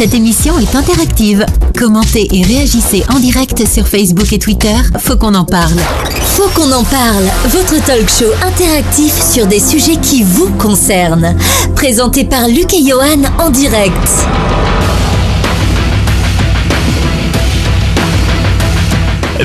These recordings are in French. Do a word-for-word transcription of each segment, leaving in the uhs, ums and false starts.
Cette émission est interactive. Commentez et réagissez en direct sur Facebook et Twitter. Faut qu'on en parle. Faut qu'on en parle. Votre talk show interactif sur des sujets qui vous concernent. Présenté par Luc et Johan en direct.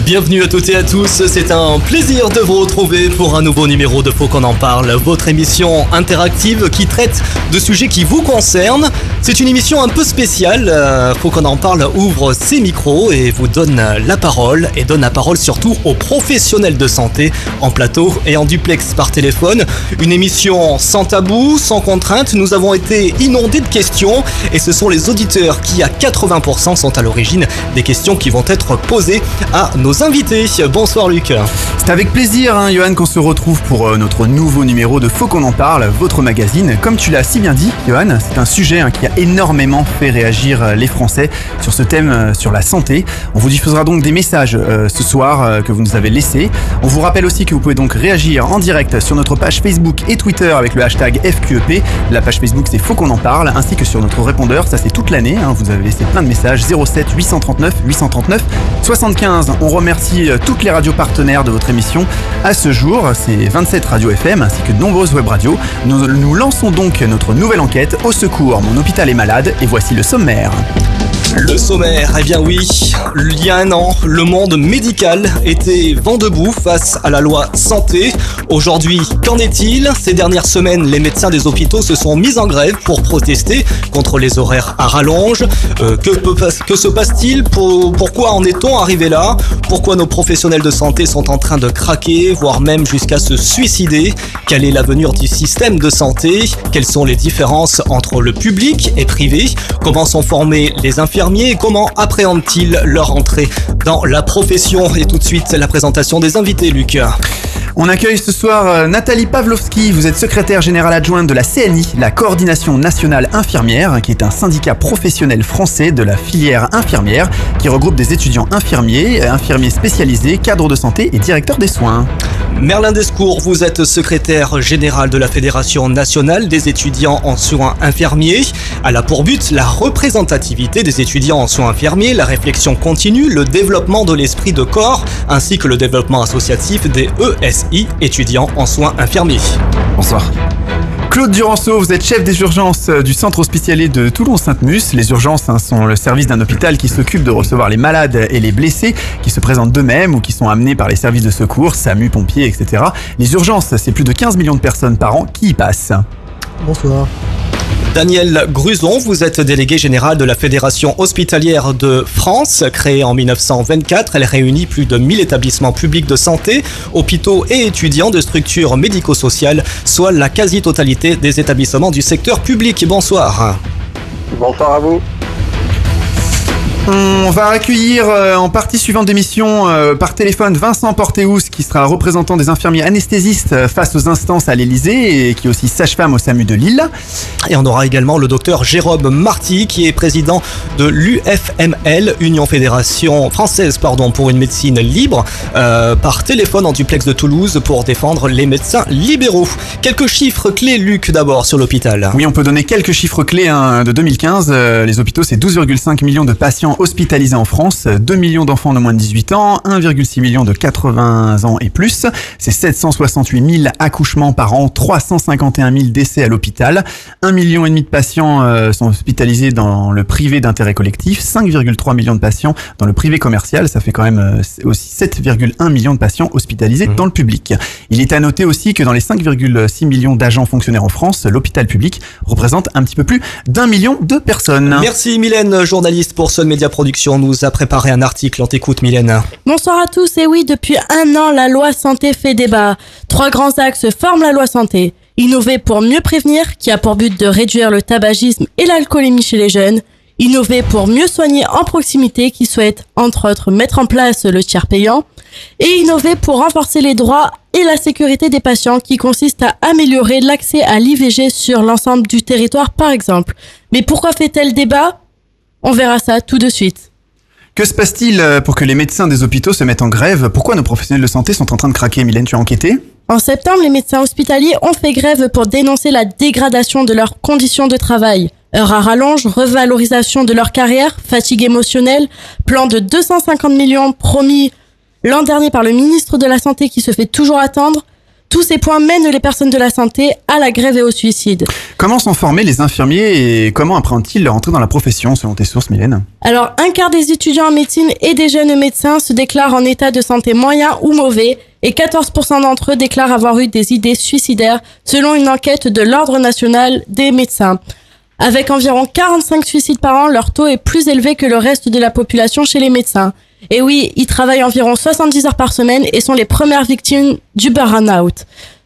Bienvenue à toutes et à tous, c'est un plaisir de vous retrouver pour un nouveau numéro de Faut qu'on en parle, votre émission interactive qui traite de sujets qui vous concernent. C'est une émission un peu spéciale, euh, Faut qu'on en parle ouvre ses micros et vous donne la parole, et donne la parole surtout aux professionnels de santé en plateau et en duplex par téléphone. Une émission sans tabou, sans contrainte, nous avons été inondés de questions et ce sont les auditeurs qui à quatre-vingts pour cent sont à l'origine des questions qui vont être posées à nos Nos invités. Bonsoir Luc. C'est avec plaisir, hein, Johan, qu'on se retrouve pour euh, notre nouveau numéro de Faut qu'on en parle, votre magazine. Comme tu l'as si bien dit, Johan, c'est un sujet hein, qui a énormément fait réagir euh, les Français sur ce thème euh, sur la santé. On vous diffusera donc des messages euh, ce soir euh, que vous nous avez laissés. On vous rappelle aussi que vous pouvez donc réagir en direct sur notre page Facebook et Twitter avec le hashtag F Q E P. La page Facebook, c'est Faut qu'on en parle, ainsi que sur notre répondeur. Ça, c'est toute l'année. Hein, vous avez laissé plein de messages. zéro sept huit cent trente-neuf huit cent trente-neuf soixante-quinze. On remercie toutes les radios partenaires de votre émission. À ce jour, c'est vingt-sept radios F M ainsi que de nombreuses web radios. Nous, nous lançons donc notre nouvelle enquête. Au secours, mon hôpital est malade et voici le sommaire. Le sommaire, eh bien oui, il y a un an, le monde médical était vent debout face à la loi santé. Aujourd'hui, qu'en est-il? Ces dernières semaines, les médecins des hôpitaux se sont mis en grève pour protester contre les horaires à rallonge. Euh, que, peut, que se passe-t-il? Pourquoi en est-on arrivé là? Pourquoi nos professionnels de santé sont en train de craquer, voire même jusqu'à se suicider? Quel est l'avenir du système de santé? Quelles sont les différences entre le public et privé? Comment sont formés les infirmiers? Et comment appréhendent-ils leur entrée dans la profession? Et tout de suite, la présentation des invités, Luc. On accueille ce soir Nathalie Pavlovski, vous êtes secrétaire générale adjointe de la C N I, la Coordination Nationale Infirmière, qui est un syndicat professionnel français de la filière infirmière, qui regroupe des étudiants infirmiers, infirmiers spécialisés, cadres de santé et directeurs des soins. Merlin Descours, vous êtes secrétaire général de la Fédération Nationale des étudiants en soins infirmiers. Elle a pour but la représentativité des étudiants en soins infirmiers, la réflexion continue, le développement de l'esprit de corps, ainsi que le développement associatif des E S I. Étudiants en soins infirmiers. Bonsoir. Claude Duranceau, vous êtes chef des urgences du centre hospitalier de Toulon-Sainte-Mus. Les urgences hein, sont le service d'un hôpital qui s'occupe de recevoir les malades et les blessés qui se présentent d'eux-mêmes ou qui sont amenés par les services de secours, SAMU, pompiers, et cetera. Les urgences, c'est plus de quinze millions de personnes par an qui y passent. Bonsoir. Daniel Gruson, vous êtes délégué général de la Fédération hospitalière de France. Créée en mille neuf cent vingt-quatre, elle réunit plus de mille établissements publics de santé, hôpitaux et étudiants de structures médico-sociales, soit la quasi-totalité des établissements du secteur public. Bonsoir. Bonsoir à vous. On va accueillir euh, en partie suivante d'émission euh, par téléphone Vincent Porteous qui sera représentant des infirmiers anesthésistes euh, face aux instances à l'Elysée et qui est aussi sage-femme au SAMU de Lille. Et on aura également le docteur Jérôme Marty qui est président de l'U F M L, Union Fédération Française pardon, pour une médecine libre, euh, par téléphone en duplex de Toulouse pour défendre les médecins libéraux. Quelques chiffres clés, Luc, d'abord sur l'hôpital. Oui, on peut donner quelques chiffres clés hein, de deux mille quinze. Euh, les hôpitaux, c'est douze virgule cinq millions de patients hospitalisés en France, deux millions d'enfants de moins de dix-huit ans, un virgule six million de quatre-vingts ans et plus, c'est sept cent soixante-huit mille accouchements par an, trois cent cinquante et un mille décès à l'hôpital, un virgule cinq million de patients sont hospitalisés dans le privé d'intérêt collectif, cinq virgule trois millions de patients dans le privé commercial, ça fait quand même aussi sept virgule un million de patients hospitalisés mmh. dans le public. Il est à noter aussi que dans les cinq virgule six millions d'agents fonctionnaires en France, l'hôpital public représente un petit peu plus d'un million de personnes. Merci Mylène, journaliste pour ce média. Production nous a préparé un article. On t'écoute, Mylène. Bonsoir à tous. Et oui, depuis un an, la loi santé fait débat. Trois grands axes forment la loi santé. Innover pour mieux prévenir, qui a pour but de réduire le tabagisme et l'alcoolémie chez les jeunes. Innover pour mieux soigner en proximité, qui souhaite, entre autres, mettre en place le tiers payant. Et innover pour renforcer les droits et la sécurité des patients, qui consiste à améliorer l'accès à l'I V G sur l'ensemble du territoire, par exemple. Mais pourquoi fait-elle débat ? On verra ça tout de suite. Que se passe-t-il pour que les médecins des hôpitaux se mettent en grève? Pourquoi nos professionnels de santé sont en train de craquer? Mylène, tu as enquêté? En septembre, les médecins hospitaliers ont fait grève pour dénoncer la dégradation de leurs conditions de travail. Heures à rallonge, revalorisation de leur carrière, fatigue émotionnelle, plan de deux cent cinquante millions promis l'an dernier par le ministre de la Santé qui se fait toujours attendre. Tous ces points mènent les personnes de la santé à la grève et au suicide. Comment sont formés les infirmiers et comment apprennent-ils leur entrée dans la profession, selon tes sources, Mylène ? Alors, un quart des étudiants en médecine et des jeunes médecins se déclarent en état de santé moyen ou mauvais et quatorze pour cent d'entre eux déclarent avoir eu des idées suicidaires, selon une enquête de l'Ordre national des médecins. Avec environ quarante-cinq suicides par an, leur taux est plus élevé que le reste de la population chez les médecins. Et oui, ils travaillent environ soixante-dix heures par semaine et sont les premières victimes du burn-out.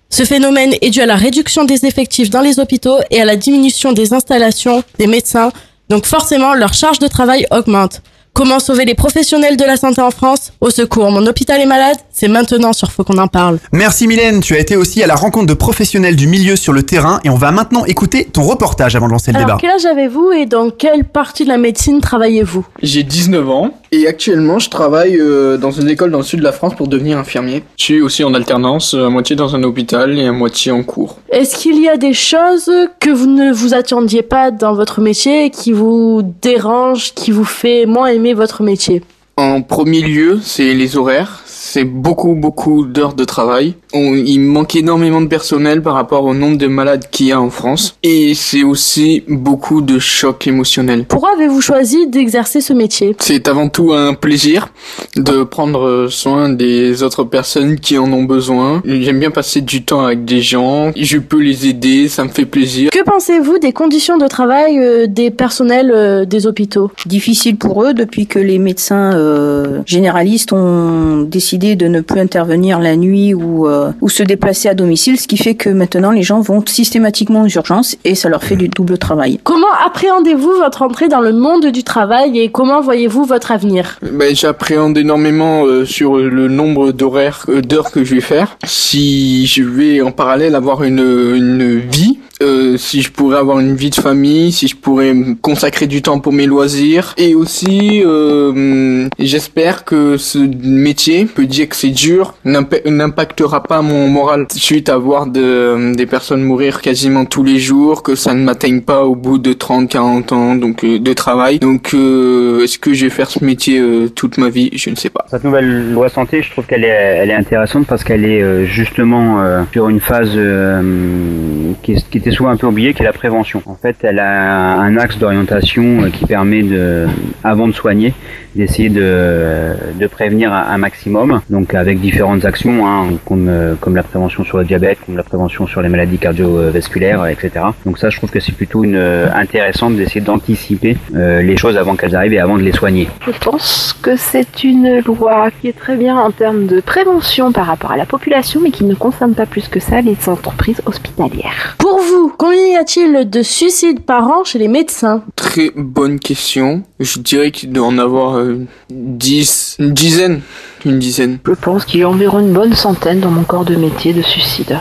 Ce phénomène est dû à la réduction des effectifs dans les hôpitaux et à la diminution des installations des médecins, donc forcément leur charge de travail augmente. Comment sauver les professionnels de la santé en France ? Au secours, mon hôpital est malade, c'est maintenant sur Faut qu'on en parle. Merci Mylène, tu as été aussi à la rencontre de professionnels du milieu sur le terrain et on va maintenant écouter ton reportage avant de lancer le débat. Alors, quel âge avez-vous et dans quelle partie de la médecine travaillez-vous ? J'ai dix-neuf ans et actuellement je travaille euh, dans une école dans le sud de la France pour devenir infirmier. Je suis aussi en alternance, à moitié dans un hôpital et à moitié en cours. Est-ce qu'il y a des choses que vous ne vous attendiez pas dans votre métier, qui vous dérangent, qui vous fait moins aimer votre métier? En premier lieu, c'est les horaires. C'est beaucoup, beaucoup d'heures de travail. On, il manque énormément de personnel par rapport au nombre de malades qu'il y a en France. Et c'est aussi beaucoup de chocs émotionnels. Pourquoi avez-vous choisi d'exercer ce métier ? C'est avant tout un plaisir de prendre soin des autres personnes qui en ont besoin. J'aime bien passer du temps avec des gens. Je peux les aider, ça me fait plaisir. Que pensez-vous des conditions de travail euh, des personnels euh, des hôpitaux ? Difficile pour eux depuis que les médecins euh, généralistes ont décidé de ne plus intervenir la nuit ou, euh, ou se déplacer à domicile, ce qui fait que maintenant les gens vont systématiquement aux urgences et ça leur fait du double travail. Comment appréhendez-vous votre entrée dans le monde du travail et comment voyez-vous votre avenir ? Ben, j'appréhende énormément euh, sur le nombre d'horaires, euh, d'heures que je vais faire. Si je vais en parallèle avoir une, une vie, euh, si je pourrais avoir une vie de famille, si je pourrais me consacrer du temps pour mes loisirs et aussi euh, j'espère que ce métier peut dire que c'est dur, n'impactera pas mon moral. Suite à voir de, des personnes mourir quasiment tous les jours, que ça ne m'atteigne pas au bout de trente à quarante ans donc, de travail. Donc euh, est-ce que je vais faire ce métier euh, toute ma vie ? Je ne sais pas. Cette nouvelle loi santé, je trouve qu'elle est, elle est intéressante parce qu'elle est euh, justement euh, sur une phase euh, qui, est, qui était souvent un peu oubliée, qui est la prévention. En fait, elle a un axe d'orientation euh, qui permet, de, avant de soigner, d'essayer de, de prévenir un, un maximum. Donc avec différentes actions, hein, comme, euh, comme la prévention sur le diabète, comme la prévention sur les maladies cardiovasculaires, et cetera. Donc ça, je trouve que c'est plutôt une, intéressant d'essayer d'anticiper euh, les choses avant qu'elles arrivent et avant de les soigner. Je pense que c'est une loi qui est très bien en termes de prévention par rapport à la population, mais qui ne concerne pas plus que ça les entreprises hospitalières. Pour vous, combien y a-t-il de suicides par an chez les médecins ? Très bonne question. Je dirais qu'il doit en avoir euh, dix, une dizaine. Une dizaine. Je pense qu'il y a environ une bonne centaine dans mon corps de métier de suicide.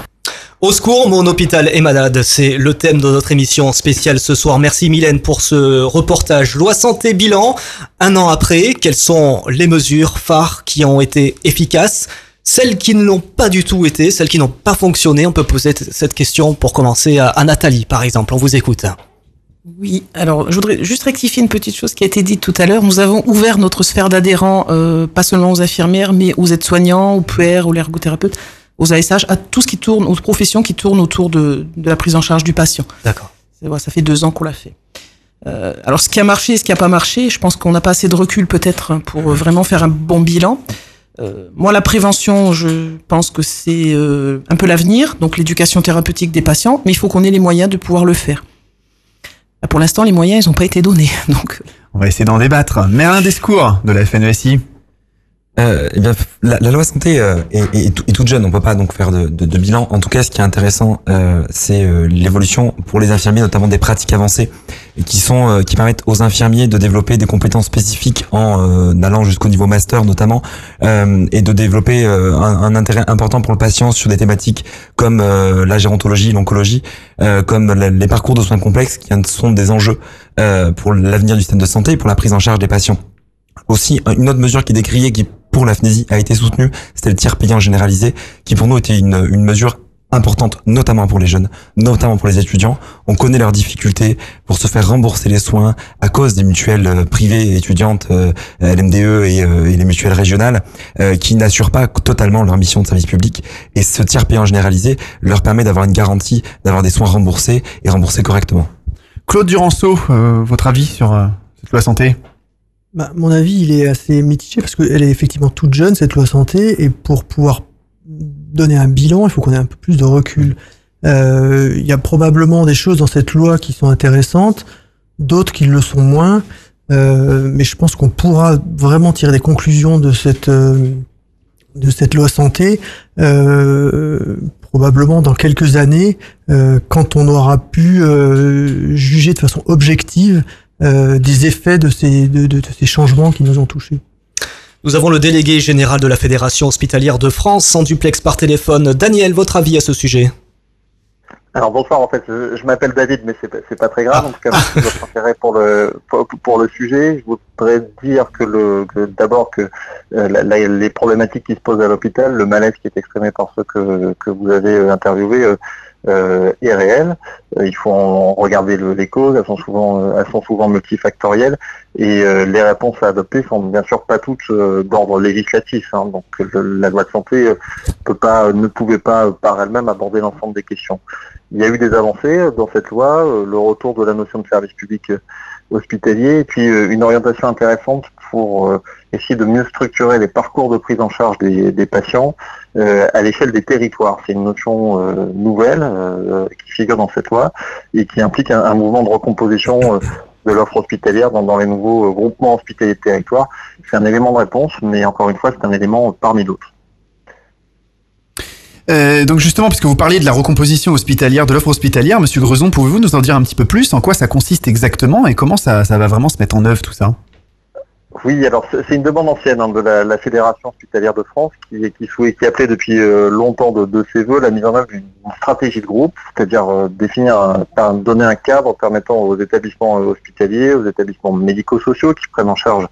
Au secours, mon hôpital est malade. C'est le thème de notre émission spéciale ce soir. Merci Mylène pour ce reportage. Loi santé bilan, un an après, quelles sont les mesures phares qui ont été efficaces ? Celles qui ne l'ont pas du tout été, celles qui n'ont pas fonctionné. On peut poser cette question pour commencer à Nathalie, par exemple. On vous écoute. Oui, alors je voudrais juste rectifier une petite chose qui a été dite tout à l'heure. Nous avons ouvert notre sphère d'adhérents, euh, pas seulement aux infirmières, mais aux aides-soignants, aux P R, aux ergothérapeutes, aux A S H, à tout ce qui tourne, aux professions qui tournent autour de, de la prise en charge du patient. D'accord. C'est vrai, ça fait deux ans qu'on l'a fait. Euh, alors ce qui a marché et ce qui n'a pas marché, je pense qu'on n'a pas assez de recul peut-être pour mmh. vraiment faire un bon bilan. Euh, moi, la prévention, je pense que c'est euh, un peu l'avenir, donc l'éducation thérapeutique des patients, mais il faut qu'on ait les moyens de pouvoir le faire. Pour l'instant, les moyens, ils n'ont pas été donnés. Donc, on va essayer d'en débattre. Merlin Descours de la F N E S I. Euh, eh bien, la, la loi santé euh, est, est, est toute jeune. On peut pas donc faire de, de, de bilan. En tout cas, ce qui est intéressant, euh, c'est euh, l'évolution pour les infirmiers, notamment des pratiques avancées, et qui sont euh, qui permettent aux infirmiers de développer des compétences spécifiques en euh, allant jusqu'au niveau master, notamment, euh, et de développer euh, un, un intérêt important pour le patient sur des thématiques comme euh, la gérontologie, l'oncologie, euh, comme la, les parcours de soins complexes, qui sont des enjeux euh, pour l'avenir du système de santé et pour la prise en charge des patients. Aussi, une autre mesure qui est décriée, qui pour la FNESI a été soutenu, c'était le tiers payant généralisé, qui pour nous était une, une mesure importante, notamment pour les jeunes, notamment pour les étudiants. On connaît leurs difficultés pour se faire rembourser les soins à cause des mutuelles privées étudiantes, euh, L M D E et, euh, et les mutuelles régionales, euh, qui n'assurent pas totalement leur mission de service public. Et ce tiers payant généralisé leur permet d'avoir une garantie, d'avoir des soins remboursés et remboursés correctement. Claude Duranceau, euh, votre avis sur euh, cette loi santé? Bah, mon avis, il est assez mitigé parce qu'elle est effectivement toute jeune, cette loi santé, et pour pouvoir donner un bilan, il faut qu'on ait un peu plus de recul. Euh, il y a probablement des choses dans cette loi qui sont intéressantes, d'autres qui le sont moins, euh, mais je pense qu'on pourra vraiment tirer des conclusions de cette euh, de cette loi santé euh, probablement dans quelques années, euh, quand on aura pu euh, juger de façon objective euh, des effets de ces de, de, de ces changements qui nous ont touchés. Nous avons le délégué général de la Fédération hospitalière de France en duplex par téléphone. Daniel, votre avis à ce sujet? Alors bonsoir, en fait, je, je m'appelle David, mais c'est c'est pas très grave. En tout cas, merci de votre intérêt pour le pour, pour le sujet. Je voudrais dire que le que d'abord que euh, la, la, les problématiques qui se posent à l'hôpital, le malaise qui est exprimé par ceux que que vous avez interviewé euh, euh, est réel. Euh, il faut en regarder le, les causes. Elles sont souvent euh, elles sont souvent multifactorielles. Et euh, les réponses à adopter sont bien sûr pas toutes euh, d'ordre législatif. Hein, donc le, la loi de santé euh, peut pas, euh, ne pouvait pas euh, par elle-même aborder l'ensemble des questions. Il y a eu des avancées euh, dans cette loi, euh, le retour de la notion de service public euh, hospitalier, et puis euh, une orientation intéressante pour euh, essayer de mieux structurer les parcours de prise en charge des, des patients euh, à l'échelle des territoires. C'est une notion euh, nouvelle euh, qui figure dans cette loi et qui implique un, un mouvement de recomposition euh, de l'offre hospitalière dans, dans les nouveaux euh, groupements hospitaliers de territoire. C'est un élément de réponse, mais encore une fois, c'est un élément euh, parmi d'autres. Euh, donc justement, puisque vous parliez de la recomposition hospitalière, de l'offre hospitalière, Monsieur Gruson, pouvez-vous nous en dire un petit peu plus? En quoi ça consiste exactement et comment ça, ça va vraiment se mettre en œuvre tout ça? Oui, alors c'est une demande ancienne hein, de la, la Fédération hospitalière de France qui, qui, qui appelait depuis euh, longtemps de, de ses voeux la mise en œuvre d'une stratégie de groupe, c'est-à-dire euh, définir, un, un, donner un cadre permettant aux établissements hospitaliers, aux établissements médico-sociaux qui prennent en charge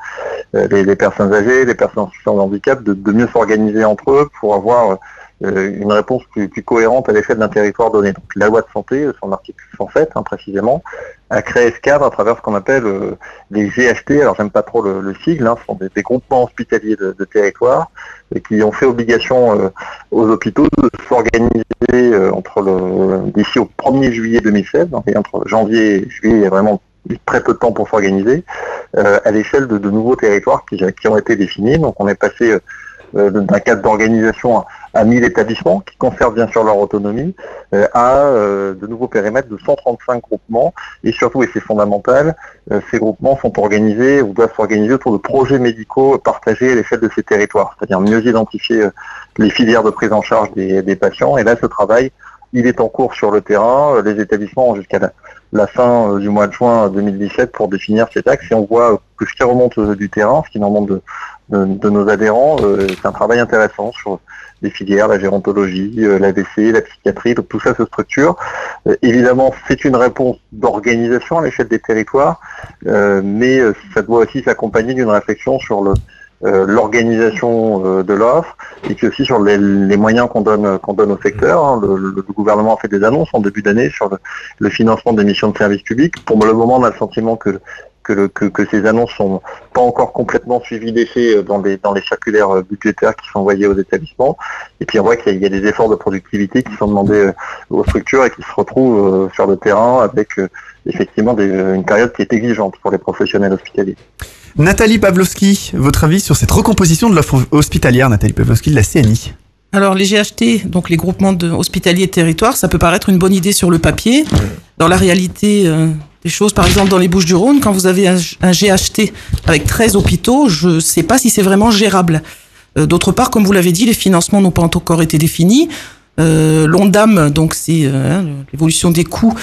euh, les, les personnes âgées, les personnes en situation de handicap, de, de mieux s'organiser entre eux pour avoir euh, une réponse plus, plus cohérente à l'échelle d'un territoire donné. Donc la loi de santé, son article cent sept hein, précisément, à créer ce cadre à travers ce qu'on appelle euh, les G H T, alors j'aime pas trop le, le sigle, hein, ce sont des, des groupements hospitaliers de, de territoire et qui ont fait obligation euh, aux hôpitaux de s'organiser euh, entre le d'ici au premier juillet deux mille seize, hein, et entre janvier et juillet, il y a vraiment très peu de temps pour s'organiser, euh, à l'échelle de, de nouveaux territoires qui, qui ont été définis. Donc on est passé euh, d'un cadre d'organisation à mille établissements qui conservent bien sûr leur autonomie, euh, à euh, de nouveaux périmètres de cent trente-cinq groupements. Et surtout, et c'est fondamental, euh, ces groupements sont organisés ou doivent s'organiser autour de projets médicaux partagés à l'échelle de ces territoires, c'est-à-dire mieux identifier euh, les filières de prise en charge des, des patients. Et là, ce travail, il est en cours sur le terrain. Les établissements ont jusqu'à la, la fin euh, du mois de juin deux mille dix-sept pour définir cet axe. Et on voit que ce qui remonte euh, du terrain, ce qui en monte de De, de nos adhérents, euh, c'est un travail intéressant sur les filières, la gérontologie, euh, l'A V C, la psychiatrie, donc tout ça se structure. Euh, évidemment, c'est une réponse d'organisation à l'échelle des territoires, euh, mais euh, ça doit aussi s'accompagner d'une réflexion sur le Euh, l'organisation euh, de l'offre et puis aussi sur les, les moyens qu'on donne qu'on donne au secteur. Hein. Le, le, le gouvernement a fait des annonces en début d'année sur le, le financement des missions de service public. Pour le moment, on a le sentiment que que, le, que, que ces annonces sont pas encore complètement suivies d'effet dans les dans les circulaires budgétaires qui sont envoyées aux établissements. Et puis on voit qu'il y a, il y a des efforts de productivité qui sont demandés aux structures et qui se retrouvent sur le terrain avec euh, effectivement des, une période qui est exigeante pour les professionnels hospitaliers. Nathalie Pavlovski, votre avis sur cette recomposition de l'offre hospitalière, Nathalie Pavlovski de la C N I? Alors les G H T, donc les groupements de hospitaliers de territoire, ça peut paraître une bonne idée sur le papier. Dans la réalité euh, des choses, par exemple dans les Bouches-du-Rhône, quand vous avez un, un G H T avec treize hôpitaux, je ne sais pas si c'est vraiment gérable. Euh, d'autre part, comme vous l'avez dit, les financements n'ont pas encore été définis. Euh, L'O N D A M, donc c'est euh, l'évolution des coûts,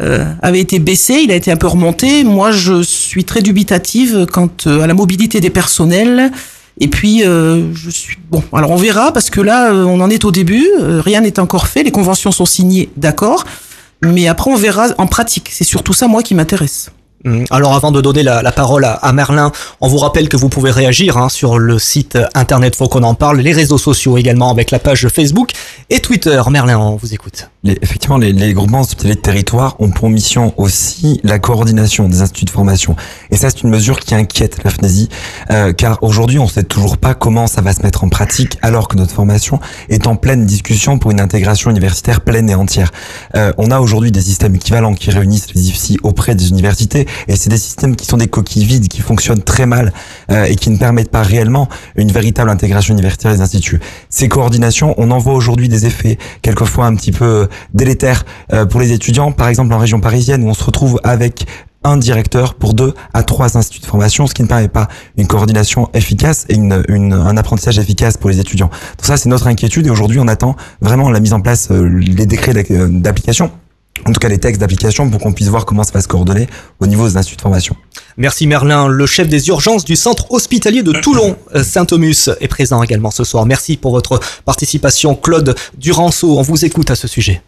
Euh, avait été baissé, il a été un peu remonté. Moi, je suis très dubitative quant euh, à la mobilité des personnels. Et puis, euh, je suis bon. Alors, on verra parce que là, euh, on en est au début. Euh, rien n'est encore fait. Les conventions sont signées, d'accord. Mais après, on verra en pratique. C'est surtout ça, moi, qui m'intéresse. Alors avant de donner la, la parole à, à Merlin, on vous rappelle que vous pouvez réagir hein, sur le site internet Faut qu'on en parle, les réseaux sociaux également avec la page Facebook et Twitter. Merlin, on vous écoute. Les, effectivement, les, les groupements hospitaliers de territoire ont pour mission aussi la coordination des instituts de formation. Et ça, c'est une mesure qui inquiète la FNESI, euh, car aujourd'hui, on ne sait toujours pas comment ça va se mettre en pratique, alors que notre formation est en pleine discussion pour une intégration universitaire pleine et entière. Euh, on a aujourd'hui des systèmes équivalents qui réunissent les I F S I auprès des universités, et c'est des systèmes qui sont des coquilles vides, qui fonctionnent très mal euh, et qui ne permettent pas réellement une véritable intégration universitaire des instituts. Ces coordinations, on en voit aujourd'hui des effets, quelquefois un petit peu délétères euh, pour les étudiants, par exemple en région parisienne où on se retrouve avec un directeur pour deux à trois instituts de formation, ce qui ne permet pas une coordination efficace et une, une, un apprentissage efficace pour les étudiants. Donc ça, c'est notre inquiétude et aujourd'hui, on attend vraiment la mise en place, euh, les décrets d'application. En tout cas, les textes d'application pour qu'on puisse voir comment ça va se coordonner au niveau des instituts de formation. Merci Merlin. Le chef des urgences du centre hospitalier de Toulon, Saint-Thomus, est présent également ce soir. Merci pour votre participation. Claude Duranceau, on vous écoute à ce sujet.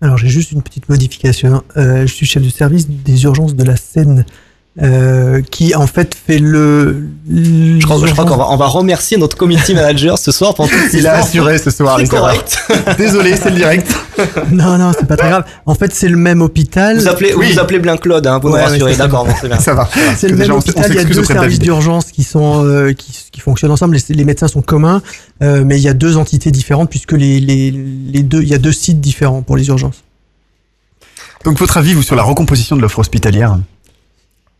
Alors, j'ai juste une petite modification. Euh, je suis chef du service des urgences de la Seine. Euh, qui en fait fait le... le je crois, je crois qu'on va, on va remercier notre community manager ce soir. Pour il a assuré ce soir. C'est correct. Désolé, c'est le direct. Non, non, c'est pas très grave. En fait, c'est le même hôpital. Vous appelez, oui. vous appelez bien Claude, hein, vous ouais, nous rassurez. D'accord, bon, c'est bien. Ça va. C'est le même déjà, hôpital, il y a deux services d'urgence qui, sont, euh, qui, qui fonctionnent ensemble. Les, les médecins sont communs, euh, mais il y a deux entités différentes puisque les, les, les deux, il y a deux sites différents pour les urgences. Donc, votre avis, vous, sur la recomposition de l'offre hospitalière?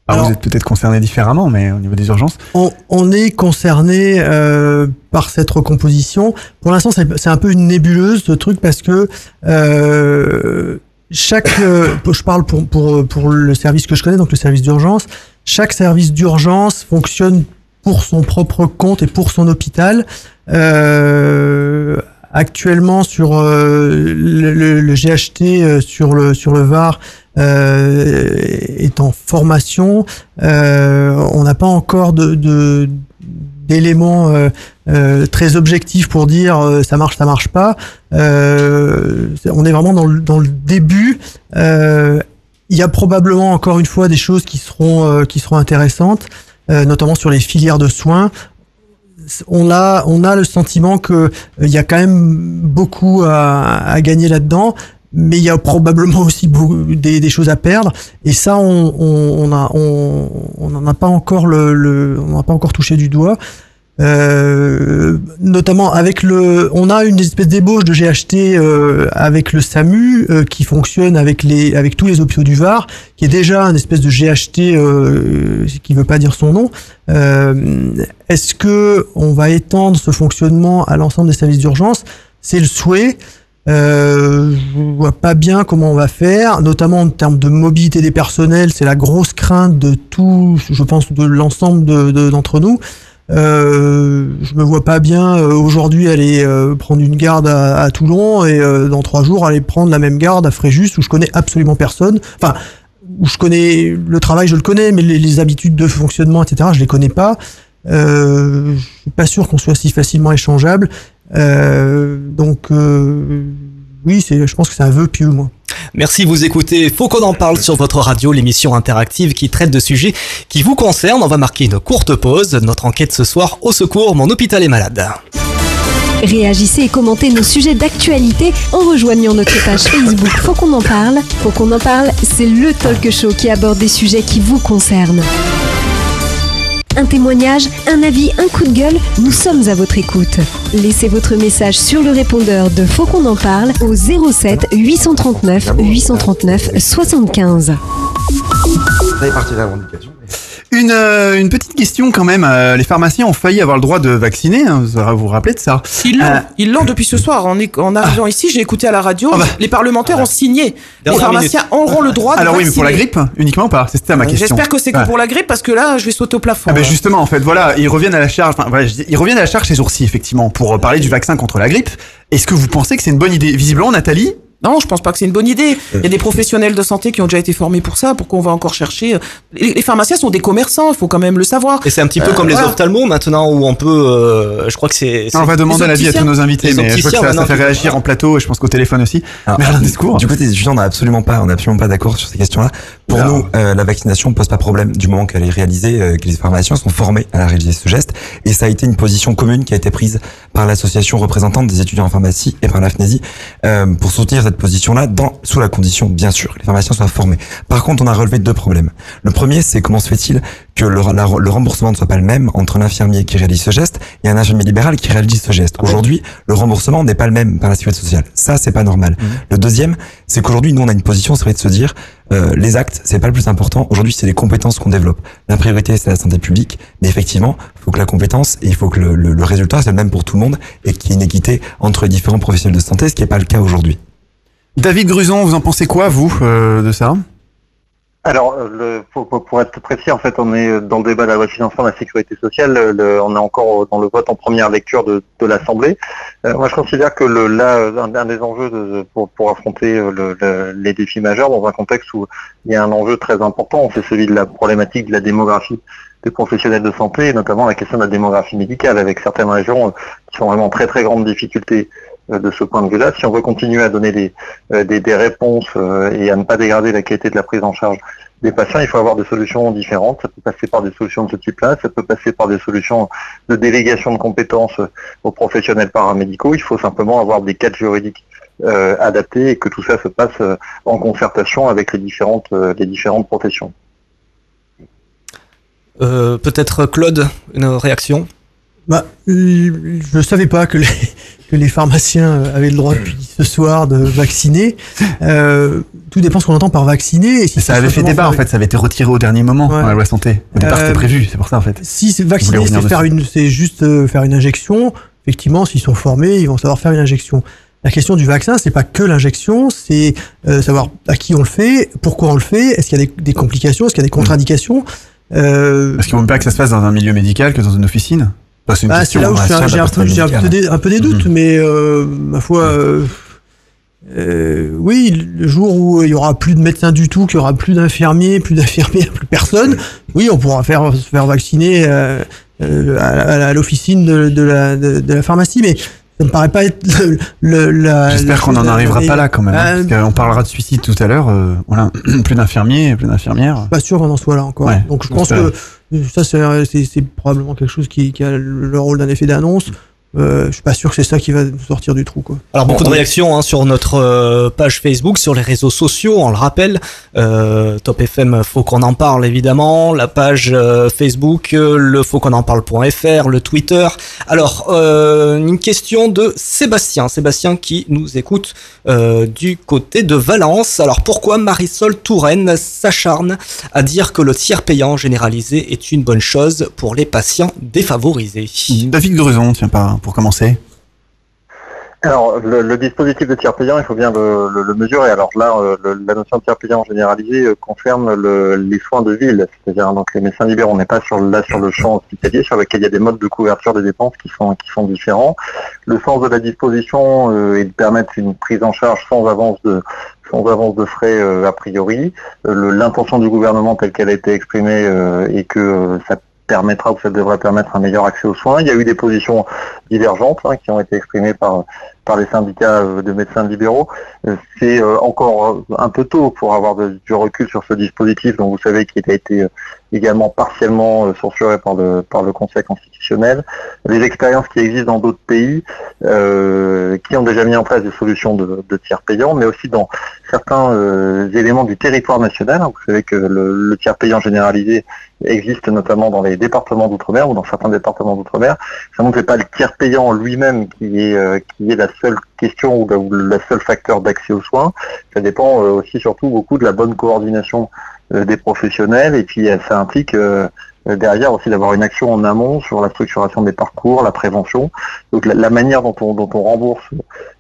Alors, vous êtes peut-être concerné différemment, mais au niveau des urgences. On, on est concerné euh, par cette recomposition. Pour l'instant, c'est, c'est un peu une nébuleuse ce truc parce que euh, chaque, euh, je parle pour, pour pour le service que je connais, donc le service d'urgence. Chaque service d'urgence fonctionne pour son propre compte et pour son hôpital. Euh, actuellement, sur euh, le, le, le G H T, euh, sur le sur le Var. Euh, est en formation. Euh, on n'a pas encore de, de, d'éléments euh, euh, très objectifs pour dire euh, ça marche, ça marche pas. Euh, on est vraiment dans le, dans le début. Euh, il y a probablement encore une fois des choses qui seront euh, qui seront intéressantes, euh, notamment sur les filières de soins. On a on a le sentiment que euh, il y a quand même beaucoup à, à gagner là-dedans. Mais il y a probablement aussi des, des choses à perdre, et ça on on on a on on n'en a pas encore le, le on n'a pas encore touché du doigt, euh, notamment avec le on a une espèce d'ébauche de G H T euh, avec le SAMU euh, qui fonctionne avec les avec tous les hôpitaux du Var, qui est déjà un espèce de G H T euh, qui veut pas dire son nom. Euh, est-ce que on va étendre ce fonctionnement à l'ensemble des services d'urgence? C'est le souhait. Euh, je vois pas bien comment on va faire, notamment en termes de mobilité des personnels. C'est la grosse crainte de tout, je pense, de l'ensemble de, de, d'entre nous. Euh, je me vois pas bien euh, aujourd'hui aller euh, prendre une garde à, à Toulon et euh, dans trois jours aller prendre la même garde à Fréjus où je connais absolument personne. Enfin, où je connais le travail, je le connais, mais les, les habitudes de fonctionnement, et cetera, je les connais pas. Euh, je suis pas sûr qu'on soit si facilement échangeable. Euh, donc euh, oui, c'est, je pense que c'est un vœu pieux, moi. Merci, vous écoutez Faut qu'on en parle sur votre radio, l'émission interactive qui traite de sujets qui vous concernent. On va marquer une courte pause. Notre enquête ce soir, au secours, mon hôpital est malade. Réagissez et commentez nos sujets d'actualité en rejoignant notre page Facebook Faut qu'on en parle. Faut qu'on en parle, c'est le talk show qui aborde des sujets qui vous concernent. Un témoignage, un avis, un coup de gueule, nous sommes à votre écoute. Laissez votre message sur le répondeur de Faut qu'on en parle au zéro sept huit trois neuf huit trois neuf soixante-quinze. Ça est parti de la revendication. Une, euh, une petite question quand même. Euh, les pharmaciens ont failli avoir le droit de vacciner. Hein, vous vous rappelez de ça? Ils l'ont. Euh, ils l'ont depuis ce soir. En, en arrivant ah. ici, j'ai écouté à la radio. Ah bah. Les parlementaires ah. ont signé. Dans les pharmaciens minutes. auront le droit Alors de Alors oui, vacciner. Mais pour la grippe, uniquement ou pas? C'était ça ma euh, question. J'espère que c'est que ouais. pour la grippe, parce que là, je vais sauter au plafond. Ah ben justement, en fait, voilà, ils reviennent à la charge. Enfin, voilà, ils reviennent à la charge ces jours-ci, effectivement, pour parler du vaccin contre la grippe. Est-ce que vous pensez que c'est une bonne idée? Visiblement, Nathalie, Non, je pense pas que c'est une bonne idée. Il y a des professionnels de santé qui ont déjà été formés pour ça. Pourquoi on va encore chercher? Les pharmaciens sont des commerçants, il faut quand même le savoir. Et c'est un petit peu euh, comme voilà. les ophtalmos maintenant, où on peut, euh, je crois que c'est. c'est... On va demander l'avis à tous nos invités, mais je crois que ça, ça fait réagir en plateau et je pense qu'au téléphone aussi. Alors, Merlin Descours. Du côté des étudiants, on n'est absolument pas, on n'est absolument pas d'accord sur ces questions-là. Pour Alors, nous, euh, la vaccination ne pose pas problème du moment qu'elle est réalisée, euh, que les pharmaciens sont formés à la réaliser ce geste. Et ça a été une position commune qui a été prise par l'association représentante des étudiants en pharmacie et par la FNESI euh, pour soutenir cette position-là, dans, sous la condition, bien sûr, que les pharmaciens soient formés. Par contre, on a relevé deux problèmes. Le premier, c'est comment se fait-il que le, la, le remboursement ne soit pas le même entre un infirmier qui réalise ce geste et un infirmier libéral qui réalise ce geste. Aujourd'hui, le remboursement n'est pas le même par la sécurité sociale. Ça, c'est pas normal. Mmh. Le deuxième, c'est qu'aujourd'hui, nous, on a une position, c'est de se dire, euh, les actes, c'est pas le plus important. Aujourd'hui, c'est les compétences qu'on développe. La priorité, c'est la santé publique. Mais effectivement, il faut que la compétence et il faut que le, le, le résultat, c'est le même pour tout le monde et qu'il y ait une équité entre les différents professionnels de santé, ce qui n'est pas le cas aujourd'hui. David Gruson, vous en pensez quoi, vous, euh, de ça ? Alors, le, pour, pour être précis, en fait, on est dans le débat de la loi de financement de la sécurité sociale. Le, on est encore dans le vote en première lecture de, de l'Assemblée. Euh, moi, je considère que le, là, un, un des enjeux de, pour, pour affronter le, le, les défis majeurs dans un contexte où il y a un enjeu très important, c'est celui de la problématique de la démographie des professionnels de santé, et notamment la question de la démographie médicale, avec certaines régions qui sont vraiment en très très grande difficulté. De ce point de vue-là, si on veut continuer à donner des, des, des réponses et à ne pas dégrader la qualité de la prise en charge des patients, il faut avoir des solutions différentes. Ça peut passer par des solutions de ce type-là, ça peut passer par des solutions de délégation de compétences aux professionnels paramédicaux. Il faut simplement avoir des cadres juridiques euh, adaptés et que tout ça se passe en concertation avec les différentes, les différentes professions. Euh, peut-être Claude, une réaction ? Bah, je ne savais pas que les, que les pharmaciens avaient le droit depuis ce soir de vacciner. Euh, tout dépend ce qu'on entend par vacciner. Et si ça avait fait débat, en fait, ça avait été retiré au dernier moment dans ouais. la loi santé. Au départ, euh, c'était prévu, c'est pour ça, en fait. Si c'est vacciner, c'est, faire une, c'est juste euh, faire une injection. Effectivement, s'ils sont formés, ils vont savoir faire une injection. La question du vaccin, c'est pas que l'injection, c'est euh, savoir à qui on le fait, pourquoi on le fait, est-ce qu'il y a des, des complications, est-ce qu'il y a des contre-indications. Euh, Parce qu'il ne faut pas que ça se passe dans un milieu médical que dans une officine. Bah, c'est, une bah, question, c'est là où je un, j'ai, un peu, j'ai un, peu des, un peu des doutes, mm-hmm. mais euh, ma foi, euh, euh, oui, le jour où il n'y aura plus de médecins du tout, qu'il n'y aura plus d'infirmiers, plus d'infirmières, plus personne, oui, on pourra faire, se faire vacciner euh, euh, à, à l'officine de, de, la, de, de la pharmacie, mais ça ne me paraît pas être le, le, la... J'espère la, qu'on n'en arrivera la, pas là quand même, euh, parce qu'on parlera de suicide tout à l'heure, euh, voilà, plus d'infirmiers, plus d'infirmières. Je suis pas sûr qu'on en soit là encore, ouais, donc je pense que... Ça, c'est, c'est, c'est probablement quelque chose qui, qui a le rôle d'un effet d'annonce. Euh, je suis pas sûr que c'est ça qui va nous sortir du trou, quoi. Alors beaucoup de réactions hein, sur notre euh, page Facebook, sur les réseaux sociaux, on le rappelle. Euh, Top F M, faut qu'on en parle évidemment. La page euh, Facebook, euh, le faut qu'on en parle.fr, le Twitter. Alors euh, une question de Sébastien, Sébastien qui nous écoute euh, du côté de Valence. Alors pourquoi Marisol Touraine s'acharne à dire que le tiers payant généralisé est une bonne chose pour les patients défavorisés? David Gruson, tiens pas. Pour commencer. Alors, le, le dispositif de tiers payant, il faut bien le, le, le mesurer. Alors là, le, la notion de tiers payant généralisé concerne le, les soins de ville, c'est-à-dire donc les médecins libéraux. On n'est pas sur, là sur le champ hospitalier, sur lequel il y a des modes de couverture des dépenses qui sont, qui sont différents. Le sens de la disposition euh, est de permettre une prise en charge sans avance de... On avance de frais euh, a priori. Euh, le, l'intention du gouvernement telle qu'elle a été exprimée euh, est que euh, ça permettra ou ça devrait permettre un meilleur accès aux soins. Il y a eu des positions divergentes hein, qui ont été exprimées par, par les syndicats euh, de médecins libéraux. Euh, c'est euh, encore un peu tôt pour avoir de, du recul sur ce dispositif, dont vous savez qu'il a été euh, également partiellement euh, censuré par le, par le Conseil constitutionnel. Les expériences qui existent dans d'autres pays euh, qui ont déjà mis en place des solutions de, de tiers payants, mais aussi dans certains euh, éléments du territoire national. Vous savez que le, le tiers payant généralisé existe notamment dans les départements d'outre-mer ou dans certains départements d'outre-mer. Ça ne fait pas le tiers payant lui-même qui est, euh, qui est la seule question ou le seul facteur d'accès aux soins. Ça dépend euh, aussi surtout beaucoup de la bonne coordination euh, des professionnels et puis ça implique... Euh, derrière aussi d'avoir une action en amont sur la structuration des parcours, la prévention. Donc la, la manière dont on, dont on rembourse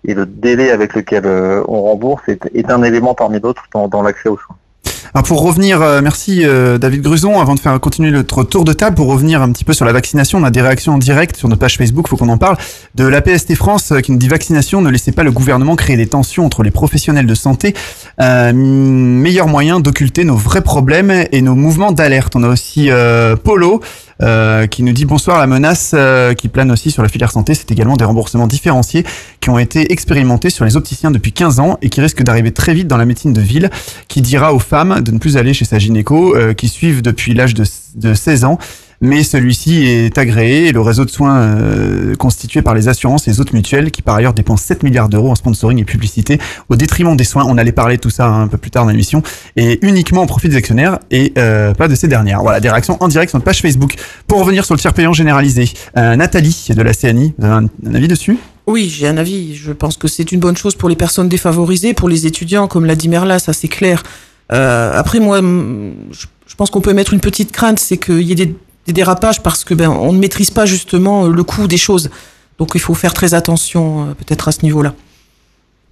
et le délai avec lequel euh, on rembourse est, est un élément parmi d'autres dans, dans l'accès aux soins. Alors pour revenir, merci David Gruson, avant de faire continuer notre tour de table, pour revenir un petit peu sur la vaccination, on a des réactions en direct sur notre page Facebook, faut qu'on en parle, de l'A P S T France qui nous dit « Vaccination, ne laissez pas le gouvernement créer des tensions entre les professionnels de santé, euh, meilleur moyen d'occulter nos vrais problèmes et nos mouvements d'alerte ». On a aussi euh, Polo Euh, qui nous dit bonsoir, la menace euh, qui plane aussi sur la filière santé, c'est également des remboursements différenciés qui ont été expérimentés sur les opticiens depuis quinze ans et qui risquent d'arriver très vite dans la médecine de ville, qui dira aux femmes de ne plus aller chez sa gynéco, euh, qui suivent depuis l'âge de, de seize ans, mais celui-ci est agréé et le réseau de soins euh, constitué par les assurances et les autres mutuelles qui par ailleurs dépensent sept milliards d'euros en sponsoring et publicité au détriment des soins. On allait parler de tout ça hein, un peu plus tard dans l'émission, et uniquement au profit des actionnaires et euh, pas de ces dernières. Voilà, des réactions en direct sur notre page Facebook. Pour revenir sur le tiers payant généralisé, euh, Nathalie de la C N I, vous avez un, un avis dessus ? Oui, j'ai un avis. Je pense que c'est une bonne chose pour les personnes défavorisées, pour les étudiants, comme l'a dit Merlin, ça c'est clair. Euh, après moi, je, je pense qu'on peut mettre une petite crainte, c'est qu'il y ait des des dérapages parce que ben on ne maîtrise pas justement le coût des choses. Donc il faut faire très attention peut-être à ce niveau-là.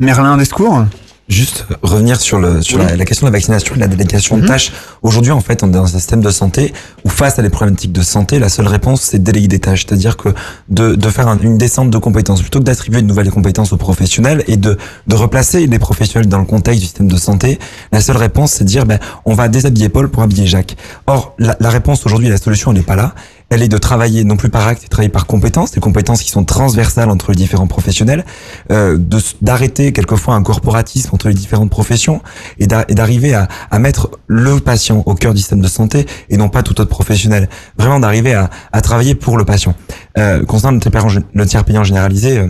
Merlin Descours ? Juste revenir sur le sur oui. la, la question de la vaccination et de la délégation mm-hmm. de tâches. Aujourd'hui, en fait, on est dans un système de santé où face à des problématiques de santé, la seule réponse, c'est de déléguer des tâches. C'est-à-dire que de, de faire un, une descente de compétences, plutôt que d'attribuer une nouvelle compétence aux professionnels et de, de replacer les professionnels dans le contexte du système de santé, la seule réponse, c'est de dire ben, on va déshabiller Paul pour habiller Jacques. Or, la, la réponse aujourd'hui, la solution, elle n'est pas là. Elle est de travailler non plus par acte, de travailler par compétences, des compétences qui sont transversales entre les différents professionnels, euh, de, d'arrêter quelquefois un corporatisme entre les différentes professions et, d'a, et d'arriver à, à mettre le patient au cœur du système de santé et non pas tout autre professionnel. Vraiment d'arriver à, à travailler pour le patient. Euh, concernant le tiers payant généralisé, euh,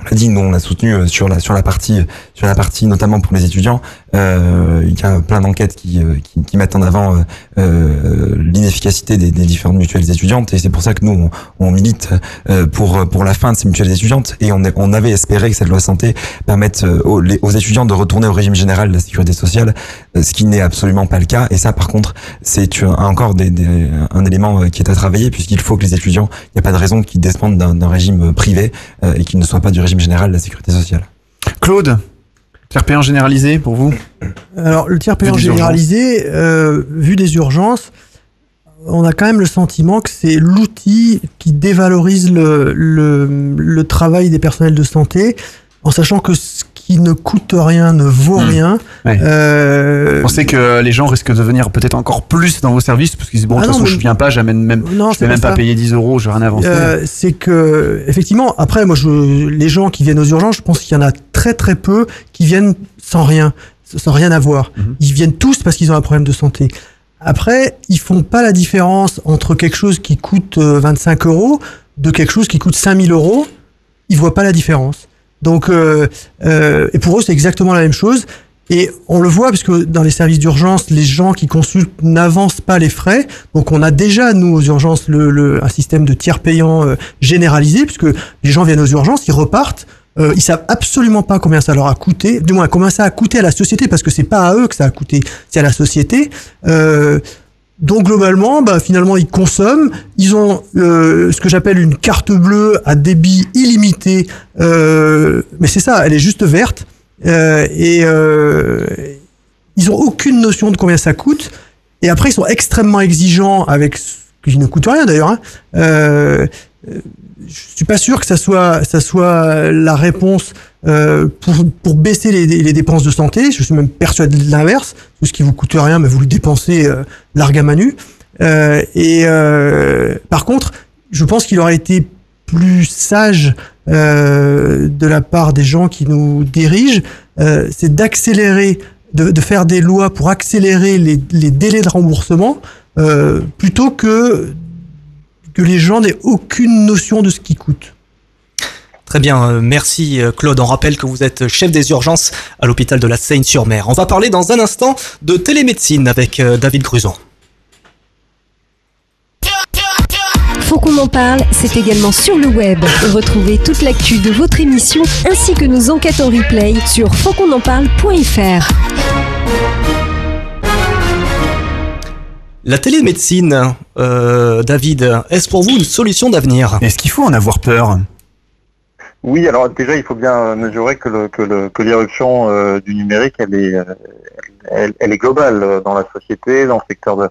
on l'a dit, nous on l'a soutenu sur la sur la partie sur la partie notamment pour les étudiants. Euh, il y a plein d'enquêtes qui qui, qui mettent en avant euh, l'inefficacité des, des différentes mutuelles étudiantes et c'est pour ça que nous on, on milite pour pour la fin de ces mutuelles étudiantes et on on avait espéré que cette loi santé permette aux, les, aux étudiants de retourner au régime général de la sécurité sociale, ce qui n'est absolument pas le cas et ça par contre c'est encore des, des, un élément qui est à travailler puisqu'il faut que les étudiants, il n'y a pas de raison qu'ils dépendent d'un, d'un régime privé et qu'ils ne soient pas du régime général de la sécurité sociale. Claude, tiers payant généralisé pour vous ? Alors le tiers payant généralisé, euh, vu des urgences, on a quand même le sentiment que c'est l'outil qui dévalorise le, le, le travail des personnels de santé, en sachant que ce qui ne coûte rien ne vaut mmh. rien. Ouais. Euh, on sait que les gens risquent de venir peut-être encore plus dans vos services, parce qu'ils disent bon, de toute façon, je ne viens pas, j'amène même, non, je ne vais même pas, pas payer dix euros, je n'ai rien avancé. Euh, c'est que, effectivement, après, moi, je, les gens qui viennent aux urgences, je pense qu'il y en a très très peu qui viennent sans rien, sans rien avoir. Mmh. Ils viennent tous parce qu'ils ont un problème de santé. Après, ils ne font pas la différence entre quelque chose qui coûte vingt-cinq euros de quelque chose qui coûte cinq mille euros. Ils ne voient pas la différence. Donc, euh, euh, et pour eux, c'est exactement la même chose. Et on le voit, puisque dans les services d'urgence, les gens qui consultent n'avancent pas les frais. Donc, on a déjà, nous, aux urgences, le, le, un système de tiers payant euh, généralisé, puisque les gens viennent aux urgences, ils repartent, euh, ils savent absolument pas combien ça leur a coûté, du moins, combien ça a coûté à la société, parce que c'est pas à eux que ça a coûté, c'est à la société. Euh, Donc globalement, bah, finalement, ils consomment. Ils ont euh, ce que j'appelle une carte bleue à débit illimité. Euh, mais c'est ça, elle est juste verte. Euh, et euh, ils ont aucune notion de combien ça coûte. Et après, ils sont extrêmement exigeants avec ce qui ne coûte rien d'ailleurs. Hein. Euh, je suis pas sûr que ça soit, ça soit la réponse euh, pour, pour baisser les, les dépenses de santé. Je suis même persuadé de l'inverse. Tout ce qui vous coûte rien, mais vous le dépensez euh, largamanu. Euh, et euh, par contre, je pense qu'il aurait été plus sage euh, de la part des gens qui nous dirigent, euh, c'est d'accélérer, de, de faire des lois pour accélérer les, les délais de remboursement euh, plutôt que que les gens n'aient aucune notion de ce qui coûte. Très bien, merci Claude. On rappelle que vous êtes chef des urgences à l'hôpital de la Seyne-sur-Mer. On va parler dans un instant de télémédecine avec David Gruson. Faut qu'on en parle, c'est également sur le web. Retrouvez toute l'actu de votre émission ainsi que nos enquêtes en replay sur faut qu'on en parle point f r. La télémédecine, euh, David, est-ce pour vous une solution d'avenir ? Est-ce qu'il faut en avoir peur ? Oui, alors déjà, il faut bien mesurer que le, que le, que l'irruption euh, du numérique, elle est, elle, elle est globale dans la société, dans le secteur de,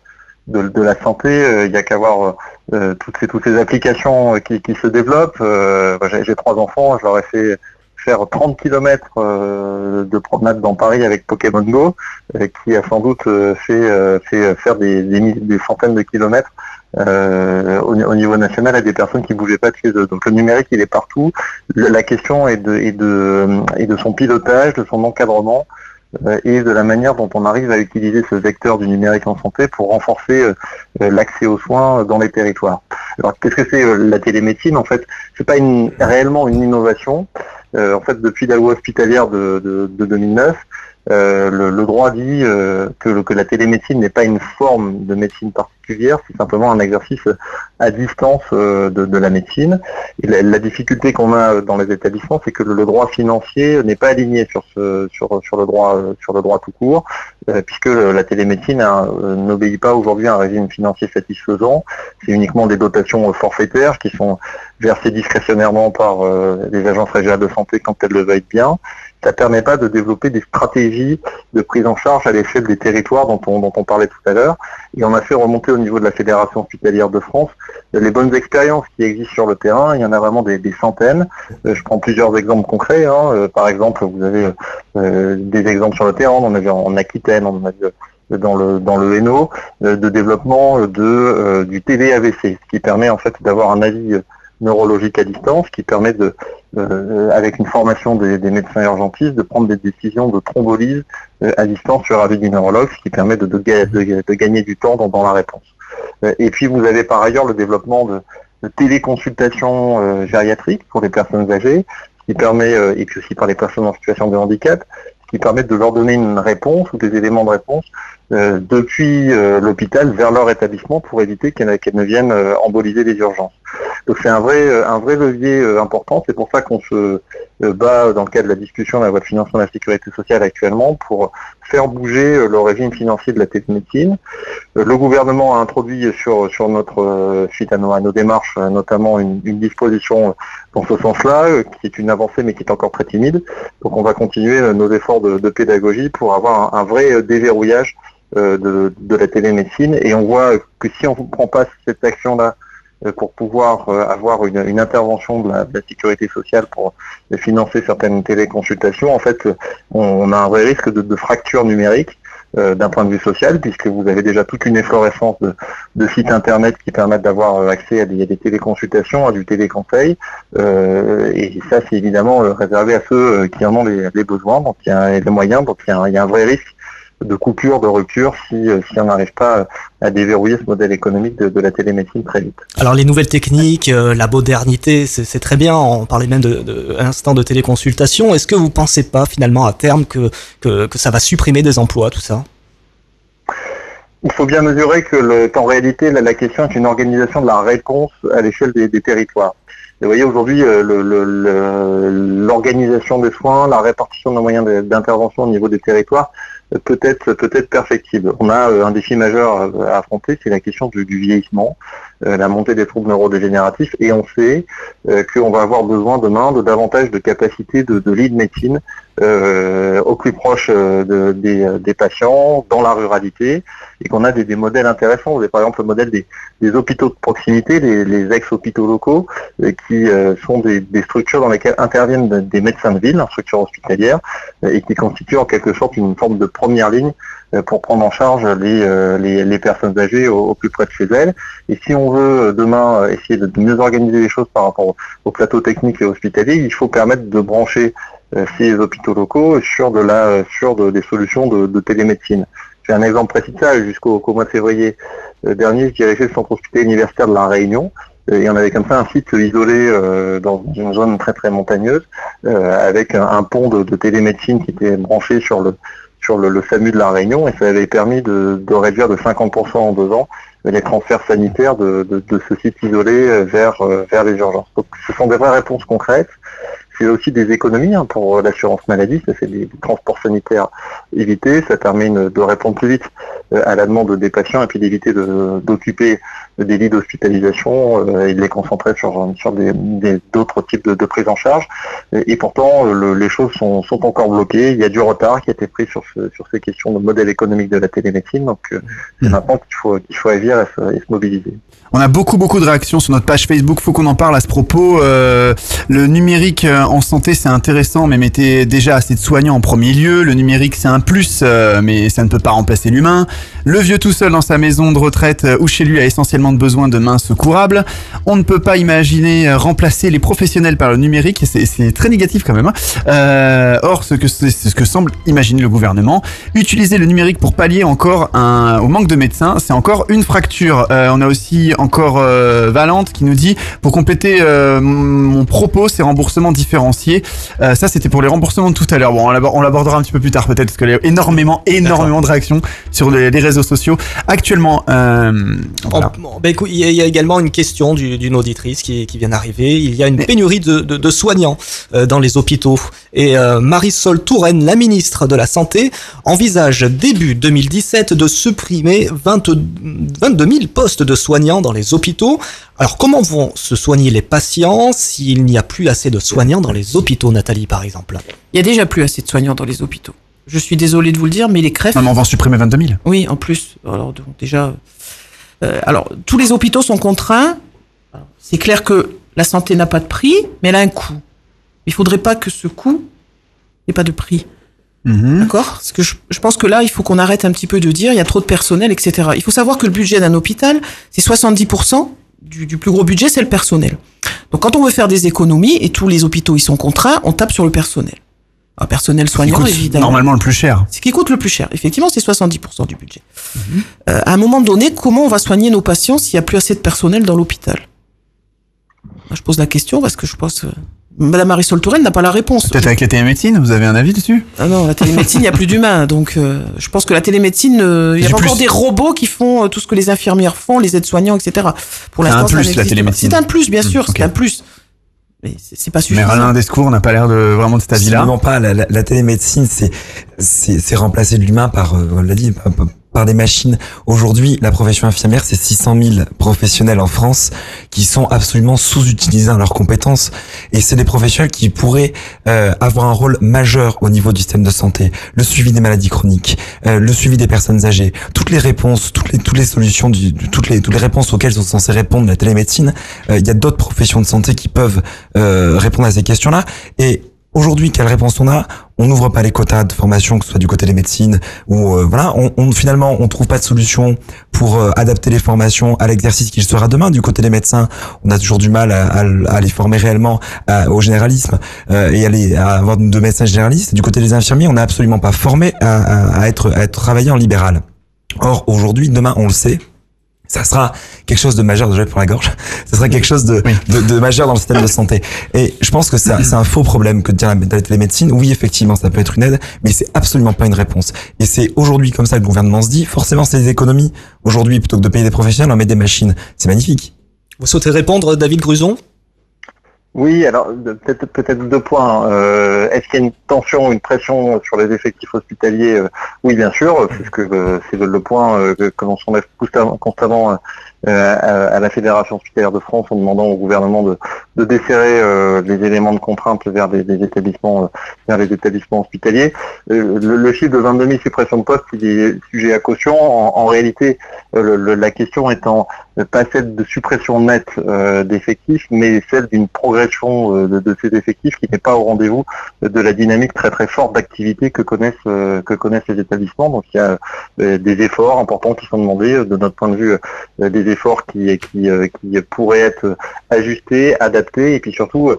de, de la santé. Euh, il n'y a qu'à voir euh, toutes, ces, toutes ces applications qui, qui se développent. Euh, J'ai trois enfants, je leur ai fait faire trente kilomètres euh, de promenade dans Paris avec Pokémon Go, euh, qui a sans doute fait, euh, fait faire des, des, des centaines de kilomètres Euh, au, au niveau national à des personnes qui bougeaient pas de chez eux. Donc le numérique, il est partout. Le, la question est de, est, de, est de son pilotage, de son encadrement euh, et de la manière dont on arrive à utiliser ce vecteur du numérique en santé pour renforcer euh, l'accès aux soins dans les territoires. Alors qu'est-ce que c'est euh, la télémédecine? En fait, c'est pas une, réellement une innovation. Euh, en fait, depuis la loi hospitalière de, de, de deux mille neuf, Euh, le, le droit dit euh, que, le, que la télémédecine n'est pas une forme de médecine particulière, c'est simplement un exercice à distance euh, de, de la médecine. Et la, la difficulté qu'on a dans les établissements, c'est que le, le droit financier n'est pas aligné sur, ce, sur, sur, le droit, sur le droit tout court, euh, puisque la télémédecine euh, n'obéit pas aujourd'hui à un régime financier satisfaisant. C'est uniquement des dotations forfaitaires qui sont versées discrétionnairement par euh, les agences régionales de santé quand elles le veulent bien. Ça ne permet pas de développer des stratégies de prise en charge à l'échelle des territoires dont on, dont on parlait tout à l'heure. Et on a fait remonter au niveau de la Fédération hospitalière de France les bonnes expériences qui existent sur le terrain. Il y en a vraiment des, des centaines. Je prends plusieurs exemples concrets. Hein. Par exemple, vous avez euh, des exemples sur le terrain. On en a vu en Aquitaine, on en a vu dans le dans le Hainaut, de développement de, euh, du télé A V C, ce qui permet en fait d'avoir un avis neurologique à distance, qui permet de, euh, avec une formation des, des médecins urgentistes, de prendre des décisions de thrombolyse euh, à distance sur avis du neurologue, ce qui permet de, de, de, de gagner du temps dans, dans la réponse. Euh, et puis vous avez par ailleurs le développement de, de téléconsultations euh, gériatriques pour les personnes âgées, qui permet, euh, et puis aussi par les personnes en situation de handicap, qui permettent de leur donner une réponse ou des éléments de réponse euh, depuis euh, l'hôpital vers leur établissement pour éviter qu'elles qu'elles ne viennent euh, emboliser les urgences. Donc c'est un vrai, un vrai levier euh, important. C'est pour ça qu'on se euh, bat dans le cadre de la discussion de la loi de financement de la sécurité sociale actuellement pour faire bouger euh, le régime financier de la télémédecine. Euh, le gouvernement a introduit sur, sur notre euh, suite à nos, à nos démarches euh, notamment une, une disposition dans ce sens-là euh, qui est une avancée mais qui est encore très timide. Donc on va continuer euh, nos efforts de, de pédagogie pour avoir un, un vrai euh, déverrouillage euh, de, de la télémédecine. Et on voit que si on ne prend pas cette action-là pour pouvoir euh, avoir une, une intervention de la, de la sécurité sociale pour euh, financer certaines téléconsultations, en fait, on, on a un vrai risque de, de fracture numérique euh, d'un point de vue social, puisque vous avez déjà toute une efflorescence de, de sites internet qui permettent d'avoir accès à des, à des téléconsultations, à du téléconseil, euh, et ça, c'est évidemment euh, réservé à ceux qui en ont les, les besoins, donc il y a les moyens, donc il y a un, il y a un vrai risque de coupure, de rupture, si, si on n'arrive pas à déverrouiller ce modèle économique de, de la télémédecine très vite. Alors les nouvelles techniques, euh, la modernité, c'est très bien, on parlait même de, de, à l'instant de téléconsultation. Est-ce que vous ne pensez pas finalement à terme que, que, que ça va supprimer des emplois, tout ça? Il faut bien mesurer qu'en réalité, la, la question est une organisation de la réponse à l'échelle des, des territoires. Et vous voyez, aujourd'hui, l'organisation des soins, la répartition des moyens d'intervention au niveau des territoires, peut-être peut-être perfectible. On a euh, un défi majeur à affronter, c'est la question du, du vieillissement, euh, la montée des troubles neurodégénératifs, et on sait euh, qu'on va avoir besoin demain de davantage de capacités de, de lits de médecine euh, au plus proche euh, de, des, des patients, dans la ruralité, et qu'on a des, des modèles intéressants. Vous avez par exemple le modèle des, des hôpitaux de proximité, les, les ex-hôpitaux locaux, euh, qui euh, sont des, des structures dans lesquelles interviennent des médecins de ville, structures hospitalières, et qui constituent en quelque sorte une forme de première ligne pour prendre en charge les, les, les personnes âgées au, au plus près de chez elles. Et si on veut demain essayer de mieux organiser les choses par rapport au plateau technique et hospitalier, il faut permettre de brancher ces hôpitaux locaux sur, de la, sur de, des solutions de, de télémédecine. J'ai un exemple précis de ça. Jusqu'au mois de février dernier, je dirigeais le centre hospitalier universitaire de la Réunion. Et on avait comme ça un site isolé euh, dans une zone très très montagneuse, euh, avec un, un pont de, de télémédecine qui était branché sur le sur le, le SAMU de la Réunion, et ça avait permis de, de réduire de cinquante pour cent en deux ans les transferts sanitaires de, de, de ce site isolé vers, vers les urgences. Donc ce sont des vraies réponses concrètes. C'est aussi des économies hein, pour l'assurance maladie, ça fait des, des transports sanitaires évités, ça permet de répondre plus vite à la demande des patients et puis d'éviter d'occuper de, des lits d'hospitalisation euh, et de les concentrer sur, sur des, des, d'autres types de, de prise en charge. Et, et pourtant, le, les choses sont, sont encore bloquées. Il y a du retard qui a été pris sur, ce, sur ces questions de modèle économique de la télémédecine. Donc, euh, c'est mmh. maintenant qu'il faut, qu'il faut agir et se, et se mobiliser. On a beaucoup, beaucoup de réactions sur notre page Facebook. Faut qu'on en parle à ce propos. Euh, le numérique en santé, c'est intéressant, mais mettez déjà assez de soignants en premier lieu. Le numérique, c'est un plus, euh, mais ça ne peut pas remplacer l'humain. Le vieux tout seul dans sa maison de retraite euh, ou chez lui a essentiellement besoin de mains secourables. On ne peut pas imaginer euh, remplacer les professionnels par le numérique. C'est, c'est très négatif quand même. Hein. Euh, or, ce que, c'est ce que semble imaginer le gouvernement. Utiliser le numérique pour pallier encore un, au manque de médecins, c'est encore une fracture. Euh, on a aussi encore euh, Valente qui nous dit « Pour compléter euh, mon propos, ces remboursements différenciés. Euh, » Ça, c'était pour les remboursements de tout à l'heure. Bon, on l'abordera un petit peu plus tard peut-être parce qu'il y a énormément, énormément D'accord. de réactions sur les, les réseaux sociaux actuellement. Euh, voilà. oh, bah, écoute, il y a également une question du, d'une auditrice qui, qui vient d'arriver. Il y a une Mais... pénurie de, de, de soignants euh, dans les hôpitaux. Et euh, Marisol Touraine, la ministre de la Santé, envisage début vingt dix-sept de supprimer vingt-deux mille postes de soignants dans les hôpitaux. Alors, comment vont se soigner les patients s'il n'y a plus assez de soignants dans les hôpitaux, Nathalie, par exemple ? Il n'y a déjà plus assez de soignants dans les hôpitaux. Je suis désolée de vous le dire, mais les crèves... Non, mais on va en supprimer vingt-deux mille. Oui, en plus. Alors, donc, déjà... Euh, alors, tous les hôpitaux sont contraints. C'est clair que la santé n'a pas de prix, mais elle a un coût. Il ne faudrait pas que ce coût n'ait pas de prix. Mmh. D'accord ? Parce que je, je pense que là, il faut qu'on arrête un petit peu de dire il y a trop de personnel, et cetera. Il faut savoir que le budget d'un hôpital, c'est soixante-dix pour cent du, du plus gros budget, c'est le personnel. Donc, quand on veut faire des économies, et tous les hôpitaux, ils sont contraints, on tape sur le personnel. Un personnel soignant, évidemment. Normalement le plus cher. Ce qui coûte le plus cher. Effectivement, c'est soixante-dix pour cent du budget. Mmh. Euh, à un moment donné, comment on va soigner nos patients s'il n'y a plus assez de personnel dans l'hôpital ? Moi, je pose la question parce que je pense... Euh, Madame Marisol Touraine n'a pas la réponse. Peut-être avec la télémédecine, vous avez un avis dessus ? Ah non, la télémédecine, il n'y a plus d'humains. Donc, euh, je pense que la télémédecine, il euh, y a encore plus. Des robots qui font euh, tout ce que les infirmières font, les aides-soignants, et cetera. Pour l'instant, c'est un plus, la télémédecine. C'est un plus, bien sûr, mmh, okay. c'est un plus. Mais c'est pas suffisant. Mais Merlin Descours n'a pas l'air de vraiment de cet avis-là. Non, pas. La, la, la télémédecine, c'est, c'est, c'est remplacer l'humain par, euh, on l'a dit, par, par des machines. Aujourd'hui, la profession infirmière, c'est six cent mille professionnels en France qui sont absolument sous-utilisés dans leurs compétences. Et c'est des professionnels qui pourraient euh, avoir un rôle majeur au niveau du système de santé. Le suivi des maladies chroniques, euh, le suivi des personnes âgées, toutes les réponses, toutes les, toutes les solutions, du, toutes, les, toutes les réponses auxquelles sont censées répondre la télémédecine. Il euh, y a d'autres professions de santé qui peuvent Euh, répondre à ces questions-là. Et aujourd'hui, quelle réponse on a ? On n'ouvre pas les quotas de formation, que ce soit du côté des médecines ou euh, voilà. On, on finalement, on trouve pas de solution pour euh, adapter les formations à l'exercice qui sera demain. Du côté des médecins, on a toujours du mal à, à, à les former réellement à, au généralisme euh, et à, les, à avoir de médecins généralistes. Du côté des infirmiers, on n'a absolument pas formé à, à, à être à travailler en libéral. Or, aujourd'hui, demain, on le sait. Ça sera quelque chose de majeur, désolé pour la gorge, ça sera quelque chose de, oui. de, de majeur dans le système de santé. Et je pense que ça, c'est un faux problème que de dire la, la télémédecine. Oui, effectivement, ça peut être une aide, mais c'est absolument pas une réponse. Et c'est aujourd'hui comme ça que le gouvernement se dit, forcément, c'est des économies. Aujourd'hui, plutôt que de payer des professionnels, on met des machines. C'est magnifique. Vous souhaitez répondre, David Gruson ? Oui, alors peut-être peut-être deux points. Euh, est-ce qu'il y a une tension, une pression sur les effectifs hospitaliers ? Oui, bien sûr, c'est ce que euh, c'est le point euh, que l'on s'enlève constamment euh, à, à la Fédération hospitalière de France en demandant au gouvernement de, de desserrer euh, les éléments de contrainte vers des, des établissements euh, vers les établissements hospitaliers. Euh, le, le chiffre de vingt-deux mille suppressions de postes, il est sujet à caution. En, en réalité, euh, le, la question étant pas celle de suppression nette euh, d'effectifs, mais celle d'une progression euh, de, de ces effectifs qui n'est pas au rendez-vous de la dynamique très très forte d'activité que connaissent euh, que connaissent les établissements. Donc il y a euh, des efforts importants qui sont demandés, euh, de notre point de vue, euh, des efforts qui qui, euh, qui pourraient être ajustés, adaptés, et puis surtout euh,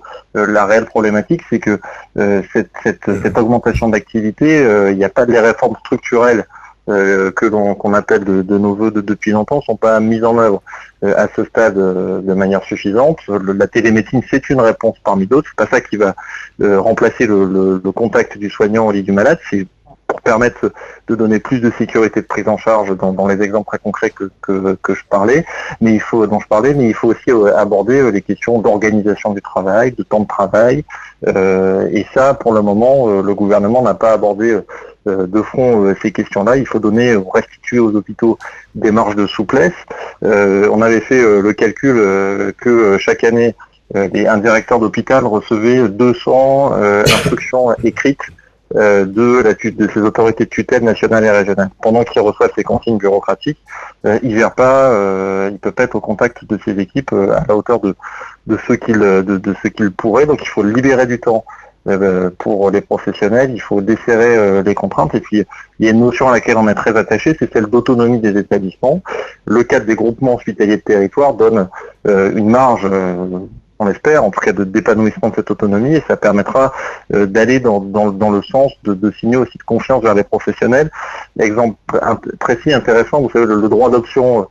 la réelle problématique, c'est que euh, cette, cette, cette augmentation d'activité, euh, il n'y a pas de réformes structurelles Euh, que l'on qu'on appelle de, de nos voeux de, depuis longtemps, sont pas mises en œuvre euh, à ce stade euh, de manière suffisante. Le, la télémédecine, c'est une réponse parmi d'autres. C'est pas ça qui va euh, remplacer le, le, le contact du soignant au lit du malade. C'est pour permettre de donner plus de sécurité de prise en charge dans, dans les exemples très concrets que, que, que je parlais, mais il faut, dont je parlais, mais il faut aussi aborder les questions d'organisation du travail, de temps de travail, euh, et ça, pour le moment, le gouvernement n'a pas abordé euh, de front euh, ces questions-là. Il faut donner, restituer aux hôpitaux des marges de souplesse. Euh, on avait fait euh, le calcul euh, que euh, chaque année, euh, les, un directeur d'hôpital recevait deux cents euh, instructions écrites euh, de, la, de ses autorités de tutelle nationales et régionales. Pendant qu'il reçoit ces consignes bureaucratiques, euh, il ne gère pas, euh, il peut pas être au contact de ses équipes euh, à la hauteur de, de ce qu'il de, de ce qu'il pourrait. Donc il faut libérer du temps pour les professionnels, il faut desserrer les contraintes. Et puis il y a une notion à laquelle on est très attaché, c'est celle d'autonomie des établissements. Le cadre des groupements hospitaliers de territoire donne une marge, on l'espère, en tout cas de d'épanouissement de cette autonomie, et ça permettra d'aller dans, dans, dans le sens de, de signer aussi de confiance vers les professionnels. Exemple précis, intéressant, vous savez, le, le droit d'option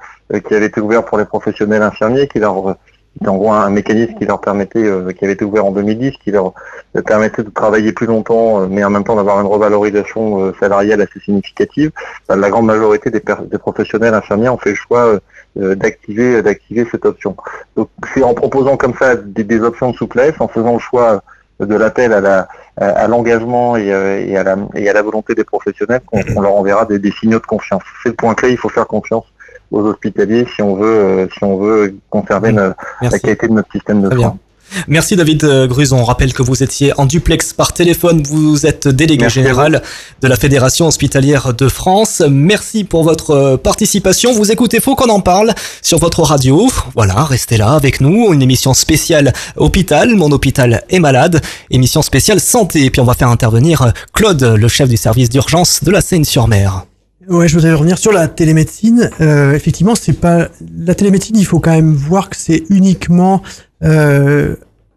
qui avait été ouvert pour les professionnels infirmiers, qui leur C'est en gros un mécanisme qui leur permettait, euh, qui avait été ouvert en deux mille dix, qui leur permettait de travailler plus longtemps, mais en même temps d'avoir une revalorisation euh, salariale assez significative. Bah, la grande majorité des, des professionnels infirmiers ont fait le choix euh, d'activer d'activer cette option. Donc c'est en proposant comme ça des, des options de souplesse, en faisant le choix de l'appel à la à l'engagement et, euh, et, à la, et à la volonté des professionnels, qu'on qu'on leur enverra des, des signaux de confiance. C'est le point clé, il faut faire confiance aux hospitaliers si on veut, si on veut conserver la, la qualité de notre système de soins. Merci David Gruson. On rappelle que vous étiez en duplex par téléphone. Vous êtes délégué Merci général de la Fédération hospitalière de France. Merci pour votre participation. Vous écoutez Faut qu'on en parle sur votre radio. Voilà, restez là avec nous. Une émission spéciale hôpital. Mon hôpital est malade. Émission spéciale santé. Et puis on va faire intervenir Claude, le chef du service d'urgence de la Seyne-sur-Mer. Ouais, je voudrais revenir sur la télémédecine. Euh, effectivement, c'est pas la télémédecine. Il faut quand même voir que c'est uniquement euh,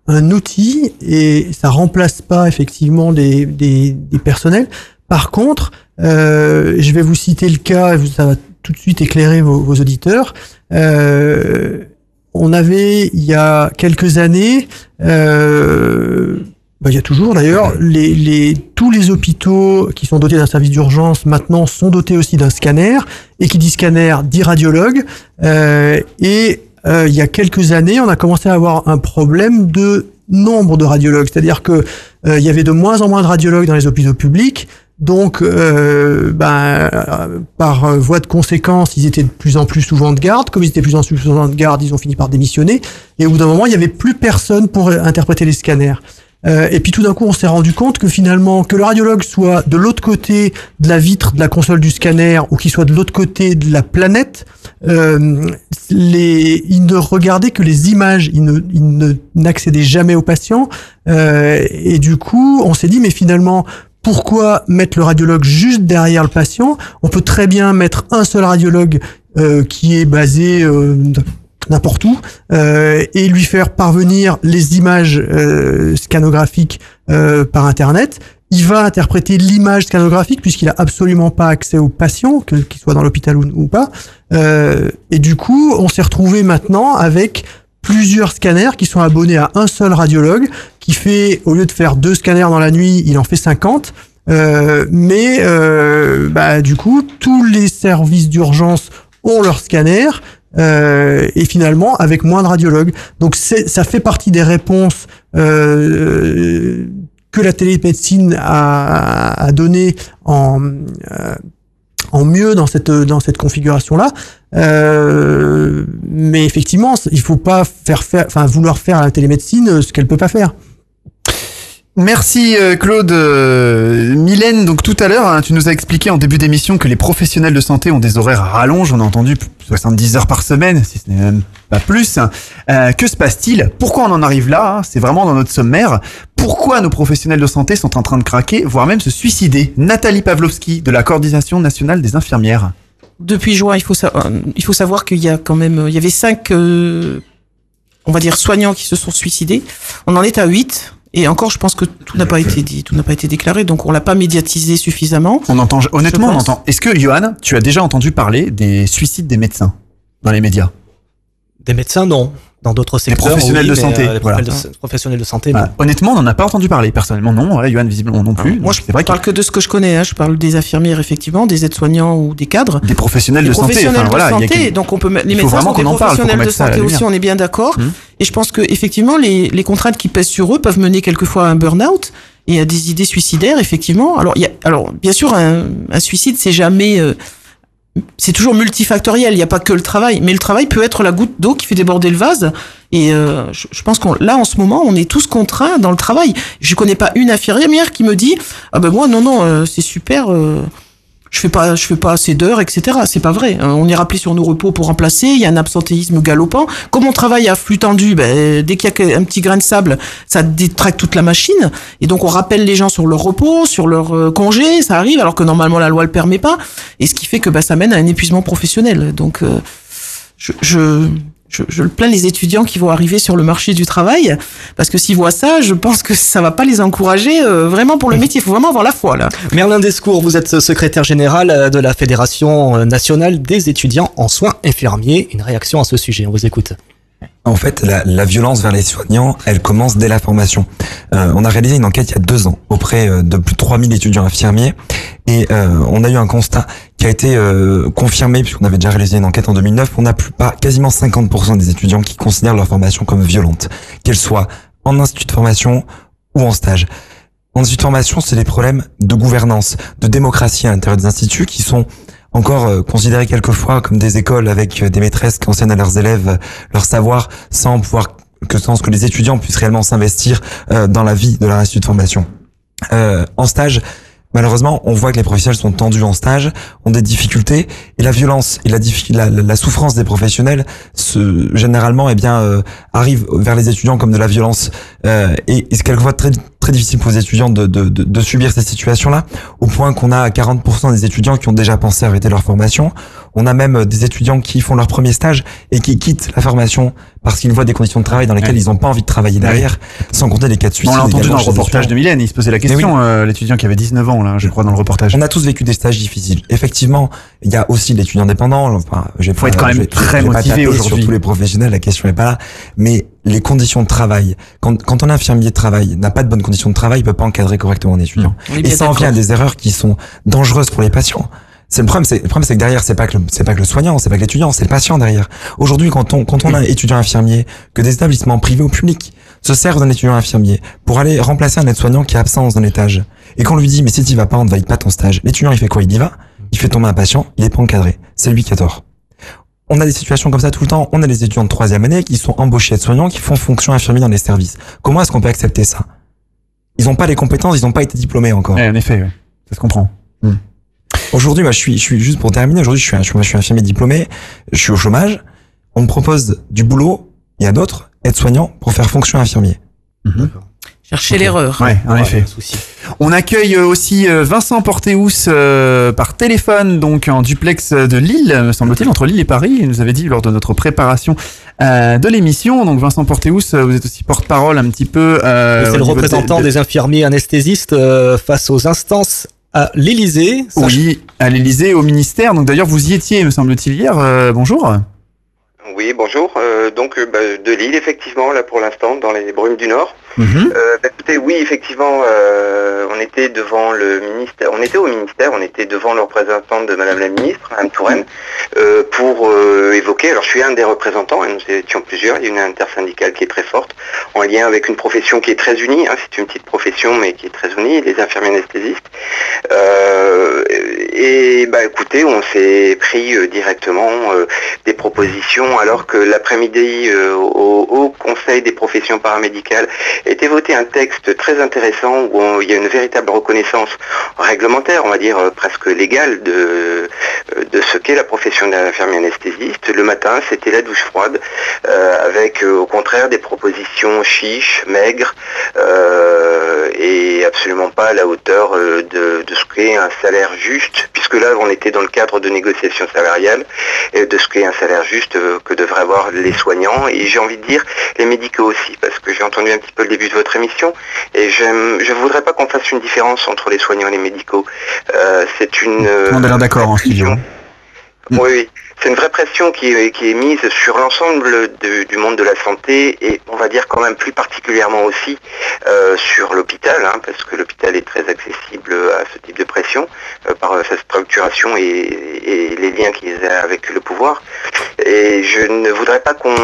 un outil et ça remplace pas effectivement des des, des personnels. Par contre, euh, je vais vous citer le cas. Ça va tout de suite éclairer vos, vos auditeurs. Euh, on avait il y a quelques années. Euh, Ben, il y a toujours d'ailleurs, les, les, tous les hôpitaux qui sont dotés d'un service d'urgence maintenant sont dotés aussi d'un scanner, et qui dit scanner dit radiologue. Euh, et euh, il y a quelques années, on a commencé à avoir un problème de nombre de radiologues, c'est-à-dire que euh, il y avait de moins en moins de radiologues dans les hôpitaux publics. Donc, euh, ben, par voie de conséquence, ils étaient de plus en plus souvent de garde. Comme ils étaient de plus en plus souvent de garde, ils ont fini par démissionner. Et au bout d'un moment, il n'y avait plus personne pour interpréter les scanners. Euh, et puis tout d'un coup, on s'est rendu compte que finalement, que le radiologue soit de l'autre côté de la vitre de la console du scanner ou qu'il soit de l'autre côté de la planète, euh, les, il ne regardait que les images, il ne, il ne, n'accédait jamais aux patients. Euh, et du coup, on s'est dit, mais finalement, pourquoi mettre le radiologue juste derrière le patient? On peut très bien mettre un seul radiologue euh, qui est basé... Euh, n'importe où, euh, et lui faire parvenir les images euh, scanographiques euh, par Internet. Il va interpréter l'image scanographique puisqu'il a absolument pas accès aux patients, que, qu'ils soient dans l'hôpital ou, ou pas. Euh, et du coup, on s'est retrouvé maintenant avec plusieurs scanners qui sont abonnés à un seul radiologue qui fait, au lieu de faire deux scanners dans la nuit, il en fait cinquante. Euh, mais euh, bah, du coup, tous les services d'urgence ont leur scanner. Euh, et finalement avec moins de radiologues. Donc c'est, ça fait partie des réponses euh, que la télémédecine a, a donné en, euh, en mieux dans cette dans cette configuration-là. Euh, mais effectivement, il faut pas faire, faire enfin vouloir faire à la télémédecine ce qu'elle peut pas faire. Merci Claude. Euh, Mylène, donc tout à l'heure, hein, tu nous as expliqué en début d'émission que les professionnels de santé ont des horaires à rallonge. On a entendu soixante-dix heures par semaine, si ce n'est même pas plus. Euh, que se passe-t-il? Pourquoi on en arrive là? C'est vraiment dans notre sommaire. Pourquoi nos professionnels de santé sont en train de craquer, voire même se suicider? Nathalie Pavlovski, de la Coordination nationale des infirmières. Depuis juin, il faut, sa- il faut savoir qu'il y a quand même... Il y avait cinq, euh, on va dire, soignants qui se sont suicidés. On en est à huit. Et encore, je pense que tout n'a pas été dit, tout n'a pas été déclaré, donc on l'a pas médiatisé suffisamment. On entend, honnêtement, on entend. Est-ce que, Johan, tu as déjà entendu parler des suicides des médecins dans les médias? Des médecins, non. Dans d'autres secteurs, des professionnels, oui, de santé, euh, voilà. de, professionnels de santé. Voilà. Mais... honnêtement, on n'en a pas entendu parler. Personnellement, non. Ouais, Johan, visiblement, non plus. Ah, moi, je ne parle que de ce que je connais. Hein. Je parle des infirmières, effectivement, des aides-soignants ou des cadres. Des professionnels des de professionnels santé. Enfin, voilà, de santé. Y a... Donc, on peut mettre les médecins sont des professionnels de santé aussi. On est bien d'accord. Hum. Et je pense que effectivement, les, les contraintes qui pèsent sur eux peuvent mener quelquefois à un burn-out et à des idées suicidaires, effectivement. Alors, y a... alors, bien sûr, un, un suicide, c'est jamais. Euh... C'est toujours multifactoriel, il n'y a pas que le travail, mais le travail peut être la goutte d'eau qui fait déborder le vase. Et euh, je, je pense qu'on là en ce moment, on est tous contraints dans le travail. Je connais pas une infirmière qui me dit ah ben moi non non euh, c'est super, euh, je fais pas je fais pas assez d'heures, et cetera. C'est pas vrai. On est rappelé sur nos repos pour remplacer. Il y a un absentéisme galopant. Comme on travaille à flux tendu, ben, dès qu'il y a un petit grain de sable, ça détraque toute la machine. Et donc on rappelle les gens sur leur repos, sur leur congé. Ça arrive alors que normalement la loi le permet pas. Et ce qui fait que ben, ça mène à un épuisement professionnel. Donc euh, je, je je je plains les étudiants qui vont arriver sur le marché du travail, parce que s'ils voient ça, je pense que ça va pas les encourager euh, vraiment pour le métier. Il faut vraiment avoir la foi là. Merlin Descours, vous êtes secrétaire général de la Fédération nationale des étudiants en soins infirmiers. Une réaction à ce sujet, on vous écoute. En fait, la, la violence vers les soignants, elle commence dès la formation. Euh, on a réalisé une enquête il y a deux ans auprès de plus de trois mille étudiants infirmiers et euh, on a eu un constat qui a été euh, confirmé puisqu'on avait déjà réalisé une enquête en deux mille neuf. On a plus pas quasiment cinquante pour cent des étudiants qui considèrent leur formation comme violente, qu'elle soit en institut de formation ou en stage. En institut de formation, c'est des problèmes de gouvernance, de démocratie à l'intérieur des instituts qui sont encore euh, considérés quelquefois comme des écoles avec euh, des maîtresses qui enseignent à leurs élèves euh, leur savoir sans pouvoir que sans que les étudiants puissent réellement s'investir euh, dans la vie de leur institut de formation. Euh, en stage, malheureusement, on voit que les professionnels sont tendus en stage, ont des difficultés et la violence et la, la, la souffrance des professionnels, se, généralement, eh bien, euh, arrive vers les étudiants comme de la violence euh, et, et c'est quelquefois très très difficile pour les étudiants de de, de, de subir ces situations-là, au point qu'on a quarante pour cent des étudiants qui ont déjà pensé arrêter leur formation. On a même des étudiants qui font leur premier stage et qui quittent la formation parce qu'ils voient des conditions de travail dans lesquelles ouais. ils n'ont pas envie de travailler derrière, ouais. sans compter les cas de suicide. On l'a entendu dans le reportage de Mylène, il se posait la question, oui. euh, l'étudiant qui avait dix-neuf ans, là, je crois, dans le reportage. On a tous vécu des stages difficiles. Effectivement, il y a aussi l'étudiant dépendant. Enfin, j'ai faut pas, être quand même très motivé aujourd'hui. Sur tous les professionnels, la question n'est pas là. Mais les conditions de travail, quand, quand un infirmier de travail n'a pas de bonnes conditions de travail, il peut pas encadrer correctement un étudiant. Oui, et ça en vient à des erreurs qui sont dangereuses pour les patients. C'est le problème, c'est le problème, c'est que derrière, c'est pas que le, c'est pas que le soignant, c'est pas que l'étudiant, c'est le patient derrière. Aujourd'hui, quand on quand on a un étudiant infirmier, que des établissements privés ou publics se servent d'un étudiant infirmier pour aller remplacer un aide-soignant qui est absent dans un étage, et qu'on lui dit mais si tu vas pas, on ne valide pas ton stage. L'étudiant, il fait quoi? Il y va, il fait tomber un patient, il est pas encadré. C'est lui qui a tort. On a des situations comme ça tout le temps. On a des étudiants de troisième année qui sont embauchés aide-soignants, qui font fonction infirmière dans les services. Comment est-ce qu'on peut accepter ça? Ils n'ont pas les compétences, ils n'ont pas été diplômés encore. Ouais, en effet, ouais. Ça se comprend. Mmh. Aujourd'hui, moi, je suis, je suis juste pour terminer. Aujourd'hui, je suis, je suis infirmier diplômé. Je suis au chômage. On me propose du boulot. Il y a d'autres aides-soignants pour faire fonction infirmier. Mm-hmm. Chercher okay. l'erreur. Ouais, en ouais, effet. On accueille aussi Vincent Porteous euh, par téléphone, donc en duplex de Lille, me semble-t-il, entre Lille et Paris. Il nous avait dit lors de notre préparation euh, de l'émission. Donc Vincent Porteous, vous êtes aussi porte-parole un petit peu. Euh, C'est le représentant de... des infirmiers anesthésistes euh, face aux instances. À l'Élysée. Oui, à l'Élysée, au ministère. Donc d'ailleurs, vous y étiez, me semble-t-il, hier. Euh, bonjour. Oui, bonjour. Euh, donc bah, de Lille, effectivement, là pour l'instant, dans les brumes du Nord. Mm-hmm. euh, bah, écoutez, oui, effectivement, euh, on était devant le ministère. On était au ministère. On était devant le représentant de Madame la Ministre, Madame Touraine, euh, pour euh, évoquer. Alors, je suis un des représentants. Et nous étions plusieurs. Il y a une intersyndicale qui est très forte, en lien avec une profession qui est très unie. Hein, c'est une petite profession, mais qui est très unie. Les infirmiers anesthésistes. Euh, et bah écoutez, on s'est pris euh, directement euh, des propositions, alors que l'après-midi euh, au, au Conseil des professions paramédicales était voté un texte très intéressant où on, il y a une véritable reconnaissance réglementaire, on va dire euh, presque légale, de, euh, de ce qu'est la profession d'infirmier anesthésiste. Le matin, c'était la douche froide, euh, avec euh, au contraire des propositions chiches, maigres, euh, et absolument pas à la hauteur euh, de, de ce qu'est un salaire juste, puisque là on était dans le cadre de négociations salariales, et de ce qu'est un salaire juste euh, que devraient avoir les soignants, et j'ai envie de dire les médicaux aussi, parce que j'ai entendu un petit peu le début de votre émission, et j'aime, je ne voudrais pas qu'on fasse une différence entre les soignants et les médicaux. Euh, c'est une... Euh, on a l'air d'accord en studio. Oui, oui. C'est une vraie pression qui est, qui est mise sur l'ensemble du monde de la santé et on va dire quand même plus particulièrement aussi euh, sur l'hôpital, hein, parce que l'hôpital est très accessible à ce type de pression euh, par sa structuration et, et les liens qu'il a avec le pouvoir. Et je ne voudrais pas qu'on...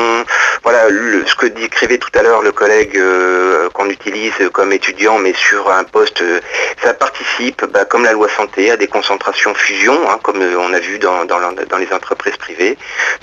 Voilà, le, ce que décrivait tout à l'heure le collègue euh, qu'on utilise comme étudiant, mais sur un poste, euh, ça participe, bah, comme la loi santé, à des concentrations fusion, hein, comme euh, on a vu dans, dans, dans les entreprises privées.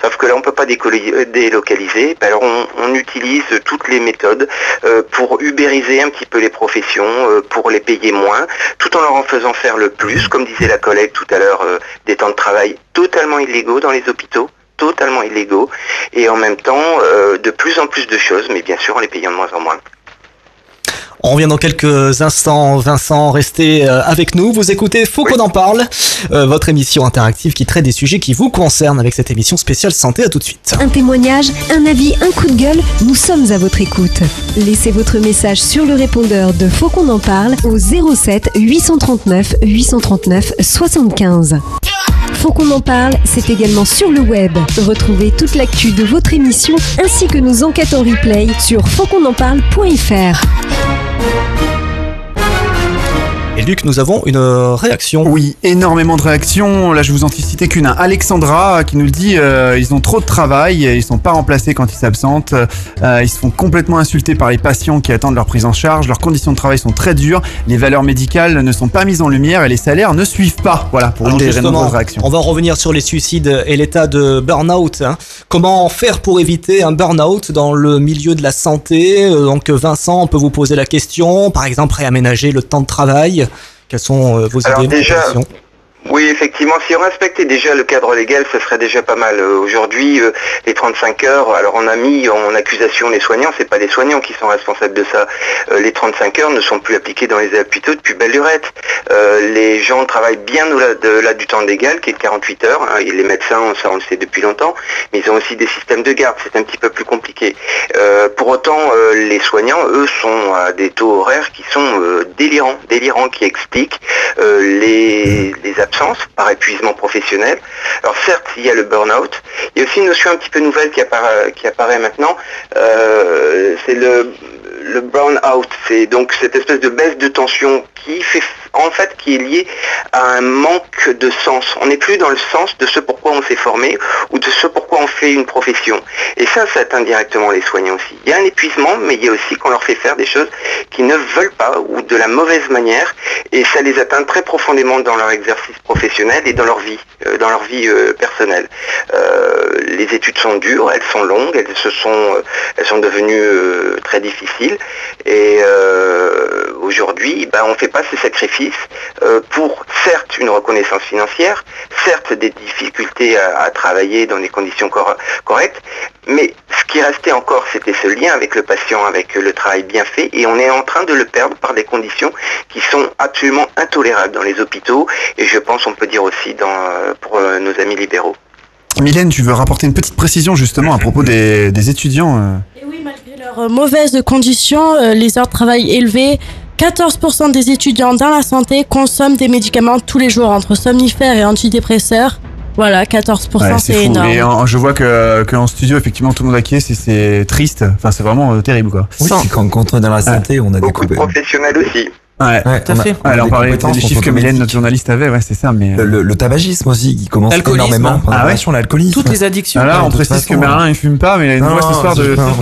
Sauf que là, on ne peut pas délocaliser. Bah, alors, on, on utilise toutes les méthodes euh, pour ubériser un petit peu les professions, euh, pour les payer moins, tout en leur en faisant faire le plus, comme disait la collègue tout à l'heure, euh, des temps de travail totalement illégaux dans les hôpitaux, totalement illégaux, et en même temps euh, de plus en plus de choses, mais bien sûr en les payant de moins en moins. On revient dans quelques instants, Vincent, restez avec nous, vous écoutez Faut qu'on en parle, euh, votre émission interactive qui traite des sujets qui vous concernent avec cette émission spéciale santé, à tout de suite. Un témoignage, un avis, un coup de gueule, nous sommes à votre écoute. Laissez votre message sur le répondeur de Faut qu'on en parle au zéro sept, huit cent trente-neuf, huit cent trente-neuf, soixante-quinze. Faut qu'on en parle, c'est également sur le web. Retrouvez toute l'actu de votre émission ainsi que nos enquêtes en replay sur faut qu'on en parle point F R. Et Luc, nous avons une réaction. Oui, énormément de réactions. Là, je vous en citais qu'une. Alexandra qui nous dit euh, ils ont trop de travail, ils sont pas remplacés quand ils s'absentent, euh, ils se font complètement insulter par les patients qui attendent leur prise en charge, leurs conditions de travail sont très dures, les valeurs médicales ne sont pas mises en lumière et les salaires ne suivent pas. Voilà, pour une des réactions. On va revenir sur les suicides et l'état de burn-out. Hein. Comment faire pour éviter un burn-out dans le milieu de la santé? Donc, Vincent, on peut vous poser la question. Par exemple, réaménager le temps de travail. Quelles sont euh, vos Alors idées déjà, oui, effectivement, si on respectait déjà le cadre légal, ce serait déjà pas mal. Euh, Aujourd'hui, euh, les trente-cinq heures, alors on a mis en accusation les soignants, c'est pas les soignants qui sont responsables de ça. Euh, les trente-cinq heures ne sont plus appliquées dans les hôpitaux depuis belle lurette. Euh, les gens travaillent bien au-delà de, du temps légal, qui est de quarante-huit heures. Hein, et les médecins, on, ça on le sait depuis longtemps, mais ils ont aussi des systèmes de garde, c'est un petit peu plus compliqué. Euh, pour autant, euh, les soignants, eux, sont à des taux horaires qui sont euh, délirants, délirants, qui expliquent euh, les, les absences par épuisement professionnel. Alors certes, il y a le burn-out. Il y a aussi une notion un petit peu nouvelle qui apparaît, qui apparaît maintenant. Euh, c'est le, le burn-out. C'est donc cette espèce de baisse de tension qui fait en fait qui est liée à un manque de sens. On n'est plus dans le sens de ce pourquoi on s'est formé ou de ce pourquoi on fait une profession. Et ça, ça atteint directement les soignants aussi. Il y a un épuisement, mais il y a aussi qu'on leur fait faire des choses qu'ils ne veulent pas ou de la mauvaise manière. Et ça les atteint très profondément dans leur exercice professionnelle et dans leur vie, euh, dans leur vie euh, personnelle. Euh, les études sont dures, elles sont longues, elles se sont, euh, elles sont devenues euh, très difficiles. Et euh, aujourd'hui, bah, on ne fait pas ces sacrifices euh, pour, certes, une reconnaissance financière, certes, des difficultés à, à travailler dans des conditions cor- correctes, mais ce qui restait encore, c'était ce lien avec le patient, avec le travail bien fait, et on est en train de le perdre par des conditions qui sont absolument intolérables dans les hôpitaux, et je pense on peut dire aussi dans, pour nos amis libéraux. Mylène, tu veux rapporter une petite précision justement à propos des, des étudiants. Et oui, malgré leurs mauvaises conditions, les heures de travail élevées, quatorze pour cent des étudiants dans la santé consomment des médicaments tous les jours, entre somnifères et antidépresseurs. Voilà, quatorze pour cent, ouais, c'est, c'est énorme. Et en, je vois que qu'en studio, effectivement, tout le monde acquiesce et c'est triste. Enfin, c'est vraiment euh, terrible, quoi. Oui, c'est qu'on rencontre dans la santé, ouais. On a beaucoup des professionnels aussi. Ouais, ouais, tout à fait. On alors, on parlait des chiffres que Mylène, notre journaliste, avait, ouais, c'est ça, mais. Le, le, le tabagisme aussi, qui commence énormément. Ah ouais? L'alcoolisme. Toutes les addictions. Alors là, on précise façon, que Merlin, ouais. Il fume pas, mais il a une voix ce soir de. Non,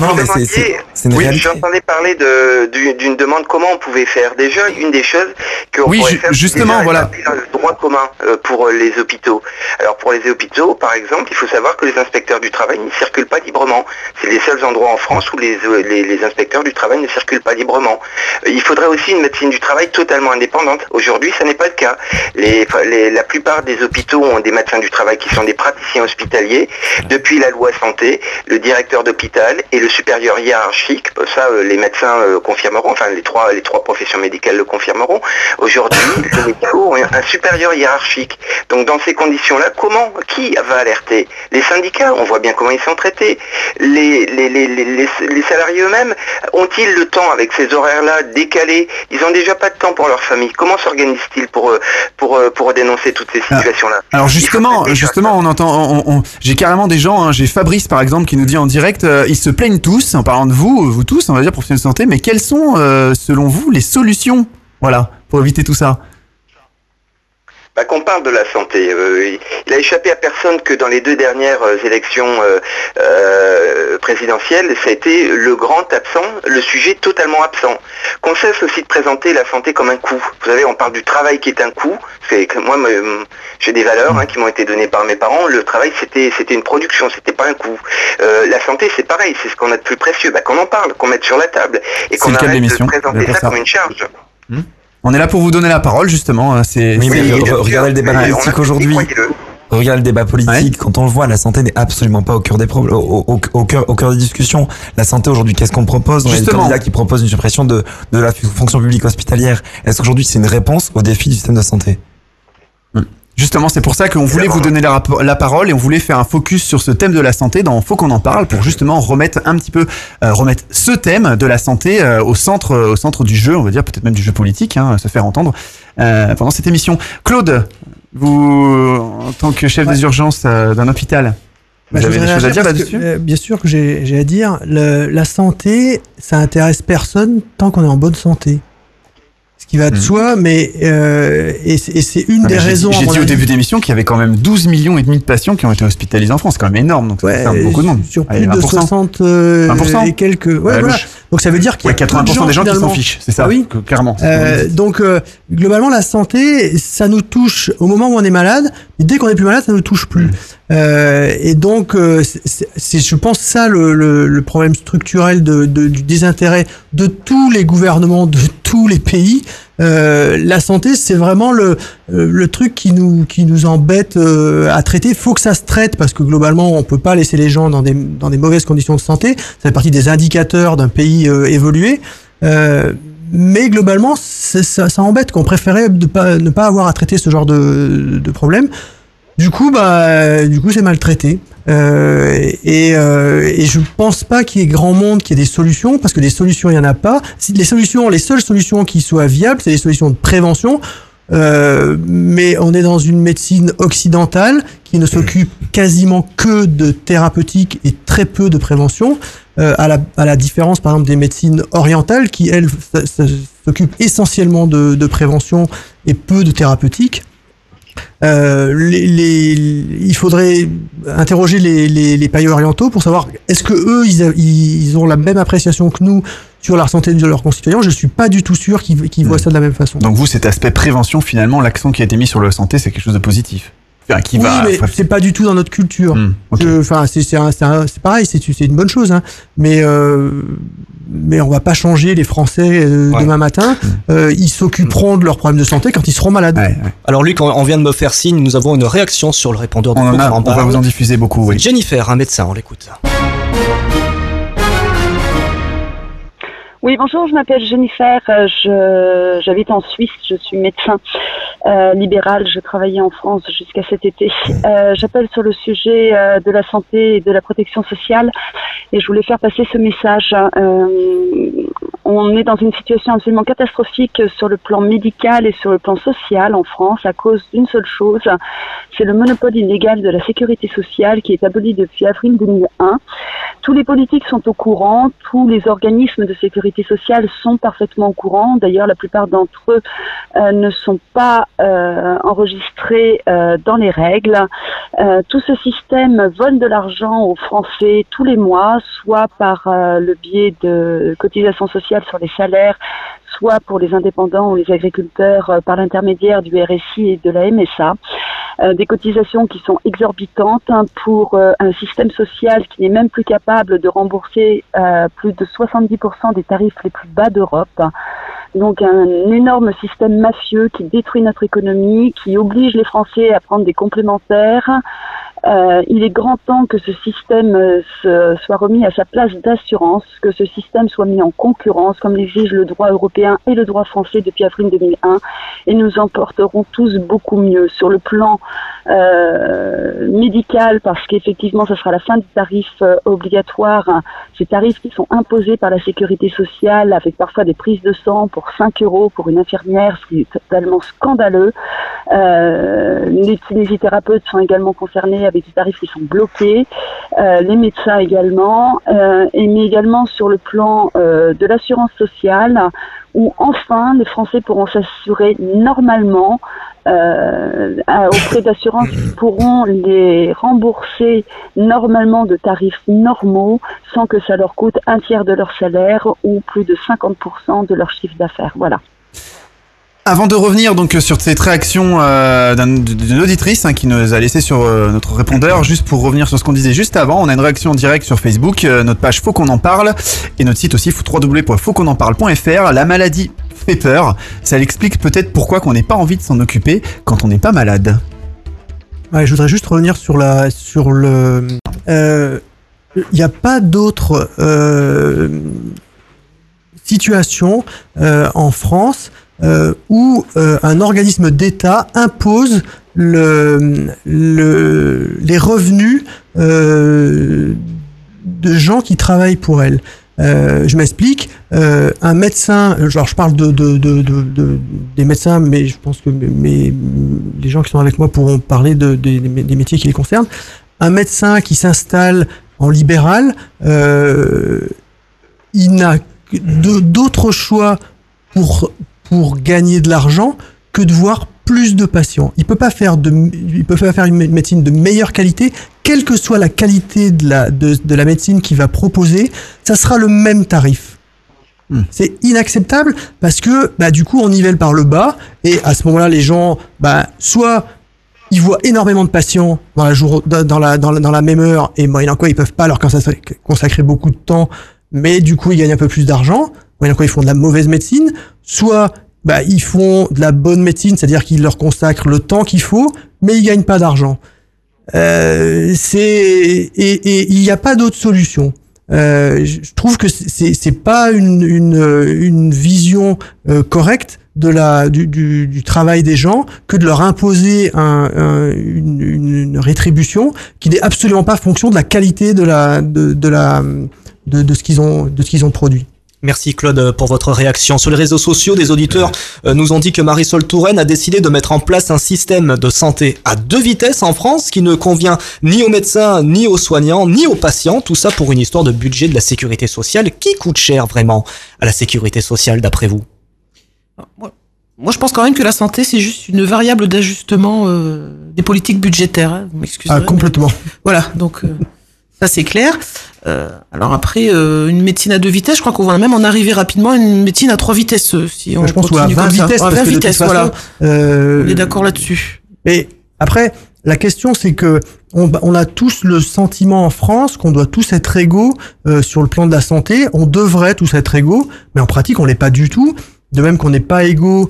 non, mais c'est, c'est, c'est une oui, réalité. J'entendais parler de, d'une, d'une demande comment on pouvait faire. Déjà, une des choses qu'on oui, pourrait ju- faire. Justement, voilà. Le droit commun pour les hôpitaux. Alors, pour les hôpitaux, par exemple, il faut savoir que les inspecteurs du travail ne circulent pas librement. C'est les seuls endroits en France où les, les, les inspecteurs du travail ne circulent pas librement. Il faudrait aussi une médecine du travail totalement indépendante. Aujourd'hui, ça n'est pas le cas. Les, les, la plupart des hôpitaux ont des médecins du travail qui sont des praticiens hospitaliers. Depuis la loi santé, le directeur d'hôpital et le supérieur hiérarchique classique, ça euh, les médecins euh, confirmeront, enfin les trois, les trois professions médicales le confirmeront. Aujourd'hui, les médecins ont un supérieur hiérarchique. Donc dans ces conditions-là, comment, qui va alerter? Les syndicats, on voit bien comment ils sont traités. Les, les, les, les, les, les salariés eux-mêmes, ont-ils le temps avec ces horaires-là décalés? Ils n'ont déjà pas de temps pour leur famille. Comment s'organisent-ils pour, pour, pour, pour dénoncer toutes ces situations-là? Alors justement, justement on entend, on, on, j'ai carrément des gens, hein, j'ai Fabrice par exemple qui nous dit en direct, euh, ils se plaignent tous, en parlant de vous, vous tous, on va dire professionnels de santé, mais quelles sont euh, selon vous les solutions, voilà, pour éviter tout ça? Bah, qu'on parle de la santé. Euh, il a échappé à personne que dans les deux dernières élections euh, euh, présidentielles, ça a été le grand absent, le sujet totalement absent. Qu'on cesse aussi de présenter la santé comme un coût. Vous savez, on parle du travail qui est un coût. C'est que moi, j'ai des valeurs hein, qui m'ont été données par mes parents. Le travail, c'était c'était une production, c'était pas un coût. Euh, la santé, c'est pareil, c'est ce qu'on a de plus précieux. Bah, qu'on en parle, qu'on mette sur la table et qu'on arrête de présenter ça, ça comme une charge. Mmh. On est là pour vous donner la parole, justement. C'est, oui, c'est... Oui, regardez le débat politique aujourd'hui. Regardez le débat politique. Ouais. Quand on le voit, la santé n'est absolument pas au cœur des problèmes, au, au, au cœur, au cœur des discussions. La santé aujourd'hui, qu'est-ce qu'on propose? On a des candidats qui proposent une suppression de, de la fonction publique hospitalière. Est-ce qu'aujourd'hui, c'est une réponse au défi du système de santé? Justement, c'est pour ça qu'on voulait vous donner la, la parole et on voulait faire un focus sur ce thème de la santé dans Faut qu'on en parle pour justement remettre un petit peu, euh, remettre ce thème de la santé euh, au centre, euh, au centre du jeu, on va dire peut-être même du jeu politique, hein, se faire entendre euh, pendant cette émission. Claude, vous, en tant que chef ouais. des urgences euh, d'un hôpital, bah, vous avez des choses à dire là-dessus ? euh, Bien sûr que j'ai, j'ai à dire. Le, la santé, ça intéresse personne tant qu'on est en bonne santé. Ce qui va de mmh. soi, mais euh, et, c'est, et c'est une non, des j'ai, raisons. J'ai dit au début d'émission qu'il y avait quand même douze millions et demi de patients qui ont été hospitalisés en France, c'est quand même énorme, donc ça ouais, concerne beaucoup de monde. Sur plus Allez, de soixante euh, et quelques. Ouais, ouais, voilà. Donc ça veut dire qu'il y a ouais, quatre-vingts pour cent de gens, des gens qui s'en fichent, c'est ça, ah oui. clairement. Euh, donc euh, globalement, la santé, ça nous touche au moment où on est malade, mais dès qu'on est plus malade, ça nous touche plus. Mmh. Euh, et donc, euh, c'est, c'est, je pense, ça le, le, le problème structurel de, de, du désintérêt de tous les gouvernements, de tous les pays. Euh, la santé, c'est vraiment le, le truc qui nous, qui nous embête euh, à traiter. Il faut que ça se traite parce que globalement, on peut pas laisser les gens dans des, dans des mauvaises conditions de santé. Ça fait partie des indicateurs d'un pays euh, évolué. Euh, mais globalement, c'est, ça, ça embête qu'on préférait de pas, ne pas avoir à traiter ce genre de, de problème. Du coup, bah, du coup, c'est maltraité. Euh, et, euh, et je pense pas qu'il y ait grand monde qui ait des solutions, parce que des solutions, il y en a pas. Si les solutions, les seules solutions qui soient viables, c'est les solutions de prévention. Euh, mais on est dans une médecine occidentale qui ne s'occupe quasiment que de thérapeutique et très peu de prévention. Euh, à la, à la différence, par exemple, des médecines orientales qui, elles, s'occupent essentiellement de, de prévention et peu de thérapeutique. Euh, les, les, il faudrait interroger les, les, les pays orientaux pour savoir est-ce que eux ils, ils ont la même appréciation que nous sur la santé de leurs concitoyens. Je suis pas du tout sûr qu'ils, qu'ils voient mmh. ça de la même façon. Donc vous, cet aspect prévention, finalement, l'accent qui a été mis sur la santé, c'est quelque chose de positif. Enfin, qui oui, va, mais faut... c'est pas du tout dans notre culture. Mmh, okay. Enfin, c'est, c'est, un, c'est, un, c'est pareil, c'est, c'est une bonne chose, hein. Mais euh, mais on va pas changer les Français euh, ouais. demain matin. Mmh. Euh, ils s'occuperont mmh. de leurs problèmes de santé quand ils seront malades. Ouais, ouais. Alors Luc, on vient de me faire signe. Nous avons une réaction sur le répondeur. De on, en a, on va vous en diffuser beaucoup. Oui. Jennifer, un médecin, on l'écoute. Oui, bonjour, je m'appelle Jennifer, je, j'habite en Suisse, je suis médecin euh, libéral, je travaillais en France jusqu'à cet été. Euh, j'appelle sur le sujet euh, de la santé et de la protection sociale et je voulais faire passer ce message. Euh, on est dans une situation absolument catastrophique sur le plan médical et sur le plan social en France à cause d'une seule chose, c'est le monopole illégal de la sécurité sociale qui est aboli depuis avril deux mille un. Tous les politiques sont au courant, tous les organismes de sécurité sociales sont parfaitement au courant. D'ailleurs, la plupart d'entre eux euh, ne sont pas euh, enregistrés euh, dans les règles. Euh, tout ce système vole de l'argent aux Français tous les mois, soit par euh, le biais de cotisations sociales sur les salaires, soit pour les indépendants ou les agriculteurs euh, par l'intermédiaire du R S I et de la M S A. Euh, des cotisations qui sont exorbitantes hein, pour euh, un système social qui n'est même plus capable de rembourser euh, plus de soixante-dix pour cent des tarifs les plus bas d'Europe. Donc un énorme système mafieux qui détruit notre économie, qui oblige les Français à prendre des complémentaires, Euh, il est grand temps que ce système euh, se, soit remis à sa place d'assurance, que ce système soit mis en concurrence, comme l'exige le droit européen et le droit français depuis avril deux mille un, et nous en porterons tous beaucoup mieux sur le plan euh, médical, parce qu'effectivement, ça sera la fin des tarifs euh, obligatoires, hein, ces tarifs qui sont imposés par la sécurité sociale, avec parfois des prises de sang pour cinq euros pour une infirmière, ce qui est totalement scandaleux. Euh, les kinésithérapeutes sont également concernés, avec des tarifs qui sont bloqués, euh, les médecins également, euh, et mais également sur le plan euh, de l'assurance sociale, où enfin les Français pourront s'assurer normalement euh, à, auprès d'assurances qui pourront les rembourser normalement de tarifs normaux, sans que ça leur coûte un tiers de leur salaire ou plus de cinquante pour cent de leur chiffre d'affaires. Voilà. Avant de revenir donc sur cette réaction euh, d'une auditrice hein, qui nous a laissé sur euh, notre répondeur, juste pour revenir sur ce qu'on disait juste avant, on a une réaction en direct sur Facebook, euh, notre page Faut qu'on en parle et notre site aussi w w w point faut qu'on en parle point f r. La maladie fait peur, ça l'explique peut-être pourquoi qu'on n'ait pas envie de s'en occuper quand on n'est pas malade. Ouais, je voudrais juste revenir sur la sur le. Il euh, n'y a pas d'autre euh, situation euh, en France. Euh, où euh, un organisme d'État impose le, le, les revenus euh, de gens qui travaillent pour elle. Euh, je m'explique. Euh, un médecin, genre je parle de, de, de, de, de des médecins, mais je pense que mes, les gens qui sont avec moi pourront parler de, de, des métiers qui les concernent. Un médecin qui s'installe en libéral, euh, il n'a d'autres choix pour pour gagner de l'argent que de voir plus de patients. Il peut pas faire de, il peut pas faire une médecine de meilleure qualité, quelle que soit la qualité de la, de, de la médecine qu'il va proposer, ça sera le même tarif. Mmh. C'est inacceptable parce que, bah, du coup, on nivelle par le bas et à ce moment-là, les gens, bah, soit ils voient énormément de patients dans la jour, dans la, dans la, dans la même heure et moyennant quoi, ils peuvent pas leur consacrer, consacrer beaucoup de temps, mais du coup, ils gagnent un peu plus d'argent. Moyennant quoi, ils font de la mauvaise médecine, soit bah, ils font de la bonne médecine, c'est-à-dire qu'ils leur consacrent le temps qu'il faut, mais ils gagnent pas d'argent. Euh, c'est et il n'y a pas d'autre solution. Euh, je trouve que c'est c'est pas une une une vision euh, correcte de la du, du du travail des gens que de leur imposer un, un une, une rétribution qui n'est absolument pas fonction de la qualité de la de de la de, de ce qu'ils ont de ce qu'ils ont produit. Merci Claude pour votre réaction. Sur les réseaux sociaux, des auditeurs nous ont dit que Marisol Touraine a décidé de mettre en place un système de santé à deux vitesses en France qui ne convient ni aux médecins, ni aux soignants, ni aux patients. Tout ça pour une histoire de budget de la sécurité sociale qui coûte cher vraiment à la sécurité sociale d'après vous. Moi je pense quand même que la santé c'est juste une variable d'ajustement euh, des politiques budgétaires. Hein. Vous m'excuserez. Ah, complètement. Mais... Voilà, donc... Euh... Ça, c'est clair. Euh, alors après, euh, une médecine à deux vitesses, je crois qu'on va même en arriver rapidement à une médecine à trois vitesses. Si on je pense qu'on va à vingt vitesses. À vingt vitesses, voilà. Euh... On est d'accord là-dessus. Mais après, la question, c'est que on, on a tous le sentiment en France qu'on doit tous être égaux euh, sur le plan de la santé. On devrait tous être égaux, mais en pratique, on l'est pas du tout. De même qu'on n'est pas égaux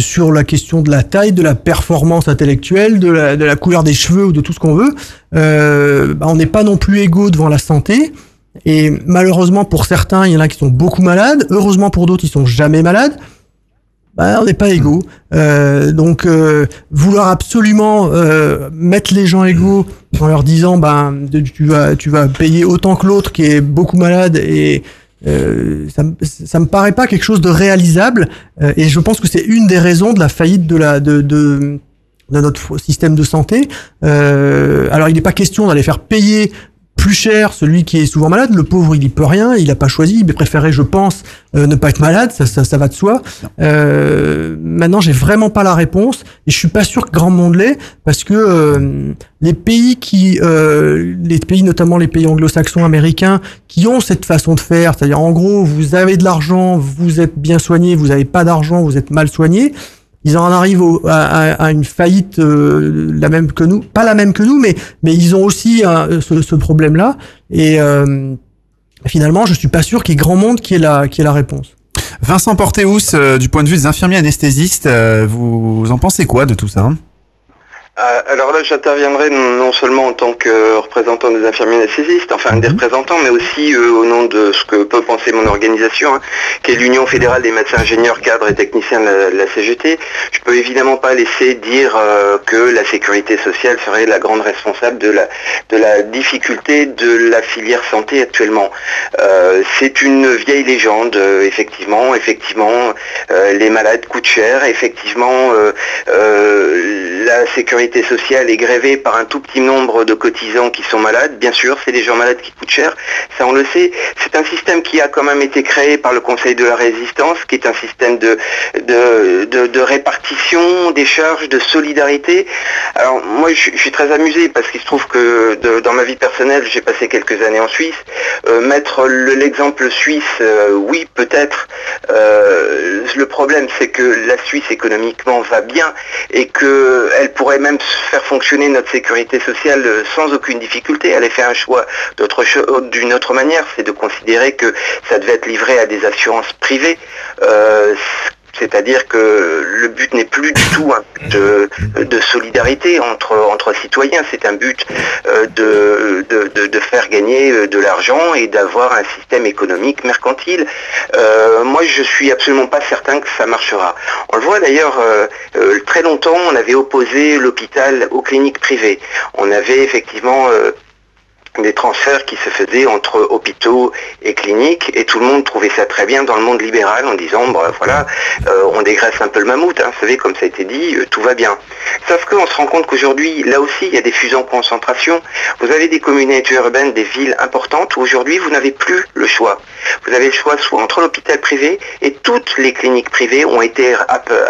sur la question de la taille, de la performance intellectuelle, de la, de la couleur des cheveux ou de tout ce qu'on veut, euh, bah on n'est pas non plus égaux devant la santé. Et malheureusement, pour certains, il y en a qui sont beaucoup malades. Heureusement, pour d'autres, ils sont jamais malades. Bah, on n'est pas égaux. Euh, donc, euh, vouloir absolument euh, mettre les gens égaux en leur disant bah, tu vas, tu vas payer autant que l'autre qui est beaucoup malade et... Euh, ça, ça me paraît pas quelque chose de réalisable euh, et je pense que c'est une des raisons de la faillite de la de de, de notre système de santé. Euh, alors il n'est pas question d'aller faire payer plus cher celui qui est souvent malade. Le pauvre il y peut rien, il a pas choisi, il préférait, je pense, euh, ne pas être malade. Ça ça, ça va de soi. Euh, maintenant j'ai vraiment pas la réponse et je suis pas sûr que grand monde l'ait parce que euh, les pays qui, euh, les pays notamment les pays anglo-saxons américains, qui ont cette façon de faire, c'est-à-dire en gros, vous avez de l'argent, vous êtes bien soigné, vous n'avez pas d'argent, vous êtes mal soigné. Ils en arrivent au, à, à, à une faillite euh, la même que nous, pas la même que nous, mais mais ils ont aussi hein, ce, ce problème-là. Et euh, finalement, je suis pas sûr qu'il y ait grand monde qui ait la qui ait la réponse. Vincent Porteous, euh, du point de vue des infirmiers anesthésistes, euh, vous, vous en pensez quoi de tout ça hein ? Alors là, j'interviendrai non seulement en tant que représentant des infirmiers anesthésistes, enfin mmh. des représentants, mais aussi euh, au nom de ce que peut penser mon organisation, hein, qui est l'Union fédérale des médecins ingénieurs, cadres et techniciens de la, de la C G T. Je peux évidemment pas laisser dire euh, que la sécurité sociale serait la grande responsable de la, de la difficulté de la filière santé actuellement. Euh, C'est une vieille légende, euh, effectivement. Effectivement, euh, les malades coûtent cher, effectivement, euh, euh, la sécurité sociale est grévée par un tout petit nombre de cotisants qui sont malades. Bien sûr, c'est les gens malades qui coûtent cher, ça on le sait. C'est un système qui a quand même été créé par le Conseil de la Résistance, qui est un système de, de, de, de répartition des charges, de solidarité. Alors moi, je, je suis très amusé parce qu'il se trouve que de, dans ma vie personnelle, j'ai passé quelques années en Suisse. Euh, mettre l'exemple suisse, euh, oui, peut-être. Euh, le problème, c'est que la Suisse économiquement va bien et qu'elle pourrait même faire fonctionner notre sécurité sociale sans aucune difficulté. Elle a fait un choix d'une autre manière, c'est de considérer que ça devait être livré à des assurances privées. Euh, C'est-à-dire que le but n'est plus du tout un but de, de solidarité entre, entre citoyens, c'est un but de, de, de faire gagner de l'argent et d'avoir un système économique mercantile. Euh, moi, je suis absolument pas certain que ça marchera. On le voit d'ailleurs, euh, très longtemps, on avait opposé l'hôpital aux cliniques privées. On avait effectivement... Euh, des transferts qui se faisaient entre hôpitaux et cliniques, et tout le monde trouvait ça très bien dans le monde libéral en disant bah, voilà, euh, on dégraisse un peu le mammouth, hein, vous savez, comme ça a été dit, euh, tout va bien. Sauf qu'on se rend compte qu'aujourd'hui, là aussi, il y a des fusions de concentration. Vous avez des communautés urbaines, des villes importantes où aujourd'hui vous n'avez plus le choix. Vous avez le choix soit entre l'hôpital privé, et toutes les cliniques privées ont été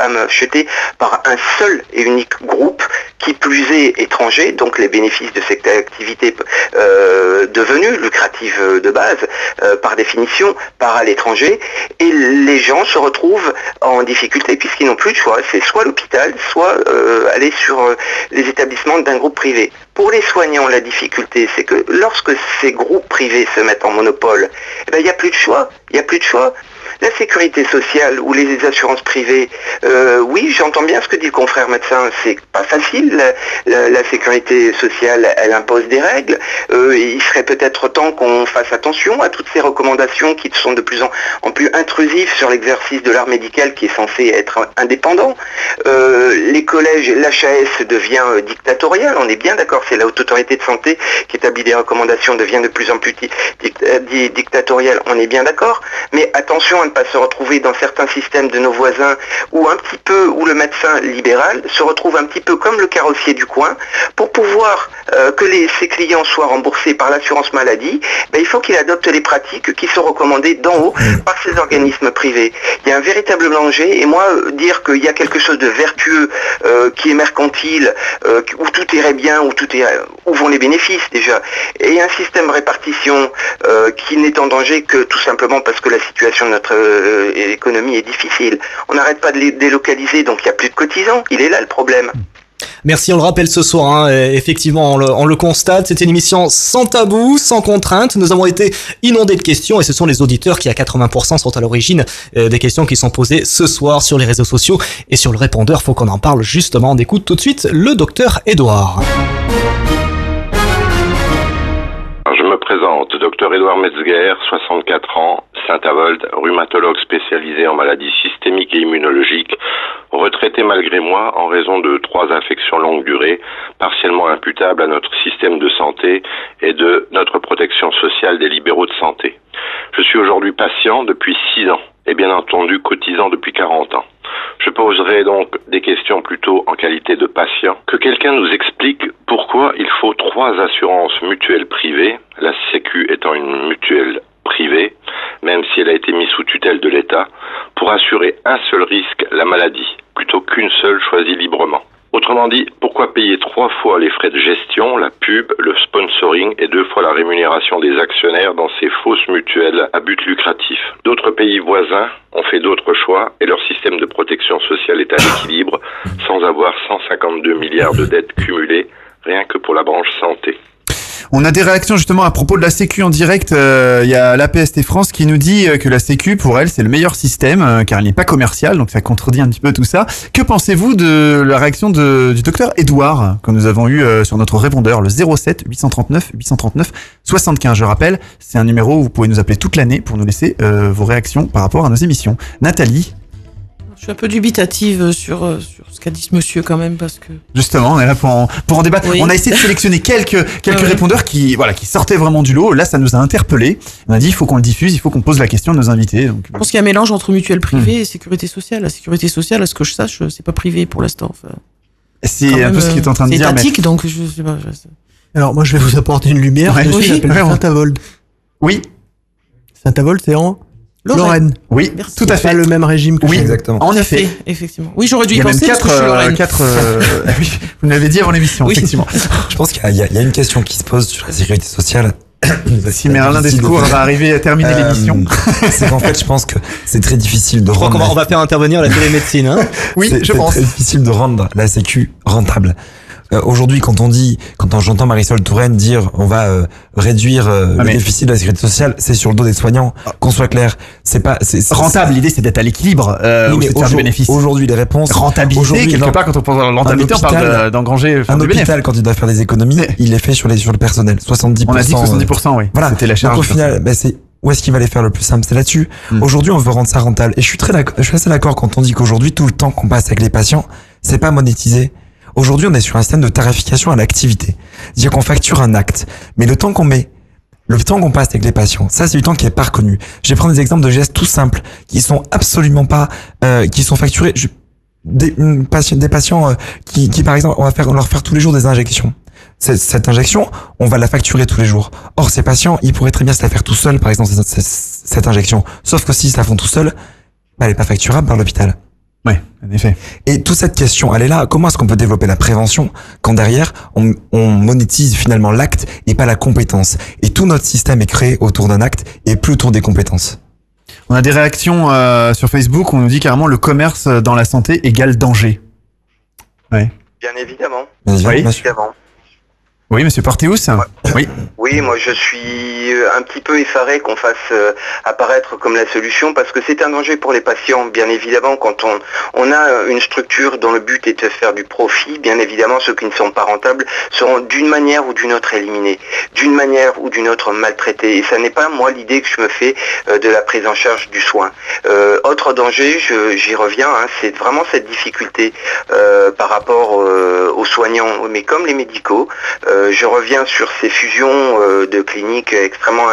achetées par un seul et unique groupe, qui plus est étranger, donc les bénéfices de cette activité euh, devenue lucrative de base, euh, par définition, par à l'étranger, et les gens se retrouvent en difficulté puisqu'ils n'ont plus de choix. C'est soit l'hôpital, soit euh, aller sur euh, les établissements d'un groupe privé. Pour les soignants, la difficulté, c'est que lorsque ces groupes privés se mettent en monopole, il n'y a plus de choix, il n'y a plus de choix. La sécurité sociale ou les assurances privées, euh, oui, j'entends bien ce que dit le confrère médecin, c'est pas facile, la, la, la sécurité sociale, elle impose des règles, euh, il serait peut-être temps qu'on fasse attention à toutes ces recommandations qui sont de plus en, en plus intrusives sur l'exercice de l'art médical qui est censé être indépendant. Euh, les collèges, l'H A S devient euh, dictatorial, on est bien d'accord, c'est la haute autorité de santé qui établit des recommandations, devient de plus en plus di di di dictatoriale, on est bien d'accord, mais attention à ne pas se retrouver dans certains systèmes de nos voisins où un petit peu, où le médecin libéral se retrouve un petit peu comme le carrossier du coin. Pour pouvoir euh, que les, ses clients soient remboursés par l'assurance maladie, ben, il faut qu'il adopte les pratiques qui sont recommandées d'en haut par ces organismes privés. Il y a un véritable danger, et moi, dire qu'il y a quelque chose de vertueux euh, qui est mercantile, euh, où tout irait bien, où, tout irait, où vont les bénéfices déjà, et un système répartition euh, qui n'est en danger que tout simplement parce que la situation de notre Euh, l'économie est difficile. On n'arrête pas de les délocaliser, donc il n'y a plus de cotisants. Il est là le problème. Merci, on le rappelle ce soir, hein, effectivement, on le, on le constate, c'était une émission sans tabou, sans contrainte. Nous avons été inondés de questions et ce sont les auditeurs qui à quatre-vingts pour cent sont à l'origine euh, des questions qui sont posées ce soir sur les réseaux sociaux et sur le répondeur. Faut qu'on en parle justement. On écoute tout de suite le docteur Édouard. Présente, docteur Édouard Metzger, soixante-quatre ans, Saint-Avold, rhumatologue spécialisé en maladies systémiques et immunologiques, retraité malgré moi en raison de trois infections longue durée, partiellement imputables à notre système de santé et de notre protection sociale des libéraux de santé. Je suis aujourd'hui patient depuis six ans et bien entendu cotisant depuis quarante ans. Je poserai donc des questions plutôt en qualité de patient. Que quelqu'un nous explique pourquoi il faut trois assurances mutuelles privées, la Sécu étant une mutuelle privée, même si elle a été mise sous tutelle de l'État, pour assurer un seul risque, la maladie, plutôt qu'une seule choisie librement. Autrement dit, pourquoi payer trois fois les frais de gestion, la pub, le sponsoring et deux fois la rémunération des actionnaires dans ces fausses mutuelles à but lucratif? D'autres pays voisins ont fait d'autres choix et leur système de protection sociale est à l'équilibre sans avoir cent cinquante-deux milliards de dettes cumulées rien que pour la branche santé. On a des réactions justement à propos de la Sécu en direct. Il euh, y a l'A P S T France qui nous dit que la Sécu, pour elle, c'est le meilleur système euh, car il n'est pas commercial, donc ça contredit un petit peu tout ça. Que pensez-vous de la réaction de, du docteur Edouard que nous avons eu euh, sur notre répondeur, le zéro sept huit cent trente-neuf huit cent trente-neuf soixante-quinze. Je rappelle, c'est un numéro où vous pouvez nous appeler toute l'année pour nous laisser euh, vos réactions par rapport à nos émissions. Nathalie? Je suis un peu dubitative sur, sur ce qu'a dit ce monsieur quand même parce que... Justement, on est là pour en, pour en débattre. Oui. On a essayé de sélectionner quelques, quelques ouais. répondeurs qui, voilà, qui sortaient vraiment du lot. Là, ça nous a interpellés. On a dit, il faut qu'on le diffuse, il faut qu'on pose la question à nos invités. Donc... Je pense qu'il y a un mélange entre mutuelle privée mmh. et sécurité sociale. La sécurité sociale, à ce que je sache, c'est pas privé pour l'instant. Enfin, c'est un même, peu ce qu'il est en train de dire. C'est étatique, mais... donc je sais pas. Je sais. Alors, moi, je vais vous apporter une lumière. Ouais. Oui. S'appelle oui. Saint-Avold. Oui. Saint-Avold, c'est en... Lorraine. Oui, merci. Tout à fait. Pas le même régime que oui, exactement. En effet, effectivement. Oui, j'aurais dû y, y penser. Il y a même quatre, euh, quatre euh, oui, vous l'avez dit avant l'émission, oui. Effectivement. Je pense qu'il y a, il y a une question qui se pose sur la sécurité sociale. Si Merlin Descours va arriver à terminer euh, l'émission. C'est qu'en fait, je pense que c'est très difficile de je rendre... Je crois qu'on va, on va faire intervenir la télémédecine. Hein. Oui, je pense. C'est très difficile de rendre la Sécu rentable. Euh, aujourd'hui, quand on dit, quand j'entends Marisol Touraine dire, on va euh, réduire euh, ah le mais... déficit de la sécurité sociale, c'est sur le dos des soignants. Qu'on soit clair, c'est pas c'est, c'est, rentable. C'est... L'idée, c'est d'être à l'équilibre, euh, oui, mais de aujourd'hui, bénéfice. Aujourd'hui, les réponses rentabilité aujourd'hui, quelque non, part quand on parle de rentabilité, hôpital, on parle d'engranger. Un hôpital, quand il doit faire des économies, mais... il les fait sur les sur le personnel. soixante-dix pour cent. On a dit que soixante-dix pour cent, euh, oui. Voilà. C'était la charge. Donc, au final, bah, c'est où est-ce qu'il va les faire le plus simple, c'est là-dessus. Mmh. Aujourd'hui, on veut rendre ça rentable. Et je suis très, d'accord, je suis assez d'accord quand on dit qu'aujourd'hui, tout le temps qu'on passe avec les patients, c'est pas monétisé. Aujourd'hui, on est sur un système de tarification à l'activité. C'est-à-dire qu'on facture un acte. Mais le temps qu'on met, le temps qu'on passe avec les patients, ça, c'est du temps qui est pas reconnu. Je vais prendre des exemples de gestes tout simples, qui sont absolument pas, euh, qui sont facturés. Je, des, patient, des patients euh, qui, qui, par exemple, on va faire, on leur faire tous les jours des injections. Cette, cette injection, on va la facturer tous les jours. Or, ces patients, ils pourraient très bien se la faire tout seuls, par exemple, cette, cette injection. Sauf que s'ils se la font tout seuls, bah, elle est pas facturable par l'hôpital. Ouais, en effet. Et toute cette question, elle est là. Comment est-ce qu'on peut développer la prévention quand derrière, on, on monétise finalement l'acte et pas la compétence? Et tout notre système est créé autour d'un acte et plus autour des compétences. On a des réactions euh, sur Facebook. On nous dit carrément le commerce dans la santé égale danger. Ouais. Bien évidemment. Bien évidemment. Oui, bien évidemment. Oui, monsieur Porteous. Ouais. Oui. Oui, moi je suis un petit peu effaré qu'on fasse euh, apparaître comme la solution parce que c'est un danger pour les patients, bien évidemment. Quand on, on a une structure dont le but est de faire du profit, bien évidemment, ceux qui ne sont pas rentables seront d'une manière ou d'une autre éliminés, d'une manière ou d'une autre maltraités. Et ça n'est pas, moi, l'idée que je me fais euh, de la prise en charge du soin. Euh, autre danger, je, j'y reviens, hein, c'est vraiment cette difficulté euh, par rapport euh, aux soignants, mais comme les médicaux, euh, je reviens sur ces fusions de cliniques extrêmement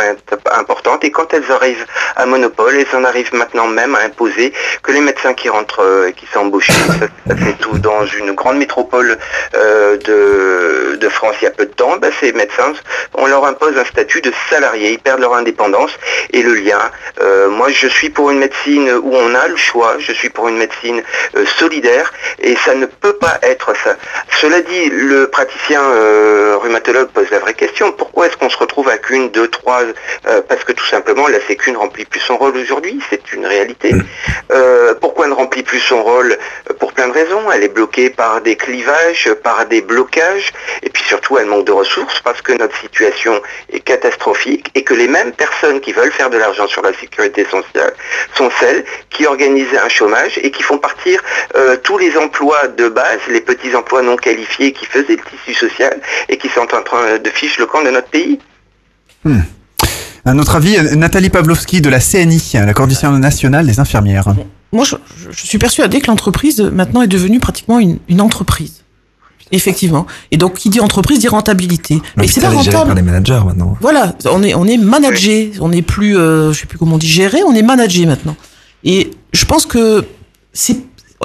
importantes et quand elles arrivent à monopole, elles en arrivent maintenant même à imposer que les médecins qui rentrent et qui sont embauchés, ça, ça fait tout dans une grande métropole euh, de, de France il y a peu de temps, bah, ces médecins, on leur impose un statut de salarié, ils perdent leur indépendance et le lien. Euh, moi je suis pour une médecine où on a le choix, je suis pour une médecine euh, solidaire et ça ne peut pas être ça. Cela dit, le praticien euh, le rhumatologue pose la vraie question, pourquoi est-ce qu'on se retrouve avec une, deux, trois euh, parce que tout simplement la Sécu ne remplit plus son rôle aujourd'hui, c'est une réalité. Euh, pourquoi ne remplit plus son rôle? Pour plein de raisons, elle est bloquée par des clivages, par des blocages, et puis surtout elle manque de ressources parce que notre situation est catastrophique et que les mêmes personnes qui veulent faire de l'argent sur la sécurité sociale sont celles qui organisent un chômage et qui font partir euh, tous les emplois de base, les petits emplois non qualifiés qui faisaient le tissu social et qui qui sont en train de fiche le camp de notre pays. Hmm. À notre avis, Nathalie Pavlovski de la C N I, la Coordination nationale des infirmières. Moi, je, je suis persuadée que l'entreprise, maintenant, est devenue pratiquement une, une entreprise. Effectivement. Et donc, qui dit entreprise, dit rentabilité. Mais c'est pas rentable. Géré par les managers, maintenant. Voilà. On est, on est managé. Oui. On n'est plus, euh, je sais plus comment on dit, géré. On est managé, maintenant. Et je pense que c'est...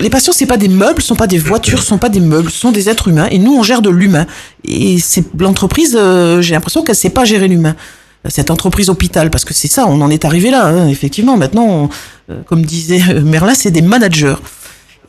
Les patients, c'est pas des meubles, sont pas des voitures, sont pas des meubles, sont des êtres humains. Et nous, on gère de l'humain. Et c'est l'entreprise. Euh, j'ai l'impression qu'elle sait pas gérer l'humain. Cette entreprise hôpital, parce que c'est ça, on en est arrivé là. Hein, effectivement, maintenant, on, euh, comme disait Merlin, c'est des managers.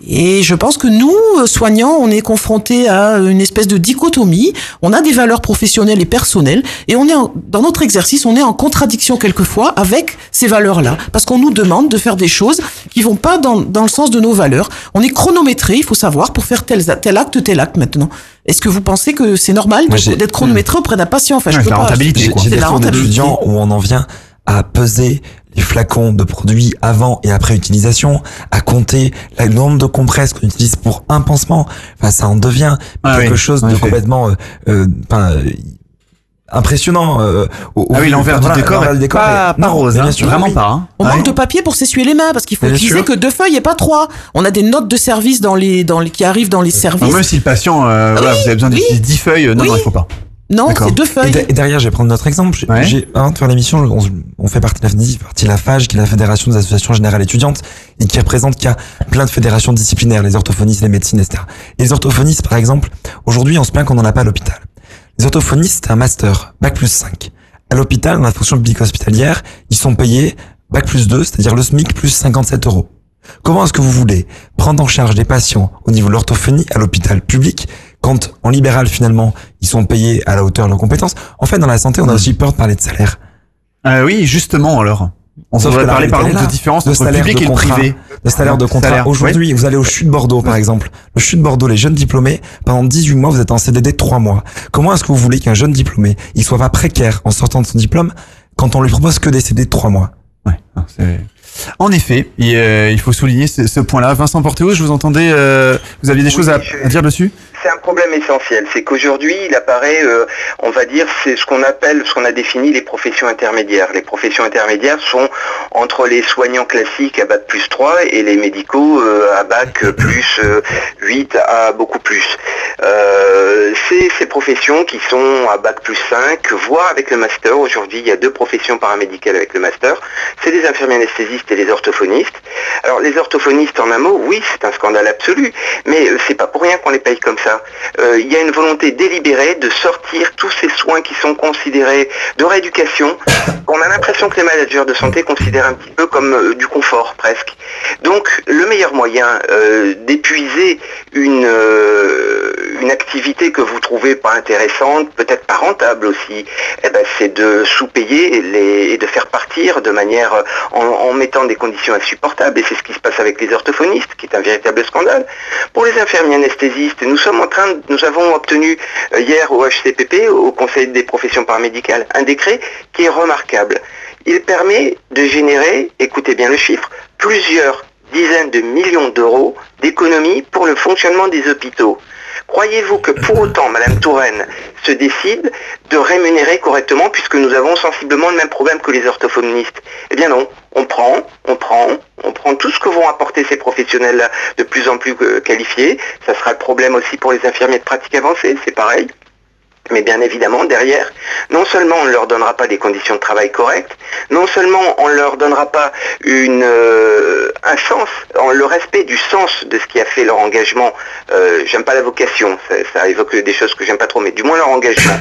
Et je pense que nous, soignants, on est confrontés à une espèce de dichotomie. On a des valeurs professionnelles et personnelles, et on est en, dans notre exercice, on est en contradiction quelquefois avec ces valeurs-là, parce qu'on nous demande de faire des choses qui vont pas dans, dans le sens de nos valeurs. On est chronométré, il faut savoir, pour faire tel, tel acte, tel acte maintenant. Est-ce que vous pensez que c'est normal de, d'être chronométré auprès d'un patient? Enfin, ouais, je peux la pas. Rentabilité, j'ai, quoi. J'ai des cours d'étudiants où on en vient à peser les flacons de produits avant et après utilisation, à compter le nombre de compresses qu'on utilise pour un pansement. Enfin, ça en devient ah quelque oui, chose de fait. complètement euh, euh, enfin, impressionnant. Euh, au, ah oui, l'envers du décor est pas rose, bien sûr, vraiment pas. Hein. On ah manque oui. de papier pour s'essuyer les mains, parce qu'il faut bien utiliser sûr. que deux feuilles et pas trois. On a des notes de service dans les, dans les, qui arrivent dans les services. Non, même si le patient, euh, oui, voilà, vous avez besoin d'utiliser oui. dix feuilles, non, oui. non, il faut pas. Non, D'accord. c'est deux feuilles. Et, d- et derrière, je vais prendre notre exemple. J'ai, ouais. j'ai avant de faire l'émission, on, on fait partie de la F N E S I, partie de la F A G, qui est la Fédération des associations générales étudiantes, et qui représente qu'il y a plein de fédérations disciplinaires, les orthophonistes, les médecines, et cetera. Et les orthophonistes, par exemple, aujourd'hui, on se plaint qu'on n'en a pas à l'hôpital. Les orthophonistes, c'est un master, bac plus cinq. À l'hôpital, dans la fonction publique hospitalière, ils sont payés bac plus deux, c'est-à-dire le SMIC plus cinquante-sept euros. Comment est-ce que vous voulez prendre en charge des patients au niveau de l'orthophonie à l'hôpital public quand, en libéral, finalement, ils sont payés à la hauteur de leurs compétences? En fait, dans la santé, on a aussi peur de parler de salaire. Ah oui, justement, alors. On devrait parler, par exemple, de différence entre le public et le privé. Le salaire de contrat. Aujourd'hui, vous allez au C H U de Bordeaux, par exemple. Le C H U de Bordeaux, les jeunes diplômés, pendant dix-huit mois, vous êtes en C D D de trois mois. Comment est-ce que vous voulez qu'un jeune diplômé, il soit pas précaire en sortant de son diplôme quand on lui propose que des C D D de trois mois? Ouais, c'est... En effet, et euh, il faut souligner ce, ce point-là. Vincent Porteous, je vous entendais, euh, vous aviez des oui, choses à, je, à dire dessus? C'est un problème essentiel, c'est qu'aujourd'hui, il apparaît, euh, on va dire, c'est ce qu'on appelle, ce qu'on a défini les professions intermédiaires. Les professions intermédiaires sont entre les soignants classiques à bac plus trois et les médicaux euh, à bac plus huit à beaucoup plus. Euh, c'est ces professions qui sont à bac plus cinq, voire avec le master. Aujourd'hui, il y a deux professions paramédicales avec le master. C'est les infirmiers anesthésistes et les orthophonistes. Alors les orthophonistes, en un mot, oui, c'est un scandale absolu, mais c'est pas pour rien qu'on les paye comme ça. Euh, il y a une volonté délibérée de sortir tous ces soins qui sont considérés de rééducation. On a l'impression que les managers de santé considèrent un petit peu comme euh, du confort, presque. Donc le meilleur moyen euh, d'épuiser une, euh, une activité que vous trouvez pas intéressante, peut-être pas rentable aussi, eh ben, c'est de sous-payer les, et de faire partir de manière, euh, en, en mettant des conditions insupportables, et c'est ce qui se passe avec les orthophonistes, qui est un véritable scandale. Pour les infirmiers anesthésistes, nous sommes en train de, nous avons obtenu hier au H C P P, au Conseil des professions paramédicales, un décret qui est remarquable. Il permet de générer, écoutez bien le chiffre, plusieurs dizaines de millions d'euros d'économies pour le fonctionnement des hôpitaux. Croyez-vous que pour autant, Madame Touraine se décide de rémunérer correctement, puisque nous avons sensiblement le même problème que les orthophonistes? Eh bien non, on prend, on prend, on prend tout ce que vont apporter ces professionnels-là de plus en plus qualifiés. Ça sera le problème aussi pour les infirmiers de pratique avancée, c'est pareil. Mais bien évidemment, derrière, non seulement on ne leur donnera pas des conditions de travail correctes, non seulement on ne leur donnera pas une, euh, un sens, le respect du sens de ce qui a fait leur engagement, euh, j'aime pas la vocation, ça, ça évoque des choses que j'aime pas trop, mais du moins leur engagement.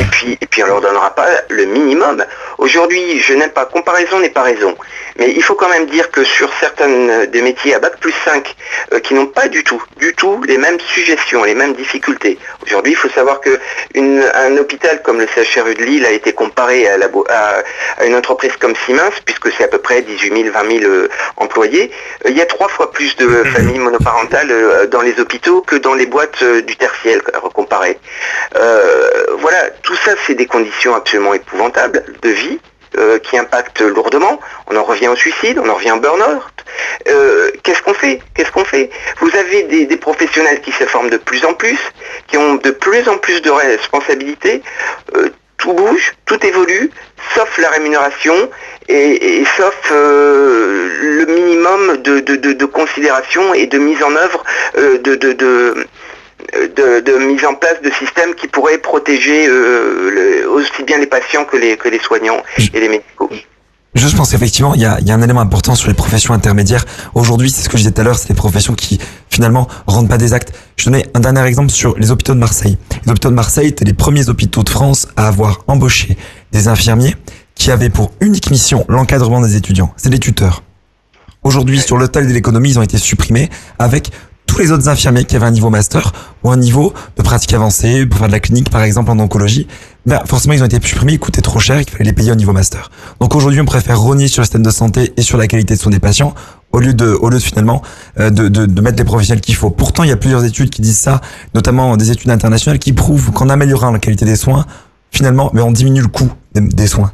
Et puis, et puis on ne leur donnera pas le minimum. Aujourd'hui, je n'aime pas, comparaison n'est pas raison, mais il faut quand même dire que sur certains des métiers à bac plus cinq, euh, qui n'ont pas du tout, du tout les mêmes suggestions, les mêmes difficultés. Aujourd'hui, il faut savoir qu'un hôpital comme le C H R U de Lille a été comparé à, la, à, à une entreprise comme Siemens, puisque c'est à peu près dix-huit mille, vingt mille euh, employés. Euh, il y a trois fois plus de familles monoparentales euh, dans les hôpitaux que dans les boîtes euh, du tertiaire comparées. Euh, voilà. Tout ça, c'est des conditions absolument épouvantables de vie euh, qui impactent lourdement. On en revient au suicide, on en revient au burn-out. Euh, qu'est-ce qu'on fait Qu'est-ce qu'on fait Vous avez des, des professionnels qui se forment de plus en plus, qui ont de plus en plus de responsabilités. Euh, tout bouge, tout évolue, sauf la rémunération et, et sauf euh, le minimum de, de, de, de considération et de mise en œuvre euh, de... de, de De, de mise en place de systèmes qui pourraient protéger euh, le, aussi bien les patients que les, que les soignants et les médicaux. Je pense qu'effectivement, il y a, y a un élément important sur les professions intermédiaires. Aujourd'hui, c'est ce que je disais tout à l'heure, c'est des professions qui, finalement, rendent pas des actes. Je donnais un dernier exemple sur les hôpitaux de Marseille. Les hôpitaux de Marseille étaient les premiers hôpitaux de France à avoir embauché des infirmiers qui avaient pour unique mission l'encadrement des étudiants. C'est des tuteurs. Aujourd'hui, sur l'hôtel de l'économie, ils ont été supprimés avec tous les autres infirmiers qui avaient un niveau master ou un niveau de pratique avancée pour faire de la clinique, par exemple, en oncologie. Ben, forcément, ils ont été supprimés, ils coûtaient trop cher, il fallait les payer au niveau master. Donc aujourd'hui, on préfère rogner sur le système de santé et sur la qualité de soins des patients au lieu de, au lieu de finalement de, de, de mettre les professionnels qu'il faut. Pourtant, il y a plusieurs études qui disent ça, notamment des études internationales qui prouvent qu'en améliorant la qualité des soins, finalement, mais on diminue le coût des, des soins.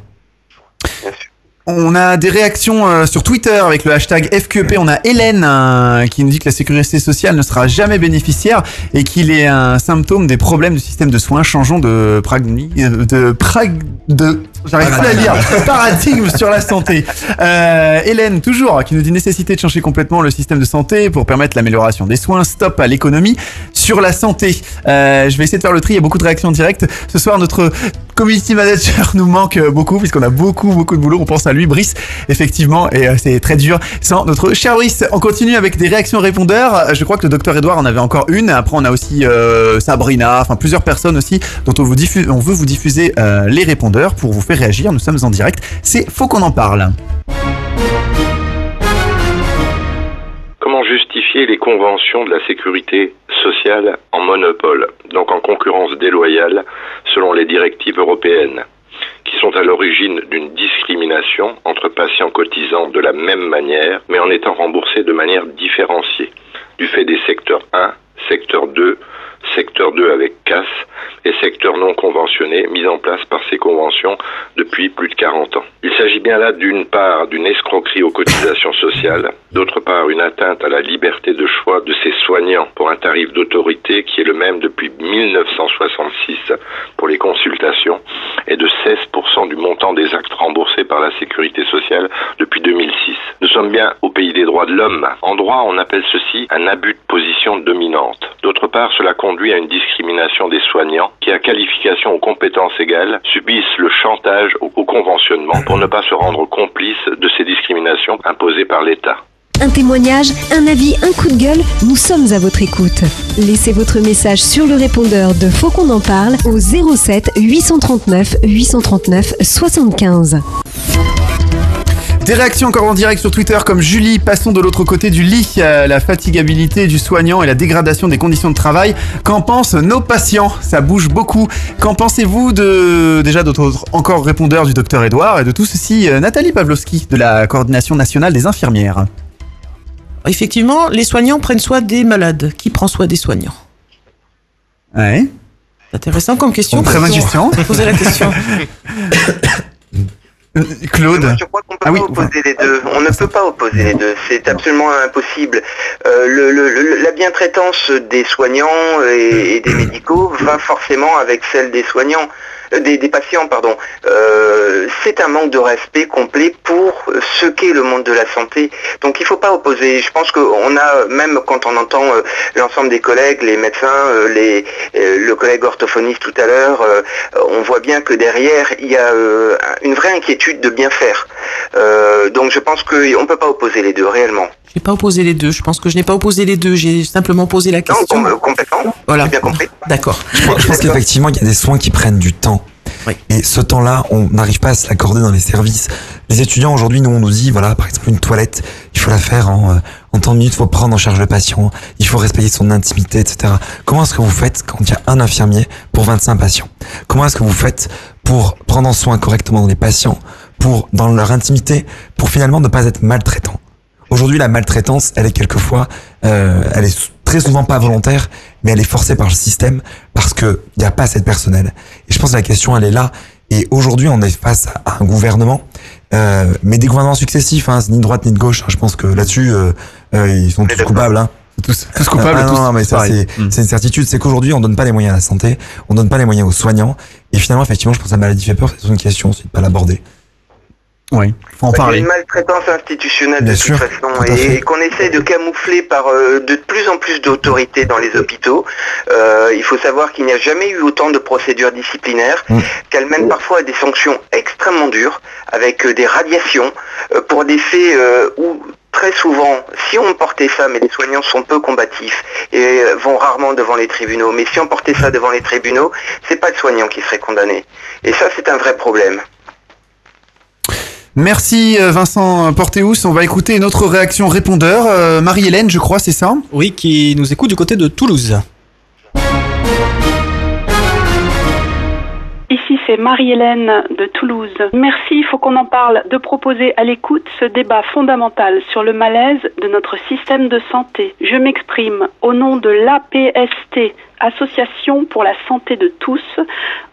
On a des réactions euh, sur Twitter avec le hashtag F Q E P. On a Hélène euh, qui nous dit que la sécurité sociale ne sera jamais bénéficiaire et qu'il est un symptôme des problèmes du système de soins. Changeons de pragmi, de prag, de j'arrive pas à lire paradigme sur la santé. Euh, Hélène toujours qui nous dit nécessité de changer complètement le système de santé pour permettre l'amélioration des soins. Stop à l'économie sur la santé. Euh, je vais essayer de faire le tri. Il y a beaucoup de réactions directes ce soir. Notre community manager nous manque beaucoup puisqu'on a beaucoup beaucoup de boulot. On pense à lui, Brice, effectivement, et c'est très dur sans notre cher Brice. On continue avec des réactions répondeurs. Je crois que le docteur Edouard en avait encore une. Après, on a aussi euh, Sabrina, enfin plusieurs personnes aussi dont on, vous diffu- on veut vous diffuser euh, les répondeurs pour vous faire réagir. Nous sommes en direct. C'est Faut qu'on en parle. Comment justifier les conventions de la sécurité sociale en monopole, donc en concurrence déloyale selon les directives européennes, qui sont à l'origine d'une discrimination entre patients cotisant de la même manière, mais en étant remboursés de manière différenciée, du fait des secteurs un, secteur deux, secteur deux avec casse et secteur non conventionné mis en place par ces conventions depuis plus de quarante ans. Il s'agit bien là d'une part d'une escroquerie aux cotisations sociales, d'autre part une atteinte à la liberté de choix de ces soignants pour un tarif d'autorité qui est le même depuis mille neuf cent soixante-six pour les consultations et de seize pour cent du montant des actes remboursés par la sécurité sociale depuis deux mille six. Nous sommes bien au pays des droits de l'homme. En droit, on appelle ceci un abus de position dominante. D'autre part, cela compte conduit à une discrimination des soignants qui, à qualification aux compétences égales, subissent le chantage au, au conventionnement pour ne pas se rendre complices de ces discriminations imposées par l'État. Un témoignage, un avis, un coup de gueule, nous sommes à votre écoute. Laissez votre message sur le répondeur de Faut qu'on en parle au zéro sept huit cent trente-neuf huit cent trente-neuf soixante-quinze. Des réactions encore en direct sur Twitter comme Julie. Passons de l'autre côté du lit, euh, la fatigabilité du soignant et la dégradation des conditions de travail. Qu'en pensent nos patients? Ça bouge beaucoup. Qu'en pensez-vous de déjà d'autres encore répondeurs du docteur Edouard et de tout ceci? euh, Nathalie Pavlovski de la Coordination Nationale des Infirmières. Effectivement, les soignants prennent soin des malades. Qui prend soin des soignants? Ouais. C'est intéressant comme question. Très bonne question. Poser la question. Claude. Je crois qu'on peut ah pas oui, opposer enfin, les deux. On ne peut pas opposer les deux. C'est absolument impossible. Euh, le, le, le, la bientraitance des soignants et, et des médicaux va forcément avec celle des soignants, euh, des, des patients, pardon. Euh, c'est un manque de respect complet pour ce qu'est le monde de la santé. Donc il ne faut pas opposer. Je pense qu'on a, même quand on entend euh, l'ensemble des collègues, les médecins, euh, les, euh, le collègue orthophoniste tout à l'heure, euh, on voit bien que derrière, il y a euh, une vraie inquiétude de bien faire. Euh, donc je pense qu'on ne peut pas opposer les deux réellement. Je n'ai pas opposé les deux. Je pense que je n'ai pas opposé les deux. J'ai simplement posé la question. Non, complètement. Voilà. J'ai bien compris. D'accord. Je pense, je pense qu'effectivement, il y a des soins qui prennent du temps. Oui. Et ce temps-là, on n'arrive pas à se l'accorder dans les services. Les étudiants, aujourd'hui, nous, on nous dit, voilà, par exemple, une toilette, il faut la faire en, en tant de minutes, il faut prendre en charge le patient, il faut respecter son intimité, et cetera. Comment est-ce que vous faites quand il y a un infirmier pour vingt-cinq patients? Comment est-ce que vous faites pour prendre en soin correctement les patients, pour, dans leur intimité, pour finalement ne pas être maltraitant? Aujourd'hui, la maltraitance, elle est quelquefois, euh, elle est très souvent pas volontaire, mais elle est forcée par le système parce que il n'y a pas assez de personnel. Et je pense que la question, elle est là. Et aujourd'hui, on est face à un gouvernement, euh, mais des gouvernements successifs, hein, ni de droite ni de gauche. Hein, je pense que là-dessus, euh, euh, ils sont tous coupables. Hein. Tous, tous coupables. Ah, non, tous non, mais ça, c'est, mmh. c'est une certitude. C'est qu'aujourd'hui, on donne pas les moyens à la santé, on donne pas les moyens aux soignants. Et finalement, effectivement, je pense que la maladie fait peur. C'est une question, c'est de pas l'aborder. Oui, faut en parler. Il y a une maltraitance institutionnelle de toute façon et qu'on essaie de camoufler par euh, de plus en plus d'autorité dans les hôpitaux. Euh, il faut savoir qu'il n'y a jamais eu autant de procédures disciplinaires mmh. qu'elles mènent parfois à des sanctions extrêmement dures avec euh, des radiations euh, pour des faits euh, où... Très souvent, si on portait ça, mais les soignants sont peu combatifs et vont rarement devant les tribunaux, mais si on portait ça devant les tribunaux, c'est pas le soignant qui serait condamné. Et ça, c'est un vrai problème. Merci Vincent Porteous. On va écouter une autre réaction répondeur. Euh, Marie-Hélène, je crois, c'est ça ? Oui, qui nous écoute du côté de Toulouse. Ici, c'est Marie-Hélène de Toulouse. Merci, il faut qu'on en parle, de proposer à l'écoute ce débat fondamental sur le malaise de notre système de santé. Je m'exprime au nom de l'A P S T, Association pour la santé de tous.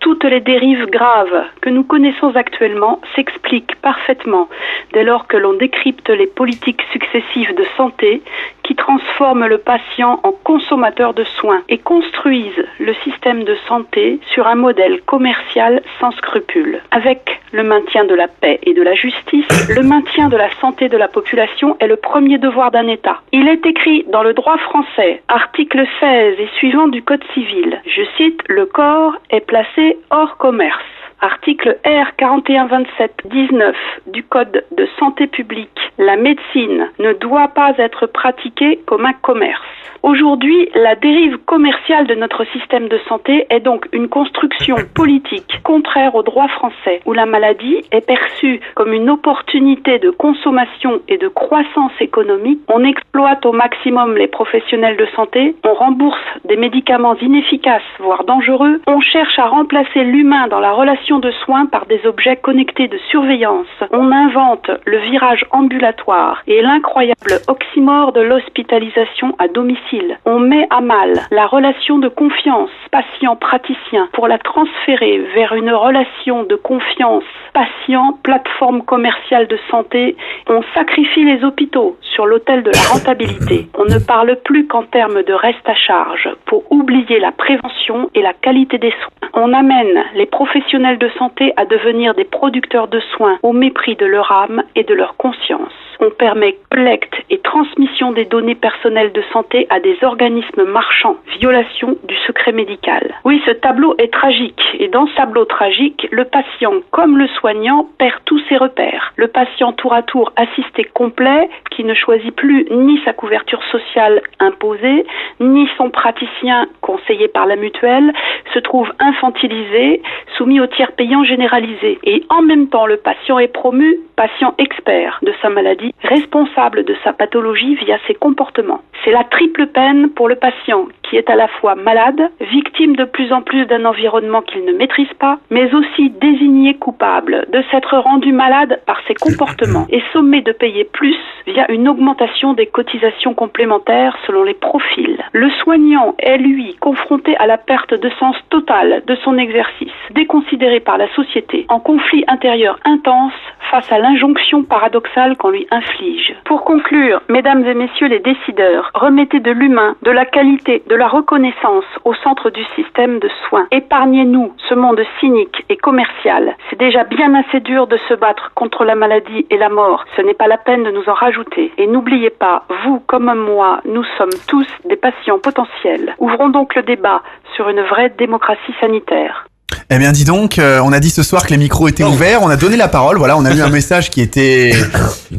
Toutes les dérives graves que nous connaissons actuellement s'expliquent parfaitement dès lors que l'on décrypte les politiques successives de santé qui transforment le patient en consommateur de soins et construisent le système de santé sur un modèle commercial sans scrupules. Avec le maintien de la paix et de la justice, le maintien de la santé de la population est le premier devoir d'un État. Il est écrit dans le droit français, article seize et suivant du Code civil, je cite, « Le corps est placé hors commerce ». Article R quarante et un vingt-sept dix-neuf du Code de santé publique, la médecine ne doit pas être pratiquée comme un commerce. Aujourd'hui, la dérive commerciale de notre système de santé est donc une construction politique contraire au droit français, où la maladie est perçue comme une opportunité de consommation et de croissance économique. On exploite au maximum les professionnels de santé, on rembourse des médicaments inefficaces, voire dangereux, on cherche à remplacer l'humain dans la relation de soins par des objets connectés de surveillance. On invente le virage ambulatoire et l'incroyable oxymore de l'hospitalisation à domicile. On met à mal la relation de confiance patient-praticien pour la transférer vers une relation de confiance patient-plateforme commerciale de santé. On sacrifie les hôpitaux sur l'autel de la rentabilité. On ne parle plus qu'en termes de reste à charge pour oublier la prévention et la qualité des soins. On amène les professionnels de santé à devenir des producteurs de soins au mépris de leur âme et de leur conscience. On permet collecte et transmission des données personnelles de santé à des organismes marchands, violation du secret médical. Oui, ce tableau est tragique et dans ce tableau tragique, le patient comme le soignant perd tous ses repères. Le patient tour à tour assisté complet qui ne choisit plus ni sa couverture sociale imposée, ni son praticien conseillé par la mutuelle, se trouve infantilisé, soumis au tiers payant généralisé. Et en même temps, le patient est promu patient expert de sa maladie, responsable de sa pathologie via ses comportements. C'est la triple peine pour le patient qui est à la fois malade, victime de plus en plus d'un environnement qu'il ne maîtrise pas, mais aussi désigné coupable de s'être rendu malade par ses comportements et sommé de payer plus via une augmentation des cotisations complémentaires selon les profils. Le soignant est, lui, confronté à la perte de sens totale de son exercice, déconsidéré par la société, en conflit intérieur intense face à l'injonction paradoxale qu'on lui inflige. Pour conclure, mesdames et messieurs les décideurs, remettez de l'humain, de la qualité, de la reconnaissance au centre du système de soins. Épargnez-nous ce monde cynique et commercial. C'est déjà bien assez dur de se battre contre la maladie et la mort. Ce n'est pas la peine de nous en rajouter. Et n'oubliez pas, vous comme moi, nous sommes tous des patients potentiels. Ouvrons donc le débat sur une vraie démocratie sanitaire. Eh bien, dis donc, euh, on a dit ce soir que les micros étaient ouverts, on a donné la parole, voilà, on a eu un message qui était,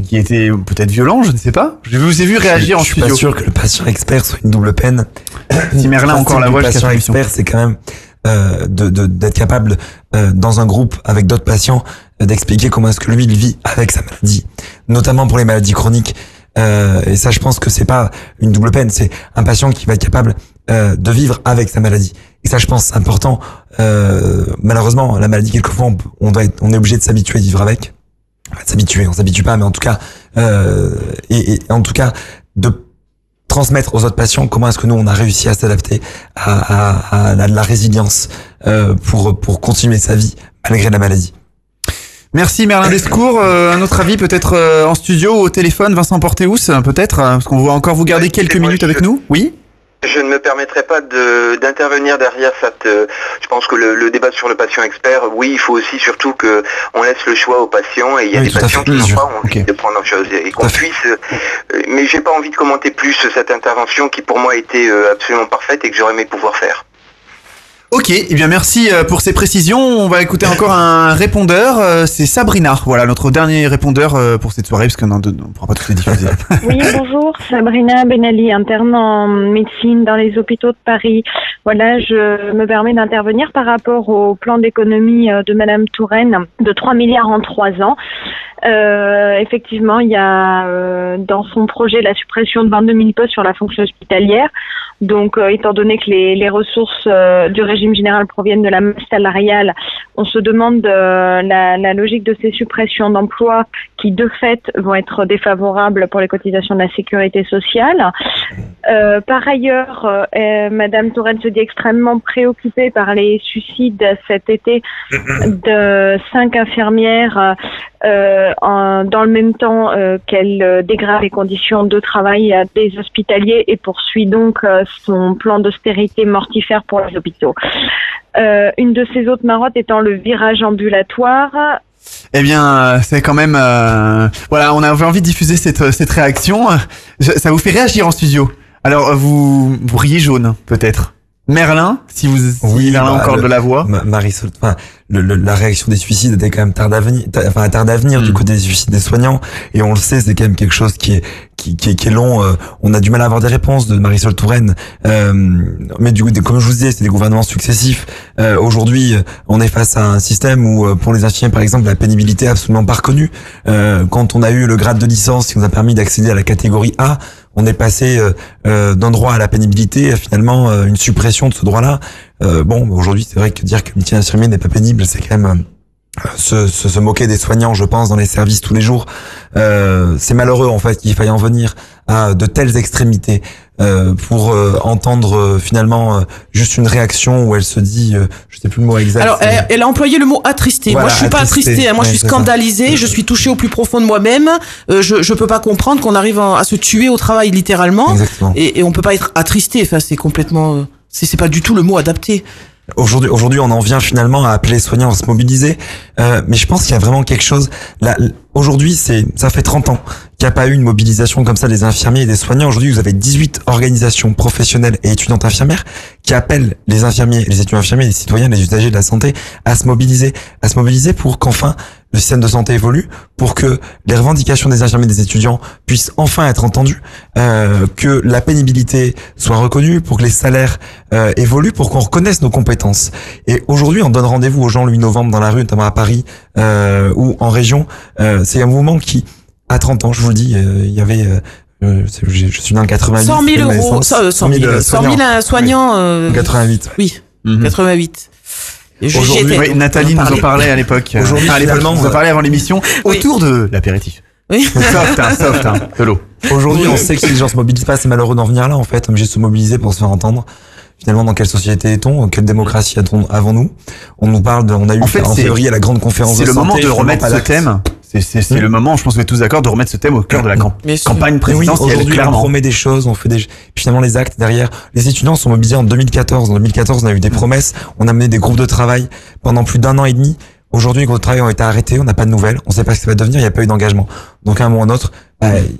qui était peut-être violent, je ne sais pas. Je vous ai vu réagir je, en je studio. Je suis pas sûr que le patient expert soit une double peine. Si Merlin encore la voix, le patient expert, c'est quand même euh, de, de, d'être capable, euh, dans un groupe avec d'autres patients, euh, d'expliquer comment est-ce que lui, il vit avec sa maladie, notamment pour les maladies chroniques. Euh, et ça, je pense que c'est pas une double peine, c'est un patient qui va être capable euh, de vivre avec sa maladie. Et ça, je pense, c'est important. Euh, malheureusement, la maladie, quelquefois, on, on doit être, on est obligé de s'habituer à vivre avec. Enfin, de s'habituer, on s'habitue pas, mais en tout cas, euh, et, et en tout cas, de transmettre aux autres patients comment est-ce que nous on a réussi à s'adapter à, à, à la, la résilience euh, pour pour continuer sa vie malgré la maladie. Merci Merlin Descours. Euh, un autre avis peut-être euh, en studio, au téléphone, Vincent Porteous, peut-être, parce qu'on va encore vous garder oui, quelques minutes je... avec nous. Oui. Je ne me permettrai pas de, d'intervenir derrière cette. Euh, je pense que le, le débat sur le patient expert, oui, il faut aussi surtout que on laisse le choix aux patients et il y a oui, des patients qui n'ont pas envie okay. de prendre en chose et qu'on puisse. Euh, mais j'ai pas envie de commenter plus cette intervention qui pour moi était euh, absolument parfaite et que j'aurais aimé pouvoir faire. Ok, et eh bien merci pour ces précisions. On va écouter encore un répondeur, c'est Sabrina. Voilà, notre dernier répondeur pour cette soirée, parce qu'on ne pourra pas tous les diffuser. Oui, bonjour, Sabrina Benali, interne en médecine dans les hôpitaux de Paris. Voilà, je me permets d'intervenir par rapport au plan d'économie de Madame Touraine de trois milliards en trois ans. Euh, effectivement, il y a euh, dans son projet la suppression de vingt-deux mille postes sur la fonction hospitalière. Donc, euh, étant donné que les, les ressources euh, du régime général proviennent de la masse salariale, on se demande euh, la, la logique de ces suppressions d'emplois qui, de fait, vont être défavorables pour les cotisations de la sécurité sociale. Euh, par ailleurs, euh, euh, Madame Touraine se dit extrêmement préoccupée par les suicides cet été de cinq infirmières euh, en, dans le même temps euh, qu'elle euh, dégrade les conditions de travail euh, des hospitaliers et poursuit donc euh, son plan d'austérité mortifère pour les hôpitaux. Euh, une de ses autres marottes étant le virage ambulatoire. Eh bien, c'est quand même... Euh, voilà, on avait envie de diffuser cette, cette réaction. Je, ça vous fait réagir en studio. Alors, vous, vous riez jaune, peut-être. Merlin, si vous si oui, Merlin bah, encore le, de la voix. Marisol, enfin, le, le, la réaction des suicides était quand même tarde à venir, ta, enfin tarde à venir mmh. du côté des suicides des soignants. Et on le sait, c'est quand même quelque chose qui est qui qui, qui est long. Euh, on a du mal à avoir des réponses de Marisol Touraine. Euh, mais du coup, comme je vous disais, c'est des gouvernements successifs. Euh, Aujourd'hui, on est face à un système où, pour les infirmiers par exemple, la pénibilité est absolument pas reconnue. Euh, quand on a eu le grade de licence qui nous a permis d'accéder à la catégorie A, on est passé euh, euh, d'un droit à la pénibilité à finalement euh, une suppression de ce droit-là. Euh, bon, aujourd'hui, c'est vrai que dire que le métier infirmier n'est pas pénible, c'est quand même euh, se, se, se moquer des soignants, je pense, dans les services tous les jours. Euh, c'est malheureux, en fait, qu'il faille en venir à de telles extrémités euh, pour euh, entendre euh, finalement euh, juste une réaction où elle se dit, euh, je sais plus le mot exact. Alors, elle, elle a employé le mot attristé. Voilà, moi, je suis attristée. Pas attristée. Hein, moi, ouais, je suis scandalisée. Ça. Je suis touchée au plus profond de moi-même. Euh, je je peux pas comprendre qu'on arrive à, à se tuer au travail littéralement. Et, et on peut pas être attristé. Enfin, c'est complètement, c'est c'est pas du tout le mot adapté. Aujourd'hui, aujourd'hui, on en vient finalement à appeler les soignants à se mobiliser, euh, mais je pense qu'il y a vraiment quelque chose. Là, aujourd'hui, c'est, ça fait trente ans qu'il n'y a pas eu une mobilisation comme ça des infirmiers et des soignants. Aujourd'hui, vous avez dix-huit organisations professionnelles et étudiantes infirmières qui appellent les infirmiers, les étudiants infirmiers, les citoyens, les usagers de la santé à se mobiliser, à se mobiliser pour qu'enfin le système de santé évolue, pour que les revendications des infirmiers et des étudiants puissent enfin être entendues, euh, que la pénibilité soit reconnue, pour que les salaires euh, évoluent, pour qu'on reconnaisse nos compétences. Et aujourd'hui, on donne rendez-vous aux gens le huit novembre dans la rue, notamment à Paris euh, ou en région. Euh, c'est un mouvement qui, à trente ans, je vous le dis, euh, il y avait... Euh, je, je suis dans le quatre-vingt-huit. cent mille euros. cent mille, cent mille, cent mille soignants. soignants euh, quatre-vingt-huit. Oui, mm-hmm. quatre-vingt-huit. Aujourd'hui, oui, Nathalie nous en parlait à l'époque. Aujourd'hui, à l'époque, on nous en parlait avant l'émission oui. autour de l'apéritif. Oui. Soft, hein, soft, hein, de l'eau. Aujourd'hui, on sait que si les gens se mobilisent pas, c'est malheureux d'en venir là, en fait. On est obligé de se mobiliser pour se faire entendre. Finalement, dans quelle société est-on? Quelle démocratie a-t-on avant nous? On nous parle de, on a eu en, fait, en février la grande conférence de santé. C'est le moment de remettre ce thème. C'est, c'est, c'est mmh. le moment, je pense que vous êtes tous d'accord, de remettre ce thème au cœur de la camp- campagne présidentielle. Oui, aujourd'hui, on promet des choses, on fait des, finalement, les actes derrière. Les étudiants sont mobilisés en deux mille quatorze. En deux mille quatorze, on a eu des promesses. On a mené des groupes de travail pendant plus d'un an et demi. Aujourd'hui, les groupes de travail ont été arrêtés. On n'a pas de nouvelles. On ne sait pas ce que ça va devenir. Il n'y a pas eu d'engagement. Donc, à un moment ou à un autre,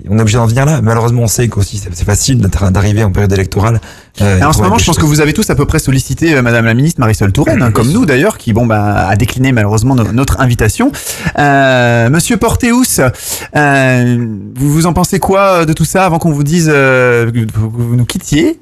on est obligé d'en venir là. Malheureusement, on sait qu'aussi, c'est facile d'arriver en période électorale. Euh, en ce moment, je pense que vous avez tous à peu près sollicité euh, Madame la Ministre Marisol Touraine, hein, comme nous d'ailleurs, qui bon bah a décliné malheureusement no- notre invitation. Euh, Monsieur Porteous, euh, vous vous en pensez quoi de tout ça avant qu'on vous dise euh, que vous nous quittiez?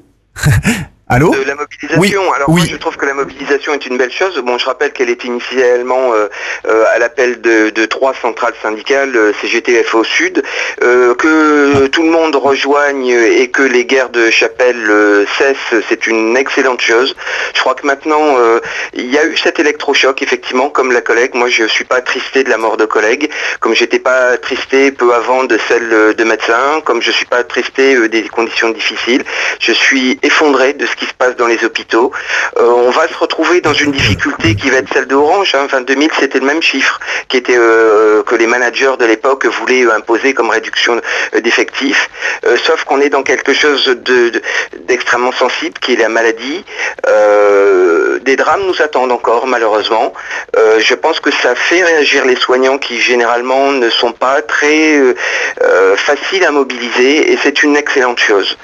Allô? De la mobilisation. Oui. Alors oui. Moi, je trouve que la mobilisation est une belle chose. Bon, je rappelle qu'elle était initialement euh, euh, à l'appel de, de trois centrales syndicales, euh, C G T F O Sud, euh, que tout le monde rejoigne et que les guerres de chapelle euh, cessent, c'est une excellente chose. Je crois que maintenant, euh, il y a eu cet électrochoc, effectivement, comme la collègue. Moi, je suis pas attristé de la mort de collègues, comme j'étais pas attristé peu avant de celle de médecins, comme je suis pas attristé euh, des conditions difficiles. Je suis effondré de ce qui qui se passe dans les hôpitaux. Euh, on va se retrouver dans une difficulté qui va être celle d'Orange. Hein. vingt-deux mille, c'était le même chiffre qui était, euh, que les managers de l'époque voulaient imposer comme réduction d'effectifs. Euh, sauf qu'on est dans quelque chose de, de, d'extrêmement sensible qui est la maladie. Euh, des drames nous attendent encore, malheureusement. Euh, je pense que ça fait réagir les soignants qui, généralement, ne sont pas très euh, faciles à mobiliser et c'est une excellente chose.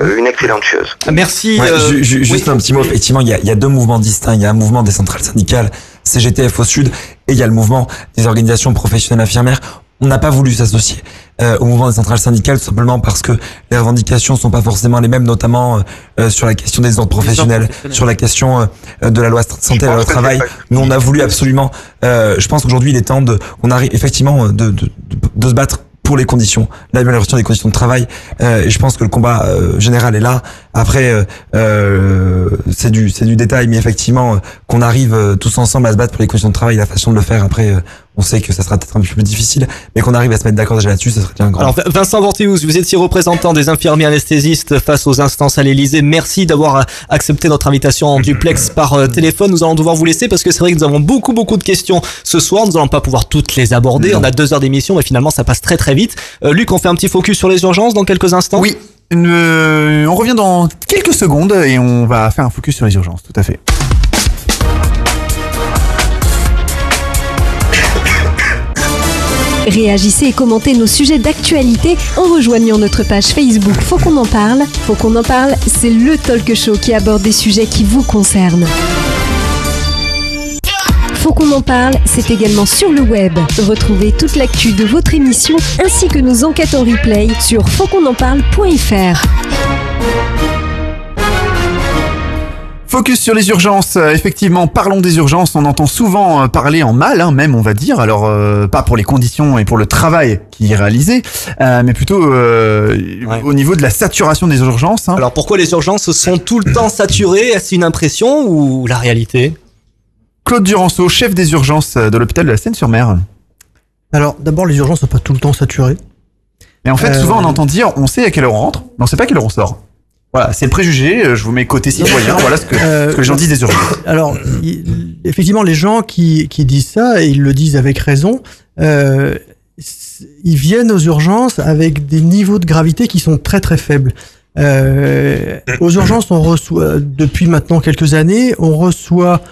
Euh, une excellente chose. Merci. Ouais, euh, ju- ju- juste oui, un petit mot. Effectivement, il y a, y a deux mouvements distincts. Il y a un mouvement des centrales syndicales, C G T F O Sud, et il y a le mouvement des organisations professionnelles infirmières. on n'a pas voulu s'associer euh, au mouvement des centrales syndicales, tout simplement parce que les revendications sont pas forcément les mêmes, notamment euh, sur la question des ordres professionnels, professionnels, sur la question euh, de la loi santé et la loi travail. Nous, on a voulu absolument. Euh, je pense qu'aujourd'hui, il est temps de, on arrive effectivement de, de, de, de se battre pour les conditions, l'amélioration des conditions de travail. Euh, et je pense que le combat euh, général est là. Après, euh, c'est du, c'est du détail, mais effectivement, euh, qu'on arrive euh, tous ensemble à se battre pour les conditions de travail, la façon de le faire. Après, euh, on sait que ça sera peut-être un peu plus difficile, mais qu'on arrive à se mettre d'accord déjà là-dessus, ça serait bien grand. Alors, Vincent Porteous, vous étiez représentant des infirmiers anesthésistes face aux instances à l'Élysée. Merci d'avoir accepté notre invitation en duplex par téléphone. Nous allons devoir vous laisser parce que c'est vrai que nous avons beaucoup, beaucoup de questions ce soir. Nous n'allons pas pouvoir toutes les aborder. Non. On a deux heures d'émission, mais finalement, ça passe très, très vite. Euh, Luc, on fait un petit focus sur les urgences dans quelques instants? Oui. Euh, on revient dans quelques secondes et on va faire un focus sur les urgences. Tout à fait. Réagissez et commentez nos sujets d'actualité en rejoignant notre page Facebook Faut qu'on en parle. Faut qu'on en parle, c'est le talk show qui aborde des sujets qui vous concernent. Faut qu'on en parle, c'est également sur le web. Retrouvez toute l'actu de votre émission ainsi que nos enquêtes en replay sur faut qu'on en parle point f r. Focus sur les urgences. Effectivement, parlons des urgences. On entend souvent parler en mal, hein, même on va dire. Alors, euh, pas pour les conditions et pour le travail qui est réalisé, euh, mais plutôt euh, ouais. au niveau de la saturation des urgences. Hein. Alors, pourquoi les urgences sont tout le temps saturées? Est-ce une impression ou la réalité? Claude Duranceau, chef des urgences de l'hôpital de la Seyne-sur-Mer. Alors, d'abord, les urgences ne sont pas tout le temps saturées. Mais en fait, euh... souvent, on entend dire, on sait à quelle heure on rentre, mais on ne sait pas à quelle heure on sort. Voilà, c'est le préjugé, je vous mets côté citoyen, voilà ce que, euh, ce que les gens disent des urgences. Alors, il, effectivement, les gens qui, qui disent ça, et ils le disent avec raison, euh, ils viennent aux urgences avec des niveaux de gravité qui sont très très faibles. Euh, aux urgences, on reçoit, depuis maintenant quelques années, on reçoit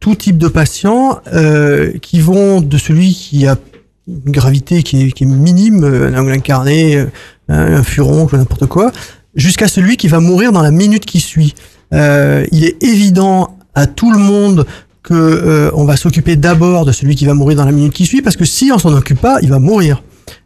tout type de patients euh, qui vont de celui qui a une gravité qui est, qui est minime, un angle incarné, un furoncle, n'importe quoi, jusqu'à celui qui va mourir dans la minute qui suit. Euh, il est évident à tout le monde que euh, on va s'occuper d'abord de celui qui va mourir dans la minute qui suit, parce que si on s'en occupe pas, il va mourir.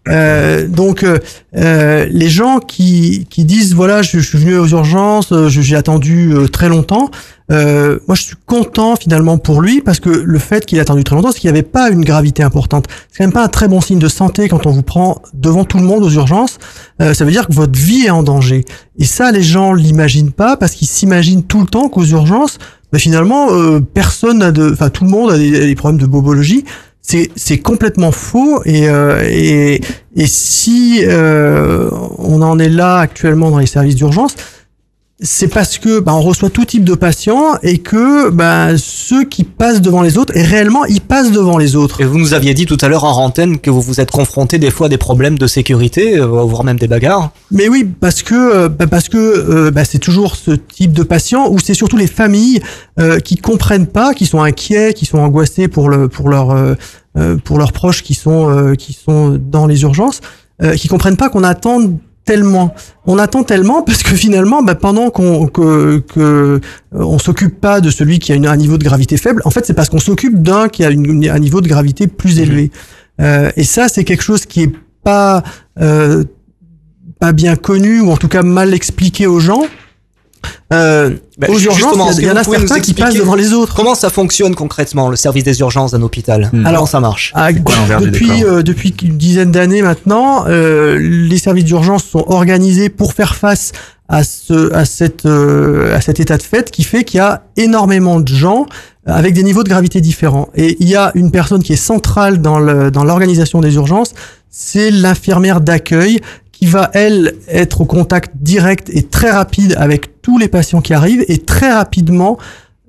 Euh, donc euh, les gens qui qui disent voilà, je, je suis venu aux urgences, je, j'ai attendu euh, très longtemps. Euh, moi, je suis content finalement pour lui, parce que le fait qu'il a attendu très longtemps, c'est qu'il n'avait pas une gravité importante. C'est quand même pas un très bon signe de santé quand on vous prend devant tout le monde aux urgences. Euh, ça veut dire que votre vie est en danger. Et ça, les gens l'imaginent pas, parce qu'ils s'imaginent tout le temps qu'aux urgences, ben, finalement, euh, personne n'a de, enfin tout le monde a des, a des problèmes de bobologie. C'est c'est complètement faux, et euh, et et si euh, on en est là actuellement dans les services d'urgence, c'est parce que bah, on reçoit tout type de patients, et que bah, ceux qui passent devant les autres, et réellement ils passent devant les autres. Et vous nous aviez dit tout à l'heure en antenne que vous vous êtes confronté des fois à des problèmes de sécurité, voire même des bagarres. Mais oui, parce que bah, parce que euh, bah, c'est toujours ce type de patients, ou c'est surtout les familles euh, qui comprennent pas, qui sont inquiets, qui sont angoissés pour le pour leur euh, pour leurs proches qui sont euh, qui sont dans les urgences, euh, qui comprennent pas qu'on attende tellement. On attend tellement parce que finalement, bah, pendant qu'on que, que on s'occupe pas de celui qui a une, un niveau de gravité faible, en fait, c'est parce qu'on s'occupe d'un qui a une, un niveau de gravité plus élevé. Euh, et ça, c'est quelque chose qui est pas euh, pas bien connu, ou en tout cas mal expliqué aux gens. Euh, bah, aux urgences, il y en a certains qui passent devant les autres. Comment ça fonctionne concrètement, le service des urgences d'un hôpital? Mmh. Alors, comment ça marche? À, depuis, euh, depuis une dizaine d'années maintenant, euh, les services d'urgence sont organisés pour faire face à ce, à cette, euh, à cet état de fait qui fait qu'il y a énormément de gens avec des niveaux de gravité différents. Et il y a une personne qui est centrale dans le, dans l'organisation des urgences, c'est l'infirmière d'accueil, qui va, elle, être au contact direct et très rapide avec tous les patients qui arrivent, et très rapidement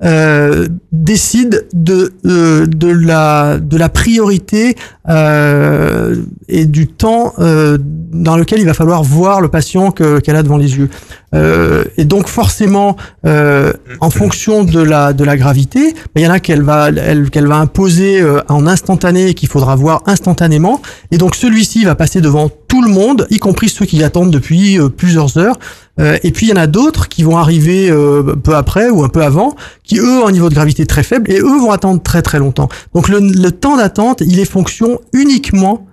euh, décide de, de, de, la, de la priorité euh, et du temps euh, dans lequel il va falloir voir le patient que, qu'elle a devant les yeux. Euh, et donc forcément, euh, en fonction de la, de la gravité, il y en a qu'elle va, elle, qu'elle va imposer euh, en instantané, qu'il faudra voir instantanément. Et donc celui-ci va passer devant tout le monde, y compris ceux qui l'attendent depuis euh, plusieurs heures. Euh, et puis il y en a d'autres qui vont arriver euh, peu après ou un peu avant, qui eux ont un niveau de gravité très faible, et eux vont attendre très très longtemps. Donc le, le temps d'attente, il est fonction uniquement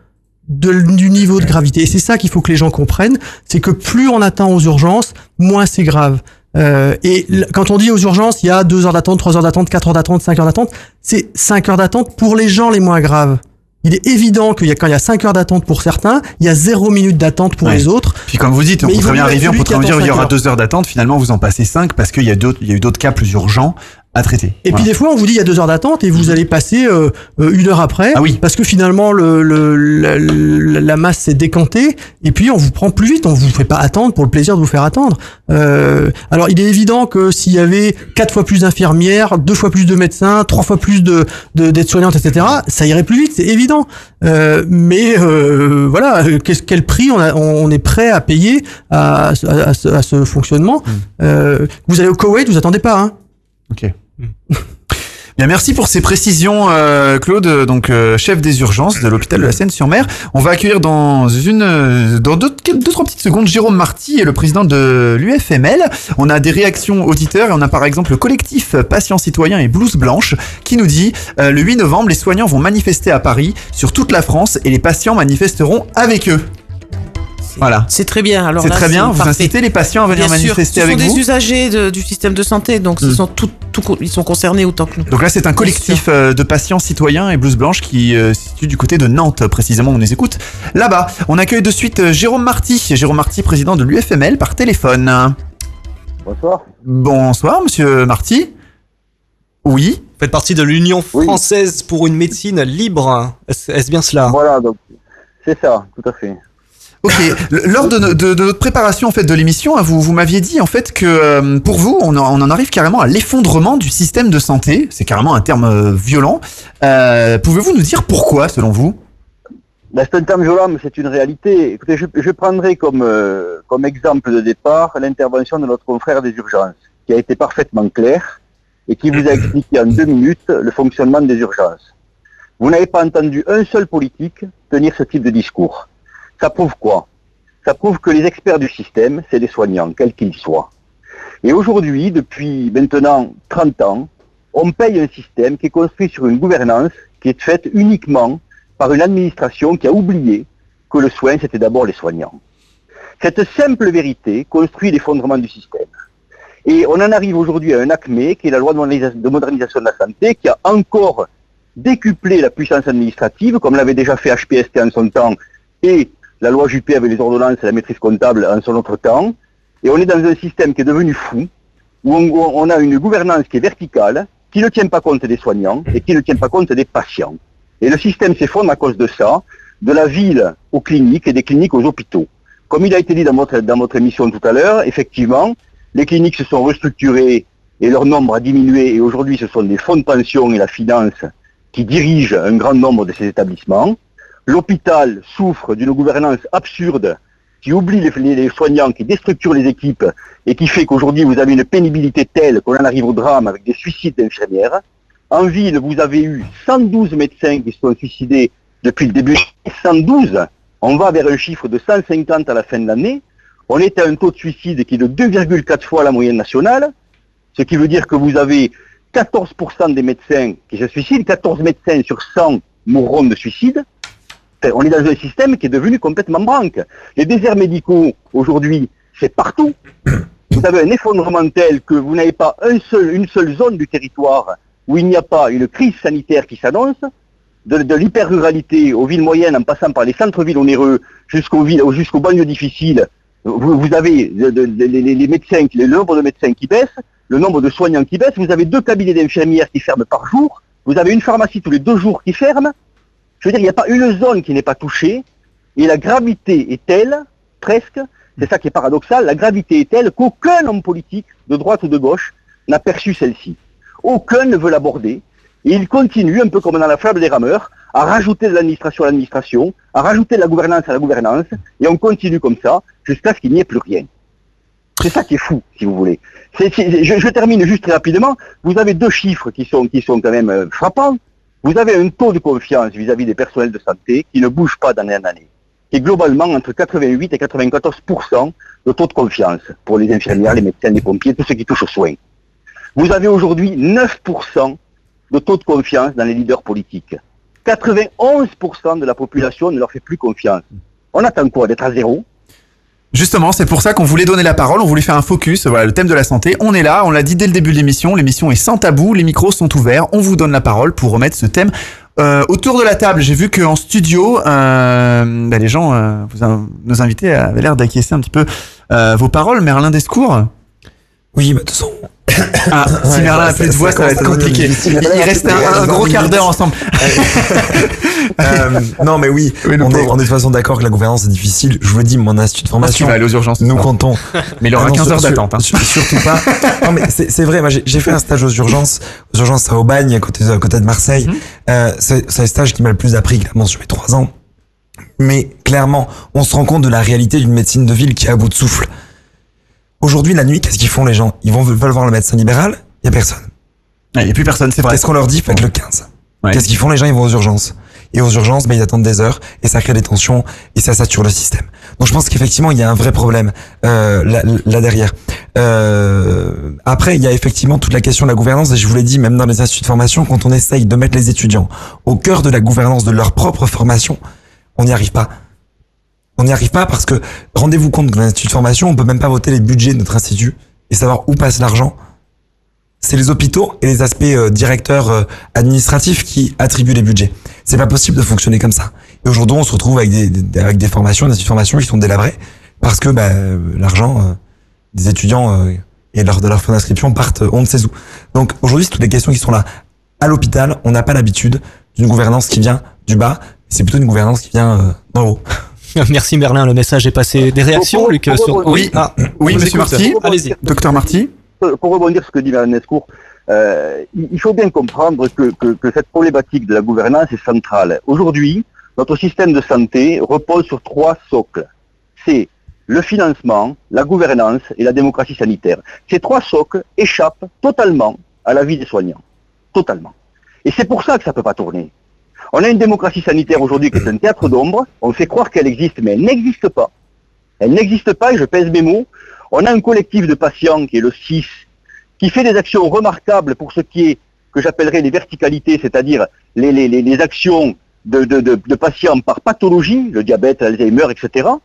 de, du niveau de gravité. Et c'est ça qu'il faut que les gens comprennent, c'est que plus on attend aux urgences, moins c'est grave. Euh, et quand on dit aux urgences, il y a deux heures d'attente, trois heures d'attente, quatre heures d'attente, cinq heures d'attente, c'est cinq heures d'attente pour les gens les moins graves. Il est évident que quand il y a cinq heures d'attente pour certains, il y a zéro minute d'attente pour ouais. les autres. Puis comme vous dites, on peut très bien arriver, on peut très bien dire il y aura deux heures d'attente, finalement vous en passez cinq parce qu'il y a d'autres, il y a eu d'autres cas plus urgents à traiter. Et voilà. Puis des fois on vous dit il y a deux heures d'attente et vous allez passer euh, une heure après, ah oui. parce que finalement le, le, la, la masse s'est décantée et puis on vous prend plus vite, on vous fait pas attendre pour le plaisir de vous faire attendre. Euh, alors il est évident que s'il y avait quatre fois plus d'infirmières, deux fois plus de médecins, trois fois plus de, de d'aides-soignantes, et cetera, ça irait plus vite, c'est évident. Euh, mais euh, voilà, quel prix on, a, on est prêt à payer à, à, à, ce, à ce fonctionnement. Mm. Euh, vous allez au Koweït, vous attendez pas, hein. Ok. Bien, merci pour ces précisions, euh, Claude, donc euh, chef des urgences de l'hôpital de la Seyne-sur-Mer. On va accueillir dans une, dans deux, deux, trois petites secondes, Jérôme Marty et le président de l'U F M L. On a des réactions auditeurs et on a par exemple le collectif Patients Citoyens et Blouse Blanche qui nous dit euh, le huit novembre, les soignants vont manifester à Paris, sur toute la France, et les patients manifesteront avec eux. C'est, voilà. C'est très bien. Alors c'est là, très bien. C'est vous parfait. Incitez les patients à venir bien manifester sûr, avec vous. Ce sont des usagers de, du système de santé, donc mmh. ils, sont tout, tout, ils sont concernés autant que nous. Donc là, c'est un collectif de patients citoyens et Blouse Blanche qui euh, se situe du côté de Nantes, précisément. On les écoute là-bas. On accueille de suite Jérôme Marty. Jérôme Marty, président de l'U F M L, par téléphone. Bonsoir. Bonsoir, monsieur Marty. Oui. Vous faites partie de l'Union oui. française pour une médecine libre. Est-ce, est-ce bien cela ? Voilà, donc c'est ça, tout à fait. Ok. Lors de, no- de, de notre préparation en fait de l'émission, hein, vous, vous m'aviez dit en fait que euh, pour vous, on, en, on en arrive carrément à l'effondrement du système de santé. C'est carrément un terme euh, violent. Euh, pouvez-vous nous dire pourquoi, selon vous ? Ben, c'est un terme violent, mais c'est une réalité. Écoutez, je, je prendrai comme, euh, comme exemple de départ l'intervention de notre confrère des urgences, qui a été parfaitement clair et qui vous a expliqué en deux minutes le fonctionnement des urgences. Vous n'avez pas entendu un seul politique tenir ce type de discours. Ça prouve quoi ? Ça prouve que les experts du système, c'est les soignants, quels qu'ils soient. Et aujourd'hui, depuis maintenant trente ans, on paye un système qui est construit sur une gouvernance qui est faite uniquement par une administration qui a oublié que le soin, c'était d'abord les soignants. Cette simple vérité construit l'effondrement du système. Et on en arrive aujourd'hui à un acmé, qui est la loi de modernisation de la santé, qui a encore décuplé la puissance administrative, comme l'avait déjà fait H P S T en son temps, et la loi Juppé avec les ordonnances et la maîtrise comptable en son autre temps, et on est dans un système qui est devenu fou, où on, on a une gouvernance qui est verticale, qui ne tient pas compte des soignants et qui ne tient pas compte des patients. Et le système s'effondre à cause de ça, de la ville aux cliniques et des cliniques aux hôpitaux. Comme il a été dit dans votre, dans votre émission tout à l'heure, effectivement, les cliniques se sont restructurées et leur nombre a diminué, et aujourd'hui ce sont des fonds de pension et la finance qui dirigent un grand nombre de ces établissements. L'hôpital souffre d'une gouvernance absurde qui oublie les, les soignants, qui déstructure les équipes et qui fait qu'aujourd'hui vous avez une pénibilité telle qu'on en arrive au drame avec des suicides d'infirmières. En ville, vous avez eu cent douze médecins qui se sont suicidés depuis le début. cent douze, on va vers un chiffre de cent cinquante à la fin de l'année. On est à un taux de suicide qui est de deux virgule quatre fois la moyenne nationale, ce qui veut dire que vous avez quatorze pour cent des médecins qui se suicident, quatorze médecins sur cent mourront de suicide. On est dans un système qui est devenu complètement branque. Les déserts médicaux, aujourd'hui, c'est partout. Vous avez un effondrement tel que vous n'avez pas un seul, une seule zone du territoire où il n'y a pas une crise sanitaire qui s'annonce, de, de l'hyper-ruralité aux villes moyennes en passant par les centres-villes onéreux jusqu'aux, villes, jusqu'aux banlieues difficiles. Vous, vous avez de, de, de, les, les médecins, le nombre de médecins qui baisse, le nombre de soignants qui baisse. Vous avez deux cabinets d'infirmières qui ferment par jour. Vous avez une pharmacie tous les deux jours qui ferme. Je veux dire, il n'y a pas une zone qui n'est pas touchée, et la gravité est telle, presque, c'est ça qui est paradoxal, la gravité est telle qu'aucun homme politique, de droite ou de gauche, n'a perçu celle-ci. Aucun ne veut l'aborder, et il continue, un peu comme dans la fable des rameurs, à rajouter de l'administration à l'administration, à rajouter de la gouvernance à la gouvernance, et on continue comme ça, jusqu'à ce qu'il n'y ait plus rien. C'est ça qui est fou, si vous voulez. C'est, c'est, je, je termine juste très rapidement, vous avez deux chiffres qui sont, qui sont quand même euh, frappants. Vous avez un taux de confiance vis-à-vis des personnels de santé qui ne bouge pas d'année en année, qui est globalement entre quatre-vingt-huit et quatre-vingt-quatorze pour cent de taux de confiance pour les infirmières, les médecins, les pompiers, tous ceux qui touchent aux soins. Vous avez aujourd'hui neuf pour cent de taux de confiance dans les leaders politiques. quatre-vingt-onze pour cent de la population ne leur fait plus confiance. On attend quoi, d'être à zéro? Justement, c'est pour ça qu'on voulait donner la parole, on voulait faire un focus, voilà, le thème de la santé. On est là, on l'a dit dès le début de l'émission, l'émission est sans tabou, les micros sont ouverts, on vous donne la parole pour remettre ce thème euh, autour de la table. J'ai vu qu'en studio, euh, bah les gens, euh, vous, nos invités avaient l'air d'acquiescer un petit peu euh, vos paroles. Merlin Descours. Oui, mais de toute façon... Ah, si ouais, Merlin a plus de voix, ça, ça va être compliqué. Il, il reste un, un gros quart d'heure ensemble. euh, non, mais oui, oui on, est, on est de toute façon d'accord que la gouvernance est difficile. Je vous le dis, mon institut de formation. Ah, tu vas aller aux urgences. Nous comptons. Mais il aura ah non, quinze heures d'attente. Hein. Surtout pas. Non, mais c'est, c'est vrai. Moi, j'ai, j'ai fait un stage aux urgences. Aux urgences à Aubagne, à côté de, à côté de Marseille. Mmh. Euh, c'est, c'est un stage qui m'a le plus appris. Clairement, sur mes trois ans. Mais clairement, on se rend compte de la réalité d'une médecine de ville qui est à bout de souffle. Aujourd'hui, la nuit, qu'est-ce qu'ils font les gens? Ils vont, veulent voir le médecin libéral, il n'y a personne. Il ah, n'y a plus personne, c'est vrai. Qu'est-ce qu'on leur dit? Faites le quinze. Ouais. Qu'est-ce qu'ils font les gens? Ils vont aux urgences. Et aux urgences, ben, ils attendent des heures, et ça crée des tensions, et ça sature le système. Donc je pense qu'effectivement, il y a un vrai problème euh, là, là derrière. Euh, après, il y a effectivement toute la question de la gouvernance, et je vous l'ai dit, même dans les instituts de formation, quand on essaye de mettre les étudiants au cœur de la gouvernance de leur propre formation, on n'y arrive pas. On n'y arrive pas parce que, rendez-vous compte que dans l'institut de formation, on peut même pas voter les budgets de notre institut et savoir où passe l'argent. C'est les hôpitaux et les aspects euh, directeurs euh, administratifs qui attribuent les budgets. C'est pas possible de fonctionner comme ça. Et aujourd'hui, on se retrouve avec des, des avec des formations, des instituts de formation qui sont délabrés parce que bah, l'argent euh, des étudiants euh, et leur, de leur fonds d'inscription partent euh, on ne sait où. Donc aujourd'hui, c'est toutes les questions qui sont là. À l'hôpital, on n'a pas l'habitude d'une gouvernance qui vient du bas, c'est plutôt une gouvernance qui vient euh, d'en haut. Merci Merlin, le message est passé. Des réactions, Luc? Oui, oui, monsieur Marty, allez-y. Docteur Marty. Pour rebondir sur ce que dit Merlin Descours, euh, il faut bien comprendre que, que, que cette problématique de la gouvernance est centrale. Aujourd'hui, notre système de santé repose sur trois socles. C'est le financement, la gouvernance et la démocratie sanitaire. Ces trois socles échappent totalement à la vie des soignants. Totalement. Et c'est pour ça que ça ne peut pas tourner. On a une démocratie sanitaire aujourd'hui qui est un théâtre d'ombre, on fait croire qu'elle existe, mais elle n'existe pas. Elle n'existe pas, et je pèse mes mots. On a un collectif de patients qui est le C I S, qui fait des actions remarquables pour ce qui est, que j'appellerais les verticalités, c'est-à-dire les, les, les actions de, de, de, de patients par pathologie, le diabète, l'Alzheimer, et cetera.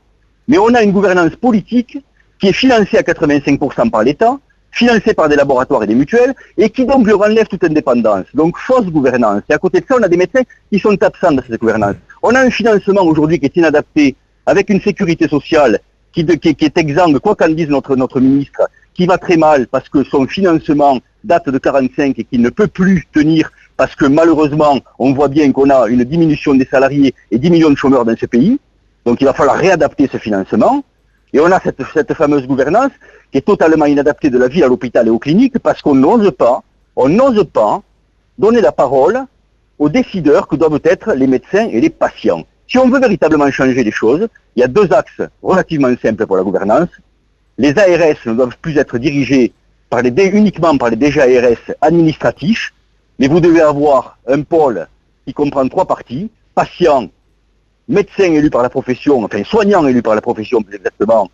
Mais on a une gouvernance politique qui est financée à quatre-vingt-cinq pour cent par l'État, financé par des laboratoires et des mutuelles, et qui donc leur enlève toute indépendance. Donc fausse gouvernance. Et à côté de ça, on a des médecins qui sont absents de cette gouvernance. On a un financement aujourd'hui qui est inadapté, avec une sécurité sociale qui, de, qui, qui est exsangue, quoi qu'en dise notre, notre ministre, qui va très mal parce que son financement date de quarante-cinq et qu'il ne peut plus tenir parce que malheureusement, on voit bien qu'on a une diminution des salariés et dix millions de chômeurs dans ce pays. Donc il va falloir réadapter ce financement. Et on a cette, cette fameuse gouvernance qui est totalement inadaptée de la ville à l'hôpital et aux cliniques parce qu'on n'ose pas, on n'ose pas donner la parole aux décideurs que doivent être les médecins et les patients. Si on veut véritablement changer les choses, il y a deux axes relativement simples pour la gouvernance. Les A R S ne doivent plus être dirigés par les, uniquement par les D G A R S administratifs, mais vous devez avoir un pôle qui comprend trois parties, patients, médecins élus par la profession, enfin soignants élus par la profession plus exactement,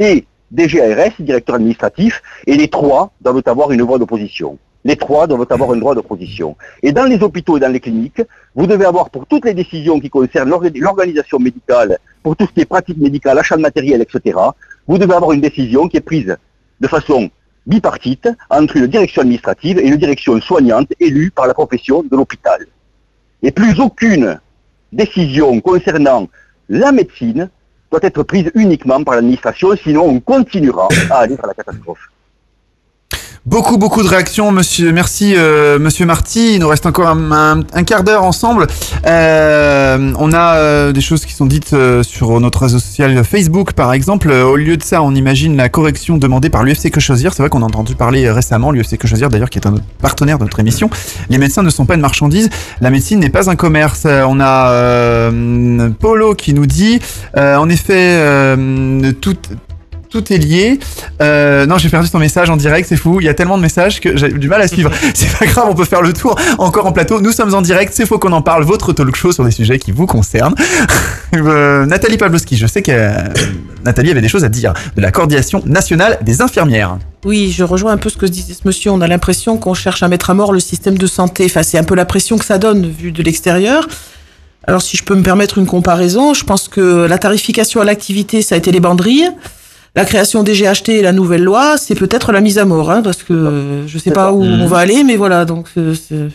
et D G A R S, directeur administratif, et les trois doivent avoir une voix d'opposition. Les trois doivent avoir un droit d'opposition. Et dans les hôpitaux et dans les cliniques, vous devez avoir pour toutes les décisions qui concernent l'organisation médicale, pour tout ce qui est pratique médicale, achat de matériel, et cetera, vous devez avoir une décision qui est prise de façon bipartite entre une direction administrative et une direction soignante élue par la profession de l'hôpital. Et plus aucune décision concernant la médecine doit être prise uniquement par l'administration, sinon on continuera à aller vers la catastrophe. Beaucoup, beaucoup de réactions, monsieur. Merci, euh, monsieur Marty. Il nous reste encore un, un, un quart d'heure ensemble. Euh, on a euh, des choses qui sont dites euh, sur notre réseau social Facebook, par exemple. Euh, au lieu de ça, on imagine la correction demandée par l'U F C Que Choisir. C'est vrai qu'on a entendu parler récemment, l'U F C Que Choisir, d'ailleurs, qui est un partenaire de notre émission. Les médecins ne sont pas une marchandise. La médecine n'est pas un commerce. On a euh, Polo qui nous dit, euh, en effet, euh, tout... Tout est lié. Euh, non, j'ai perdu son message en direct, c'est fou. Il y a tellement de messages que j'ai du mal à suivre. C'est pas grave, on peut faire le tour encore en plateau. Nous sommes en direct, c'est Faut qu'on en parle, votre talk show sur des sujets qui vous concernent. euh, Nathalie Pavlovski, je sais que euh, Nathalie avait des choses à dire de la coordination nationale des infirmières. Oui, je rejoins un peu ce que disait ce monsieur. On a l'impression qu'on cherche à mettre à mort le système de santé. Enfin, c'est un peu la pression que ça donne, vu de l'extérieur. Alors, si je peux me permettre une comparaison, je pense que la tarification à l'activité, ça a été les banderilles. La création des G H T et la nouvelle loi, c'est peut-être la mise à mort, hein, parce que euh, je ne sais pas où on va aller, mais voilà. Donc, euh, c'est...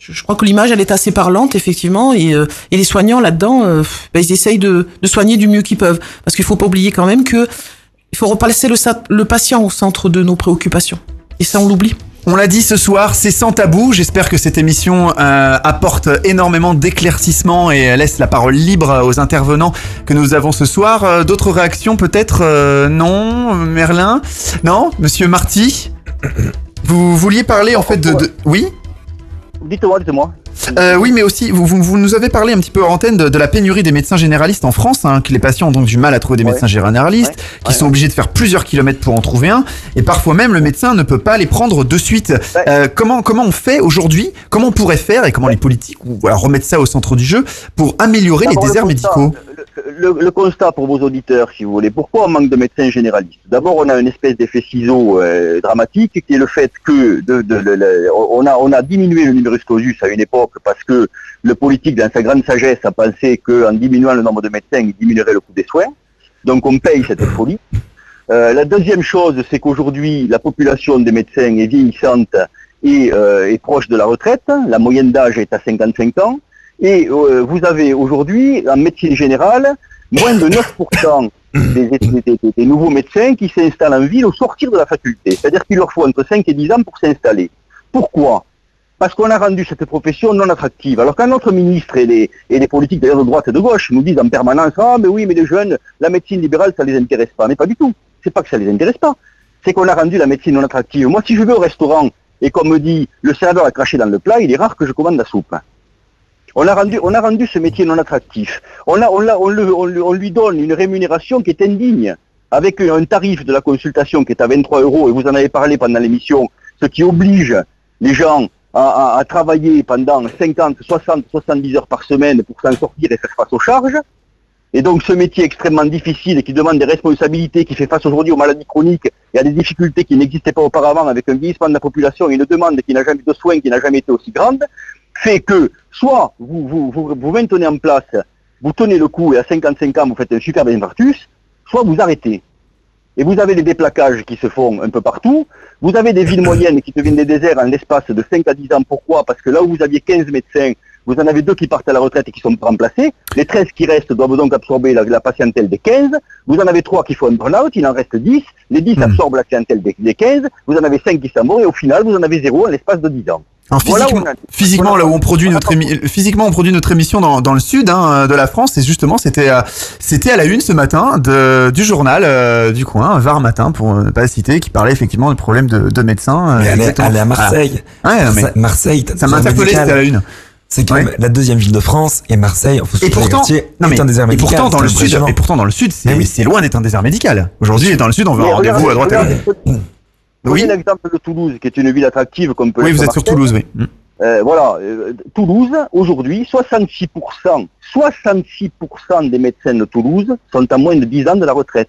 je crois que l'image, elle est assez parlante, effectivement, et, euh, et les soignants là-dedans, euh, ben, ils essayent de, de soigner du mieux qu'ils peuvent, parce qu'il faut pas oublier quand même que il faut replacer le, le patient au centre de nos préoccupations, et ça on l'oublie. On l'a dit ce soir, c'est sans tabou. J'espère que cette émission euh, apporte énormément d'éclaircissements et laisse la parole libre aux intervenants que nous avons ce soir. Euh, d'autres réactions peut-être euh, non, Merlin? Non, Monsieur Marty, vous vouliez parler en fait de... de... Oui, dites-moi, dites-moi. Euh, oui, mais aussi, vous, vous, vous nous avez parlé un petit peu en antenne de, de la pénurie des médecins généralistes en France, hein, que les patients ont donc du mal à trouver des ouais. médecins généralistes, ouais. qui ouais, sont ouais. obligés de faire plusieurs kilomètres pour en trouver un, et parfois même le médecin ne peut pas les prendre de suite. Ouais. Euh, comment, comment on fait aujourd'hui, comment on pourrait faire, et comment ouais. les politiques ou, voilà, remettre ça au centre du jeu pour améliorer d'abord les déserts le constat, médicaux? Le, le, le constat pour vos auditeurs, si vous voulez, pourquoi on manque de médecins généralistes? D'abord, on a une espèce d'effet ciseau euh, dramatique, qui est le fait que de, de, de, de, on, a, on a diminué le numerus clausus à une époque, parce que le politique, dans sa grande sagesse, a pensé qu'en diminuant le nombre de médecins, il diminuerait le coût des soins. Donc on paye cette folie. Euh, la deuxième chose, c'est qu'aujourd'hui, la population des médecins est vieillissante et euh, est proche de la retraite. La moyenne d'âge est à cinquante-cinq ans. Et euh, vous avez aujourd'hui, en médecine générale, moins de neuf pour cent des, des, des, des nouveaux médecins qui s'installent en ville au sortir de la faculté. C'est-à-dire qu'il leur faut entre cinq et dix ans pour s'installer. Pourquoi ? Parce qu'on a rendu cette profession non attractive. Alors quand notre ministre et les, et les politiques d'ailleurs de droite et de gauche nous disent en permanence « Ah mais oui, mais les jeunes, la médecine libérale, ça ne les intéresse pas. » Mais pas du tout. C'est pas que ça ne les intéresse pas. C'est qu'on a rendu la médecine non attractive. Moi, si je vais au restaurant et qu'on me dit « Le serveur a craché dans le plat », il est rare que je commande la soupe. On a rendu, on a rendu ce métier non attractif. On, a, on, a, on, le, on, on lui donne une rémunération qui est indigne, avec un tarif de la consultation qui est à vingt-trois euros, et vous en avez parlé pendant l'émission, ce qui oblige les gens À, à travailler pendant cinquante, soixante, soixante-dix heures par semaine pour s'en sortir et faire face aux charges. Et donc ce métier extrêmement difficile et qui demande des responsabilités, qui fait face aujourd'hui aux maladies chroniques et à des difficultés qui n'existaient pas auparavant avec un vieillissement de la population et une demande qui n'a jamais de soins, qui n'a jamais été aussi grande, fait que soit vous, vous, vous, vous maintenez en place, vous tenez le coup et à cinquante-cinq ans vous faites un superbe infarctus, soit vous arrêtez. Et vous avez des déplaquages qui se font un peu partout. Vous avez des villes moyennes qui deviennent des déserts en l'espace de cinq à dix ans. Pourquoi ? Parce que là où vous aviez quinze médecins, vous en avez deux qui partent à la retraite et qui sont remplacés. Les treize qui restent doivent donc absorber la, la patientèle des quinze. Vous en avez trois qui font un burn-out, il en reste dix. Les dix mmh. absorbent la patientèle des, des quinze. Vous en avez cinq qui s'en vont et au final, vous en avez zéro en l'espace de dix ans. Alors, physiquement, voilà on physiquement voilà. là où on produit notre émi- physiquement on produit notre émission dans, dans le sud hein, de la France et justement c'était euh, c'était à la une ce matin de, du journal euh, du coin Var matin pour ne pas citer qui parlait effectivement du problème de, de médecins. Elle est à Marseille. Ah. Ouais, mais Marseille. Ça m'a interpellé, c'était à la une. C'est quand même ouais. la deuxième ville de France et Marseille. Faut se et pourtant, non mais, un désert médical, et pourtant dans le sud, et pourtant dans le sud, c'est, oui. c'est loin d'être un désert médical. Aujourd'hui, dans le sud, on veut un rendez-vous à droite à gauche. Oui. Un exemple de Toulouse, qui est une ville attractive comme peut l'être. Oui, vous êtes Marseille. Sur Toulouse, oui. Euh, voilà, euh, Toulouse, aujourd'hui, soixante-six pour cent, soixante-six pour cent des médecins de Toulouse sont à moins de dix ans de la retraite.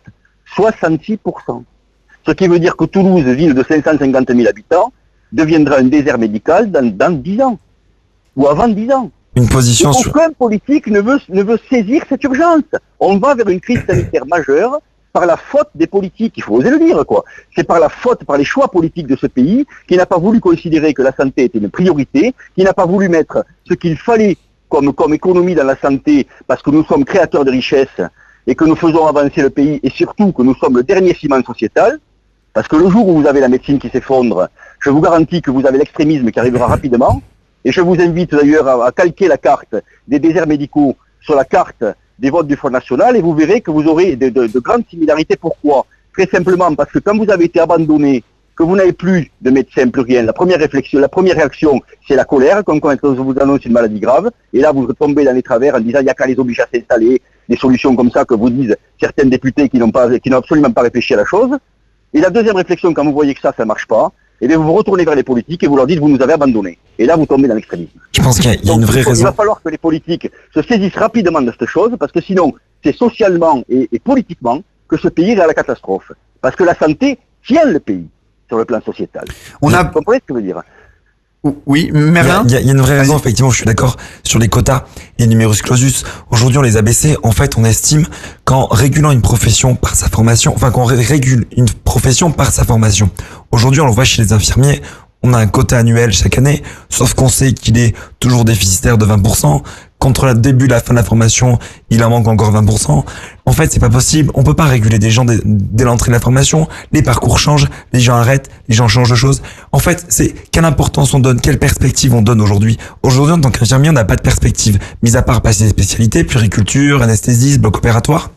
soixante-six pour cent. Ce qui veut dire que Toulouse, ville de cinq cent cinquante mille habitants, deviendra un désert médical dans, dans dix ans. Ou avant dix ans. Une position sur... Aucun politique ne veut, ne veut saisir cette urgence. On va vers une crise sanitaire majeure. Par la faute des politiques, il faut oser le dire, quoi. C'est par la faute, par les choix politiques de ce pays, qui n'a pas voulu considérer que la santé était une priorité, qui n'a pas voulu mettre ce qu'il fallait comme, comme économie dans la santé, parce que nous sommes créateurs de richesses et que nous faisons avancer le pays, et surtout que nous sommes le dernier ciment sociétal, parce que le jour où vous avez la médecine qui s'effondre, je vous garantis que vous avez l'extrémisme qui arrivera rapidement, et je vous invite d'ailleurs à, à calquer la carte des déserts médicaux sur la carte des votes du Front National, et vous verrez que vous aurez de, de, de grandes similarités. Pourquoi ? Très simplement parce que quand vous avez été abandonné, que vous n'avez plus de médecin, plus rien, la première réflexion, la première réaction, c'est la colère, comme quand on vous annonce une maladie grave, et là vous retombez dans les travers en disant il n'y a qu'à les obliger à s'installer, des solutions comme ça que vous disent certains députés qui n'ont pas, qui n'ont absolument pas réfléchi à la chose. Et la deuxième réflexion, quand vous voyez que ça, ça ne marche pas, et bien vous vous retournez vers les politiques et vous leur dites vous nous avez abandonnés. Et là vous tombez dans l'extrémisme. Je pense qu'il y a une Donc, vraie il raison. Il va falloir que les politiques se saisissent rapidement de cette chose parce que sinon c'est socialement et, et politiquement que ce pays est à la catastrophe. Parce que la santé tient le pays. sur le plan sociétal. On a... Vous comprenez ce que je veux dire? Oui, Merlin. Il y, a, il y a une vraie raison, effectivement, je suis d'accord sur les quotas et numerus clausus. Aujourd'hui, on les a baissés. En fait, on estime qu'en régulant une profession par sa formation, enfin qu'on régule une profession par sa formation. Aujourd'hui, on le voit chez les infirmiers, on a un quota annuel chaque année, sauf qu'on sait qu'il est toujours déficitaire de vingt pour cent. Contre le début et la fin de la formation, il en manque encore vingt pour cent. En fait, c'est pas possible. On peut pas réguler des gens dès, dès l'entrée de la formation. Les parcours changent, les gens arrêtent, les gens changent de choses. En fait, c'est quelle importance on donne, quelle perspective on donne aujourd'hui. Aujourd'hui, en tant qu'infirmier, on n'a pas de perspective, mis à part passer des spécialités, puériculture, anesthésiste, bloc opératoire.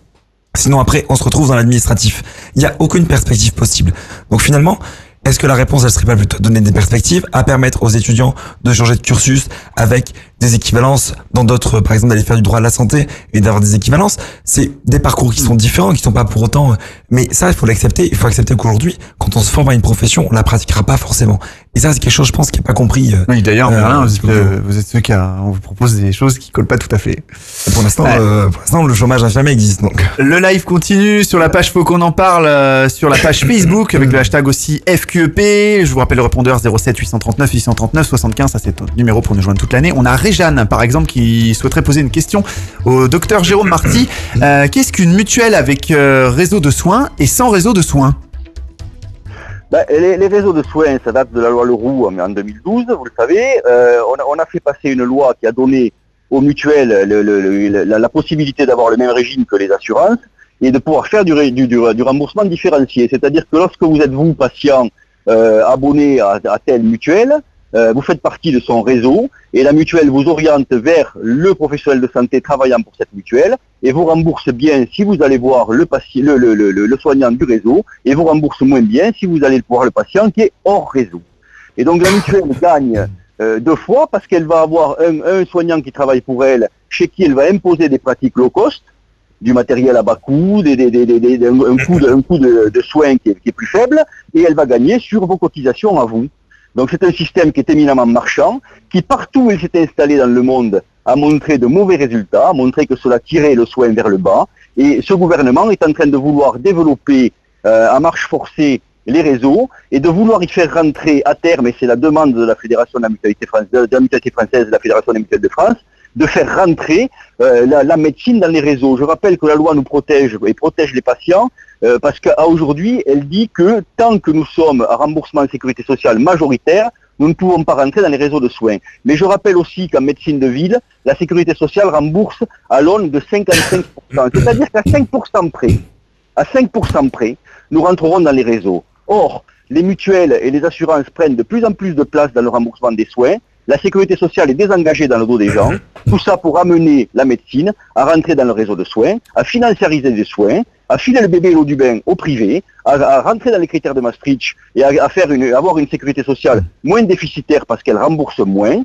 Sinon, après, on se retrouve dans l'administratif. Il n'y a aucune perspective possible. Donc finalement, est-ce que la réponse, elle serait pas plutôt de donner des perspectives, à permettre aux étudiants de changer de cursus avec des équivalences dans d'autres, par exemple d'aller faire du droit à la santé et d'avoir des équivalences? C'est des parcours qui sont différents, qui sont pas pour autant, mais ça, il faut l'accepter. Il faut accepter qu'aujourd'hui, quand on se forme à une profession, on la pratiquera pas forcément. Et ça, c'est quelque chose, je pense, qui est pas compris. Oui, d'ailleurs, euh, euh, vous êtes ceux qui, a, on vous propose des choses qui collent pas tout à fait. Pour l'instant, euh, pour l'instant, le chômage infirmier existe, donc. Le live continue sur la page Faut qu'on en parle, euh, sur la page Facebook, avec le hashtag aussi F Q E P. Je vous rappelle le répondeur zéro sept huit trois neuf huit trois neuf soixante-quinze. Ça, c'est notre numéro pour nous joindre toute l'année. On a Réjeanne, par exemple, qui souhaiterait poser une question au docteur Jérôme Marty. Euh, qu'est-ce qu'une mutuelle avec euh, réseau de soins et sans réseau de soins? Ben, les, les réseaux de soins, ça date de la loi Leroux en deux mille douze, vous le savez. Euh, on, a, on a fait passer une loi qui a donné aux mutuelles le, le, le, la, la possibilité d'avoir le même régime que les assurances et de pouvoir faire du, du, du, du remboursement différencié. C'est-à-dire que lorsque vous êtes, vous, patient, euh, abonné à, à telle mutuelle, euh, vous faites partie de son réseau et la mutuelle vous oriente vers le professionnel de santé travaillant pour cette mutuelle et vous rembourse bien si vous allez voir le, patient, le, le, le, le soignant du réseau et vous rembourse moins bien si vous allez voir le patient qui est hors réseau. Et donc la mutuelle gagne euh, deux fois parce qu'elle va avoir un, un soignant qui travaille pour elle, chez qui elle va imposer des pratiques low cost, du matériel à bas coût, des, des, des, des, des, un, un coût de, un coût de, de soins qui est, qui est plus faible et elle va gagner sur vos cotisations à vous. Donc c'est un système qui est éminemment marchand, qui partout où il s'est installé dans le monde a montré de mauvais résultats, a montré que cela tirait le soin vers le bas. Et ce gouvernement est en train de vouloir développer euh, à marche forcée les réseaux et de vouloir y faire rentrer à terme, et c'est la demande de la Fédération de la Mutualité française, de la Mutualité française et de la Fédération des mutuelles de France, de faire rentrer euh, la, la médecine dans les réseaux. Je rappelle que la loi nous protège et protège les patients. Euh, parce qu'à aujourd'hui, elle dit que tant que nous sommes à remboursement de sécurité sociale majoritaire, nous ne pouvons pas rentrer dans les réseaux de soins. Mais je rappelle aussi qu'en médecine de ville, la sécurité sociale rembourse à l'aune de cinquante-cinq pour cent. C'est-à-dire qu'à cinq pour cent près, à cinq pour cent près, nous rentrerons dans les réseaux. Or, les mutuelles et les assurances prennent de plus en plus de place dans le remboursement des soins. La sécurité sociale est désengagée dans le dos des gens. Tout ça pour amener la médecine à rentrer dans le réseau de soins, à financiariser les soins, à filer le bébé et l'eau du bain au privé, à, à rentrer dans les critères de Maastricht et à, à faire une, avoir une sécurité sociale moins déficitaire parce qu'elle rembourse moins.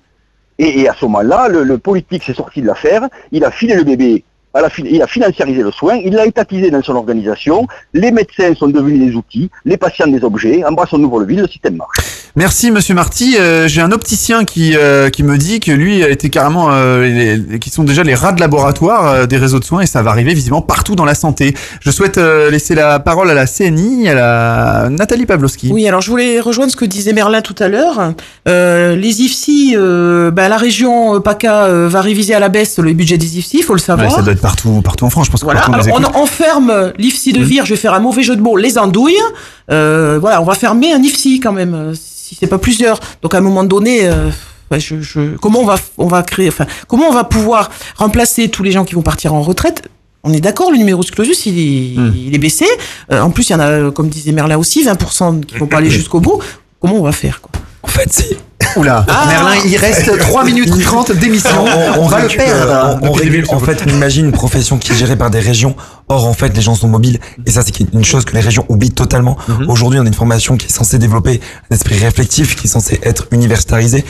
Et, et à ce moment-là, le, le politique s'est sorti de l'affaire, il a filé le bébé, à la, il a financiarisé le soin, il l'a étatisé dans son organisation, les médecins sont devenus des outils, les patients des objets, embrassons-nous pour le vide, le système marche. Merci Monsieur Marty. Euh, j'ai un opticien qui euh, qui me dit que lui était carrément euh, les, qui sont déjà les rats de laboratoire euh, des réseaux de soins et ça va arriver visiblement partout dans la santé. Je souhaite euh, laisser la parole à la C N I, à la Nathalie Pavlovski. Oui, alors je voulais rejoindre ce que disait Merlin tout à l'heure. Euh, les I F S I, euh, bah, la région PACA euh, va réviser à la baisse le budget des I F S I, il faut le savoir. Ouais, ça doit être partout, partout en France, je pense. Que voilà. Alors, on, on enferme l'I F S I de Vire. Mmh. Je vais faire un mauvais jeu de mots. Les andouilles. Euh, voilà, on va fermer un I F S I quand même. C'est pas plusieurs. Donc à un moment donné, euh, je, je, comment on va, on va créer, enfin, comment on va pouvoir remplacer tous les gens qui vont partir en retraite? On est d'accord, le numerus clausus, il est, mmh. il est baissé. Euh, en plus, il y en a, comme disait Merlin aussi, vingt pour cent qui vont pas aller jusqu'au bout. Comment on va faire, quoi? En fait, c'est... Oula, ah, Merlin, il reste trois minutes trente d'émission. On, on, on va le perdre. On, on régule, en fait, on imagine une profession qui est gérée par des régions. Or, en fait, les gens sont mobiles. Et ça, c'est une chose que les régions oublient totalement. Mm-hmm. Aujourd'hui, on a une formation qui est censée développer un esprit réflexif, qui est censée être universitarisée,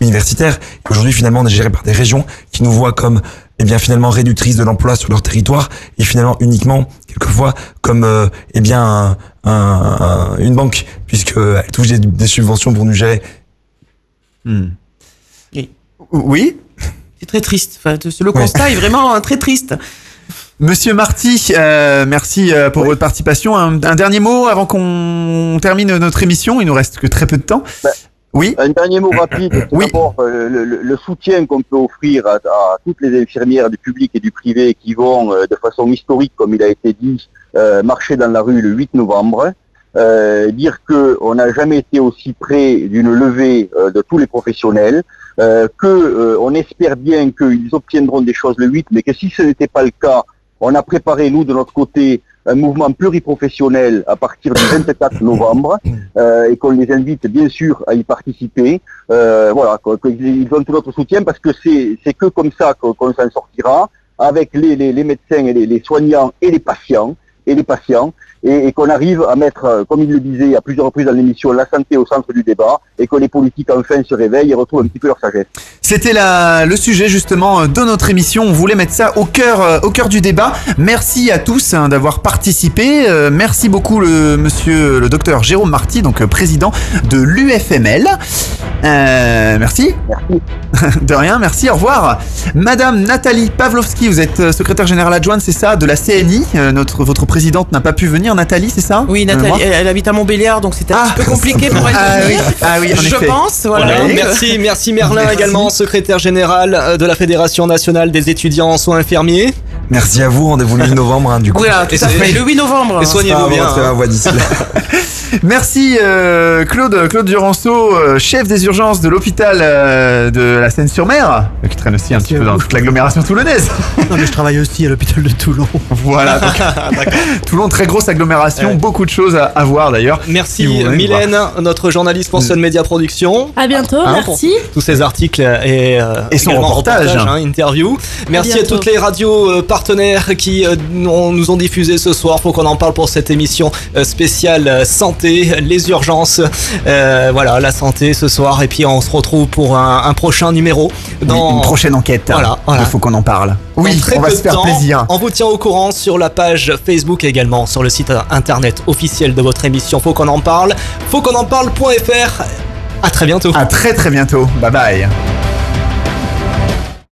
universitaire. Et aujourd'hui, finalement, on est géré par des régions qui nous voient comme, eh bien, finalement, réductrices de l'emploi sur leur territoire. Et finalement, uniquement, quelquefois, comme, euh, eh bien, un, un, un, une banque, puisqu'elle touche des, des subventions pour nous gérer. Hmm. Oui. Oui. C'est très triste. Enfin, le constat ouais. est vraiment très triste. Monsieur Marty, euh, merci pour oui. votre participation. Un, un dernier mot avant qu'on termine notre émission. Il nous reste que très peu de temps. Bah, oui. Un dernier mot rapide. Oui. D'abord, euh, le, le soutien qu'on peut offrir à, à toutes les infirmières du public et du privé qui vont, euh, de façon historique, comme il a été dit, euh, marcher dans la rue le huit novembre. Euh, dire qu'on n'a jamais été aussi près d'une levée euh, de tous les professionnels, euh, qu'on euh, espère bien qu'ils obtiendront des choses le huit, mais que si ce n'était pas le cas, on a préparé, nous, de notre côté, un mouvement pluriprofessionnel à partir du vingt-quatre novembre, euh, et qu'on les invite, bien sûr, à y participer. Euh, voilà, qu'ils ont tout notre soutien, parce que c'est, c'est que comme ça qu'on s'en sortira, avec les, les, les médecins et les, les soignants et les patients, et les patients, et, et qu'on arrive à mettre, comme il le disait à plusieurs reprises dans l'émission, la santé au centre du débat, et que les politiques enfin se réveillent et retrouvent un petit peu leur sagesse. C'était la, le sujet justement de notre émission, on voulait mettre ça au cœur, au cœur du débat. Merci à tous hein, d'avoir participé, euh, merci beaucoup le, monsieur le docteur Jérôme Marty, donc président de l'U F M L. Euh, merci. Merci. De rien, merci, au revoir. Madame Nathalie Pavlovski, vous êtes secrétaire générale adjointe, c'est ça, de la C N I, euh, notre, votre présidente n'a pas pu venir, Nathalie, c'est ça? Oui, Nathalie, elle, elle habite à Montbéliard, donc c'était un ah, petit peu compliqué pour elle de ah, venir. Oui. Ah oui, en je effet. pense, voilà. voilà. Merci, merci Merlin merci. également, secrétaire général de la Fédération Nationale des étudiants en soins infirmiers. Merci à vous, rendez-vous le huit novembre, hein, du coup. Voilà, tout à fait, le huit novembre. Et soignez-vous bien. Hein. Voix d'ici là. Merci euh, Claude, Claude Duranceau, euh, chef des urgences de l'hôpital euh, de la Seyne-sur-Mer, qui traîne aussi un petit peu dans toute l'agglomération toulonnaise. Non mais je travaille aussi à l'hôpital de Toulon. Voilà. Donc, Toulon, très grosse agglomération, ouais. beaucoup de choses à, à voir d'ailleurs. Merci si Mylène, notre journaliste pour Sun Media Production. À bientôt, hein, merci. Tous ces articles et, euh, et son reportage, reportage hein, interview. Merci à, à toutes les radios euh, partenaires qui euh, on, nous ont diffusé ce soir. Faut qu'on en parle pour cette émission euh, spéciale euh, santé. Les urgences, euh, voilà la santé ce soir, et puis on se retrouve pour un, un prochain numéro dans oui, une prochaine enquête. Voilà, voilà. Il faut qu'on en parle. Oui, on va se faire temps, plaisir. On vous tient au courant sur la page Facebook et également sur le site internet officiel de votre émission. Faut qu'on en parle. faut qu'on en parle point F R. À très bientôt. À très très bientôt. Bye bye.